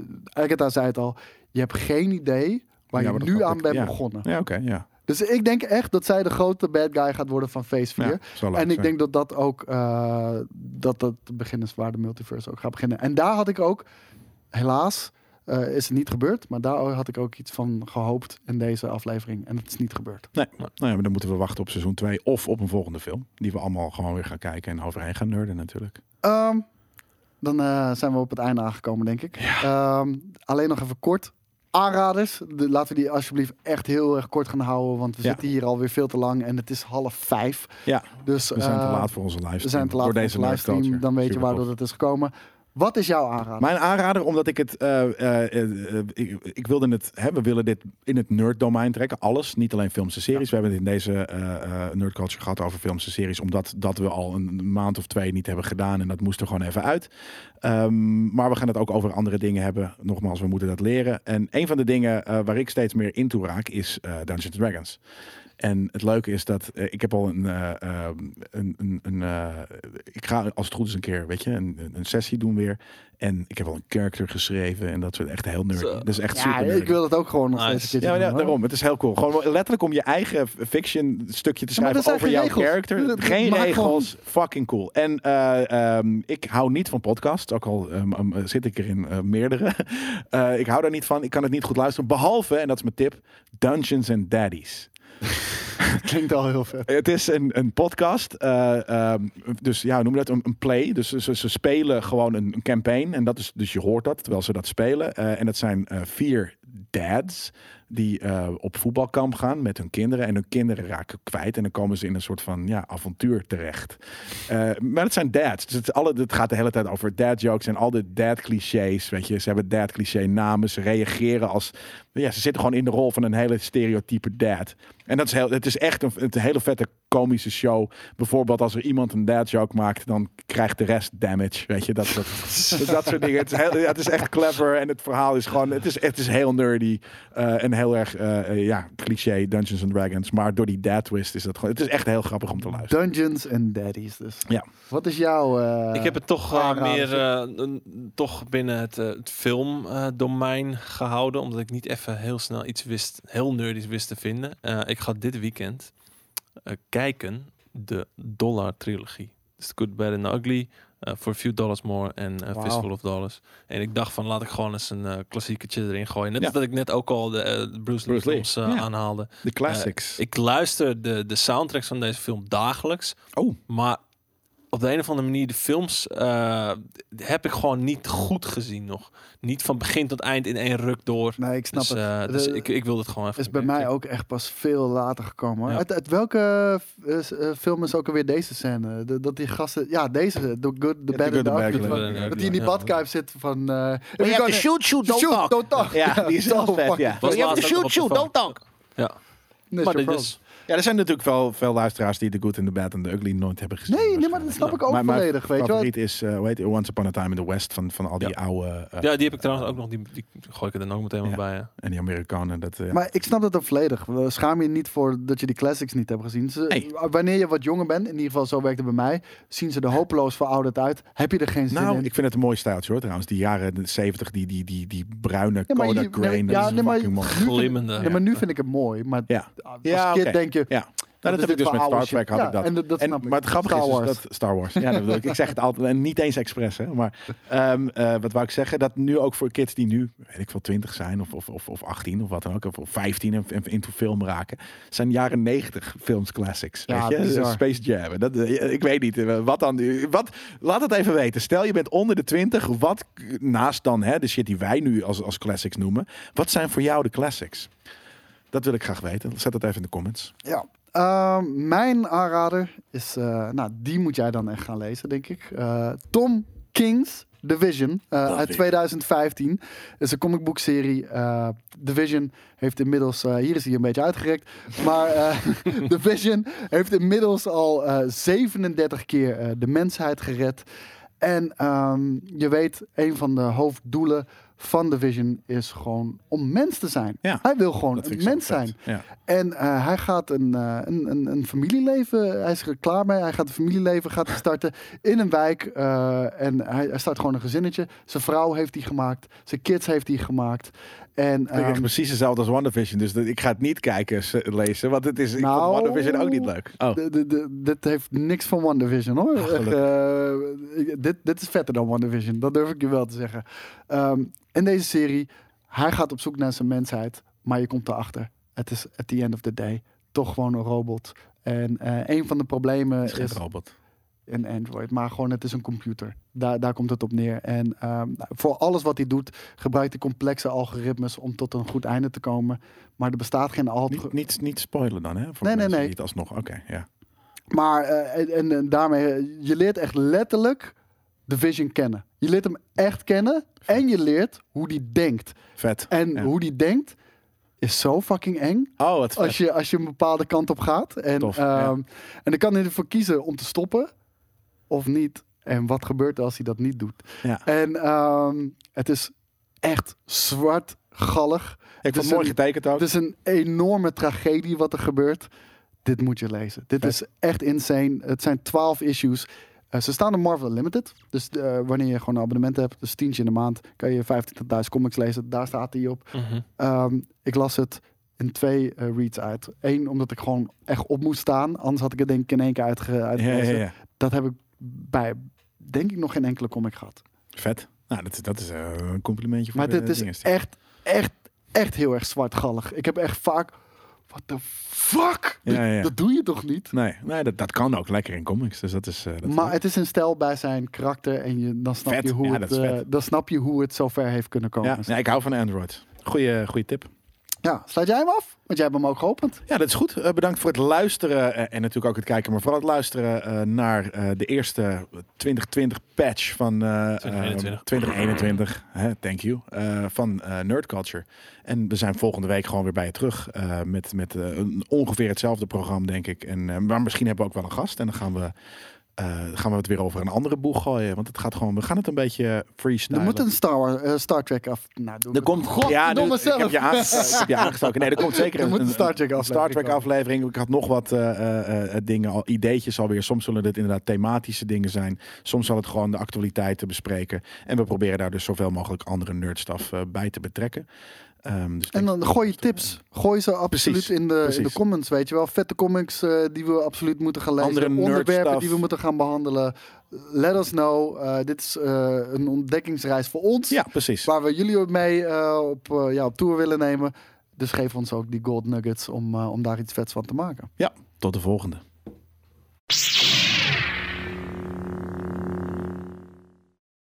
Agatha zei het al. Je hebt geen idee waar ja, je nu aan bent ja. begonnen. Ja, oké, okay, ja. Dus ik denk echt dat zij de grote bad guy gaat worden van Phase vier. Ja, en ik zijn. denk dat dat ook... Uh, dat dat het begin is waar de multiverse ook gaat beginnen. En daar had ik ook... Helaas uh, is het niet gebeurd. Maar daar had ik ook iets van gehoopt in deze aflevering. En dat is niet gebeurd. Nee, nou ja, maar dan moeten we wachten op seizoen twee. Of op een volgende film. Die we allemaal gewoon weer gaan kijken. En overheen gaan nerden natuurlijk. Um, dan uh, zijn we op het einde aangekomen, denk ik. Ja. Um, alleen nog even kort... Aanraders, de, laten we die alsjeblieft echt heel erg kort gaan houden. Want we ja. zitten hier alweer veel te lang en het is half vijf. Ja, dus, we zijn uh, te laat voor onze livestream. We zijn te laat Door voor deze livestream. Dan weet Super je waardoor het is gekomen. Wat is jouw aanrader? Mijn aanrader, omdat ik het... Uh, uh, uh, ik, ik wilde het... Hè, we willen dit in het nerddomein trekken. Alles, niet alleen films en series. Ja. We hebben het in deze uh, uh, nerdculture gehad over films en series. Omdat dat we al een maand of twee niet hebben gedaan. En dat moest er gewoon even uit. Um, maar we gaan het ook over andere dingen hebben. Nogmaals, we moeten dat leren. En een van de dingen uh, waar ik steeds meer in toe raak is uh, Dungeons and Dragons. En het leuke is dat uh, ik heb al een, uh, uh, een, een, een uh, ik ga als het goed is een keer, weet je, een, een sessie doen weer. En ik heb al een character geschreven en dat soort echt heel nerd. Dat is echt ja, super nerd. Ik wil dat ook gewoon nog steeds. Nice. Ja, ja, daarom. Het is heel cool. Gewoon letterlijk om je eigen fiction stukje te schrijven ja, over jouw regels. character. Geen regels. Gewoon... Fucking cool. En uh, um, ik hou niet van podcasts. Ook al um, um, zit ik er in uh, meerdere. Uh, ik hou daar niet van. Ik kan het niet goed luisteren. Behalve, en dat is mijn tip, Dungeons and Daddies. Klinkt al heel vet. Het is een, een podcast. Uh, uh, dus ja, noem dat een, een play. Dus ze, ze spelen gewoon een, een campaign. En dat is, dus je hoort dat terwijl ze dat spelen. Uh, en dat zijn uh, vier dads. die uh, op voetbalkamp gaan met hun kinderen. En hun kinderen raken kwijt. En dan komen ze in een soort van ja, avontuur terecht. Uh, maar het zijn dads. Dus het, alle, het gaat de hele tijd over dad jokes en al de dad clichés. Weet je, ze hebben dad cliché namen. Ze reageren als... Ja, ze zitten gewoon in de rol van een hele stereotype dad. En dat is heel, het is echt een, een hele vette komische show. Bijvoorbeeld als er iemand een dad joke maakt, dan krijgt de rest damage. Weet je, dat soort, dat soort dingen. Het is, heel, ja, het is echt clever en het verhaal is gewoon... Het is, het is heel nerdy uh, en heel erg uh, ja, cliché Dungeons and Dragons. Maar door die dad twist is dat gewoon... Het is echt heel grappig om te luisteren. Dungeons and Daddies dus. Ja. Wat is jouw... Uh, Ik heb het toch uh, meer uh, een, toch binnen het, uh, het filmdomein uh, gehouden. Omdat ik niet even heel snel iets wist, heel nerdies wist te vinden. Uh, ik ga dit weekend... Uh, kijken de Dollar Trilogie. Dus Good, Bad and Ugly, uh, For a Few Dollars More en uh, wow. Fistful of Dollars. En ik dacht van laat ik gewoon eens een uh, klassieketje erin gooien. Net ja. dat ik net ook al de uh, Bruce Lee films uh, ja. aanhaalde. De classics. Uh, ik luister de, de soundtracks van deze film dagelijks. Oh. Maar op de een of andere manier de films uh, heb ik gewoon niet goed gezien nog. Niet van begin tot eind in één ruk door. Nee, ik snap dus, uh, het. Dus de, ik, ik wil het gewoon even... is bij mij ook echt pas veel later gekomen. Ja. Uit, uit welke uh, film is ook alweer deze scène? De, dat die gasten... Ja, deze. The Good, The Bad and the Ugly. Dat hij in die badkuip zit van... Uh, you have to shoot, shoot, don't shoot, talk. Don't talk. Ja, die is wel vet, ja. You have to shoot, shoot, don't talk. Ja. Maar dit is... Ja, er zijn natuurlijk wel veel luisteraars die The Good and the Bad and the Ugly nooit hebben gezien. Nee, nee, maar dat snap ja. ik ook maar, volledig. Mijn favoriet is uh, weet je, Once Upon a Time in the West van, van al die ja. oude... Uh, ja, die heb ik trouwens uh, ook nog. Die, die gooi ik er dan ook meteen ja. bij. Hè. En die Amerikanen. Dat, uh, maar ik snap dat ook volledig. Schaam je niet voor dat je die classics niet hebt gezien. Ze, nee. Wanneer je wat jonger bent, in ieder geval zo werkte bij mij, zien ze er hopeloos verouderd uit. Heb je er geen zin nou, in? Nou, ik vind het een mooi stijltje hoor trouwens. Die jaren zeventig, die, die, die, die bruine ja, Kodak grain. Ja, dat is ja, fucking mooi. Glimmende. Ja, maar nu vind ik het mooi. Maar ja. als ja, kid okay. denk je... Ja, nou, dat, dat heb ik dus met Star Trek had ja, ik dat. En dat, dat en, maar het grappige is dus dat Star Wars. Ja, dat bedoel ik. Ik zeg het altijd en niet eens expres, hè. Maar um, uh, wat wou ik zeggen? Dat nu ook voor kids die nu, weet ik veel, twintig zijn of, of, of, of achttien of wat dan ook, of vijftien en, en into film raken, zijn jaren negentig films classics. Ja, weet je? Space Jam. Dat, uh, ik weet niet uh, wat dan. Uh, wat, laat het even weten. Stel je bent onder de twintig. Wat naast dan hè, de shit die wij nu als, als classics noemen? Wat zijn voor jou de classics? Dat wil ik graag weten. Zet dat even in de comments. Ja. Uh, mijn aanrader is... Uh, nou, die moet jij dan echt gaan lezen, denk ik. Uh, Tom Kings, The Vision, uh, uit tweeduizend vijftien. Dat is een comicboekserie. Uh, The Vision heeft inmiddels... Uh, hier is hij een beetje uitgerekt. Maar uh, The Vision heeft inmiddels al uh, zevenendertig keer uh, de mensheid gered. En um, je weet, een van de hoofddoelen van The Vision is gewoon om mens te zijn. Ja, hij wil gewoon een mens zijn. Ja. En uh, hij gaat een, uh, een, een, een familieleven... Hij is er klaar mee. Hij gaat een familieleven gaat starten in een wijk. Uh, en hij, hij start gewoon een gezinnetje. Zijn vrouw heeft hij gemaakt. Zijn kids heeft hij gemaakt. En, ik um, precies hetzelfde als WandaVision. Dus dat, ik ga het niet kijken, lezen. Want het is, nou, ik vond WandaVision ook niet leuk. Oh. D- d- d- dit heeft niks van WandaVision, hoor. Ach, uh, dit, dit is vetter dan WandaVision. Dat durf ik je wel te zeggen. Um, in deze serie, hij gaat op zoek naar zijn mensheid. Maar je komt erachter. Het is at the end of the day toch gewoon een robot. En uh, een van de problemen is... is robot. Een Android, maar gewoon het is een computer. Daar, daar komt het op neer. En um, voor alles wat hij doet, gebruikt hij complexe algoritmes om tot een goed einde te komen. Maar er bestaat geen algoritme. Niet, niet, niet spoilen dan, hè? Voor nee, nee, nee. Niet alsnog. Oké, okay, ja. Maar uh, en, en, en daarmee, je leert echt letterlijk The Vision kennen. Je leert hem echt kennen Vet. En je leert hoe die denkt. Vet. En ja. hoe die denkt. Is zo fucking eng. Oh, wat vet. Als je, als je een bepaalde kant op gaat. En, Tof, um, ja. en dan kan hij ervoor kiezen om te stoppen. Of niet. En wat gebeurt er als hij dat niet doet? Ja. En um, het is echt zwartgallig. Ik vond het mooi getekend ook. Het is een enorme tragedie wat er gebeurt. Dit moet je lezen. Dit Vet. Is echt insane. Het zijn twaalf issues. Uh, ze staan op Marvel Limited. Dus uh, wanneer je gewoon een abonnement hebt, dus tientje in de maand, kan je vijfentwintigduizend comics lezen. Daar staat hij op. Mm-hmm. Um, ik las het in twee uh, reads uit. Eén, omdat ik gewoon echt op moest staan. Anders had ik het denk ik in één keer uitge- uitgelezen. Ja, ja, ja. Dat heb ik bij, denk ik, nog geen enkele comic gehad. Vet. Nou, dat, dat is uh, een complimentje voor maar de Maar dit de is echt, echt, echt heel erg zwartgallig. Ik heb echt vaak... What the fuck? Ja, ja. Dat doe je toch niet? Nee, nee dat, dat kan ook lekker in comics. Dus dat is, uh, dat maar is het is een stijl bij zijn karakter. En je, dan, snap je hoe ja, het, uh, dan snap je hoe het zover heeft kunnen komen. Ja, nee, ik hou van Android. Goeie, goeie tip. Ja, sluit jij hem af? Want jij hebt hem ook geopend. Ja, dat is goed. Uh, bedankt voor het luisteren uh, en natuurlijk ook het kijken, maar vooral het luisteren uh, naar uh, de eerste twintig twintig patch van uh, twintig eenentwintig. Uh, huh, thank you. Uh, van uh, Nerd Culture. En we zijn volgende week gewoon weer bij je terug uh, met, met uh, een ongeveer hetzelfde programma, denk ik. En, uh, maar misschien hebben we ook wel een gast en dan gaan we... Uh, gaan we het weer over een andere boeg gooien. Want het gaat gewoon... We gaan het een beetje freestylen. Er moet een Star, Wars, uh, Star Trek af... Nou, doe er komt... God, ja, doe zelf. Ik heb je, aanges- ik heb je aangestoken. Nee, er komt zeker er een, een, Star Trek, een Star Trek aflevering. Ik had nog wat uh, uh, dingen, al, ideetjes alweer. Soms zullen dit inderdaad thematische dingen zijn. Soms zal het gewoon de actualiteiten bespreken. En we proberen daar dus zoveel mogelijk andere nerdstaf uh, bij te betrekken. Um, dus en dan gooi je tips. Gooi ze absoluut precies, in, de, in de comments, weet je wel. Vette comics uh, die we absoluut moeten gaan lezen. Andere onderwerpen stuff. Die we moeten gaan behandelen. Let us know. Uh, dit is uh, een ontdekkingsreis voor ons. Ja, precies. Waar we jullie mee uh, op, uh, ja, op tour willen nemen. Dus geef ons ook die gold nuggets om, uh, om daar iets vets van te maken. Ja, tot de volgende.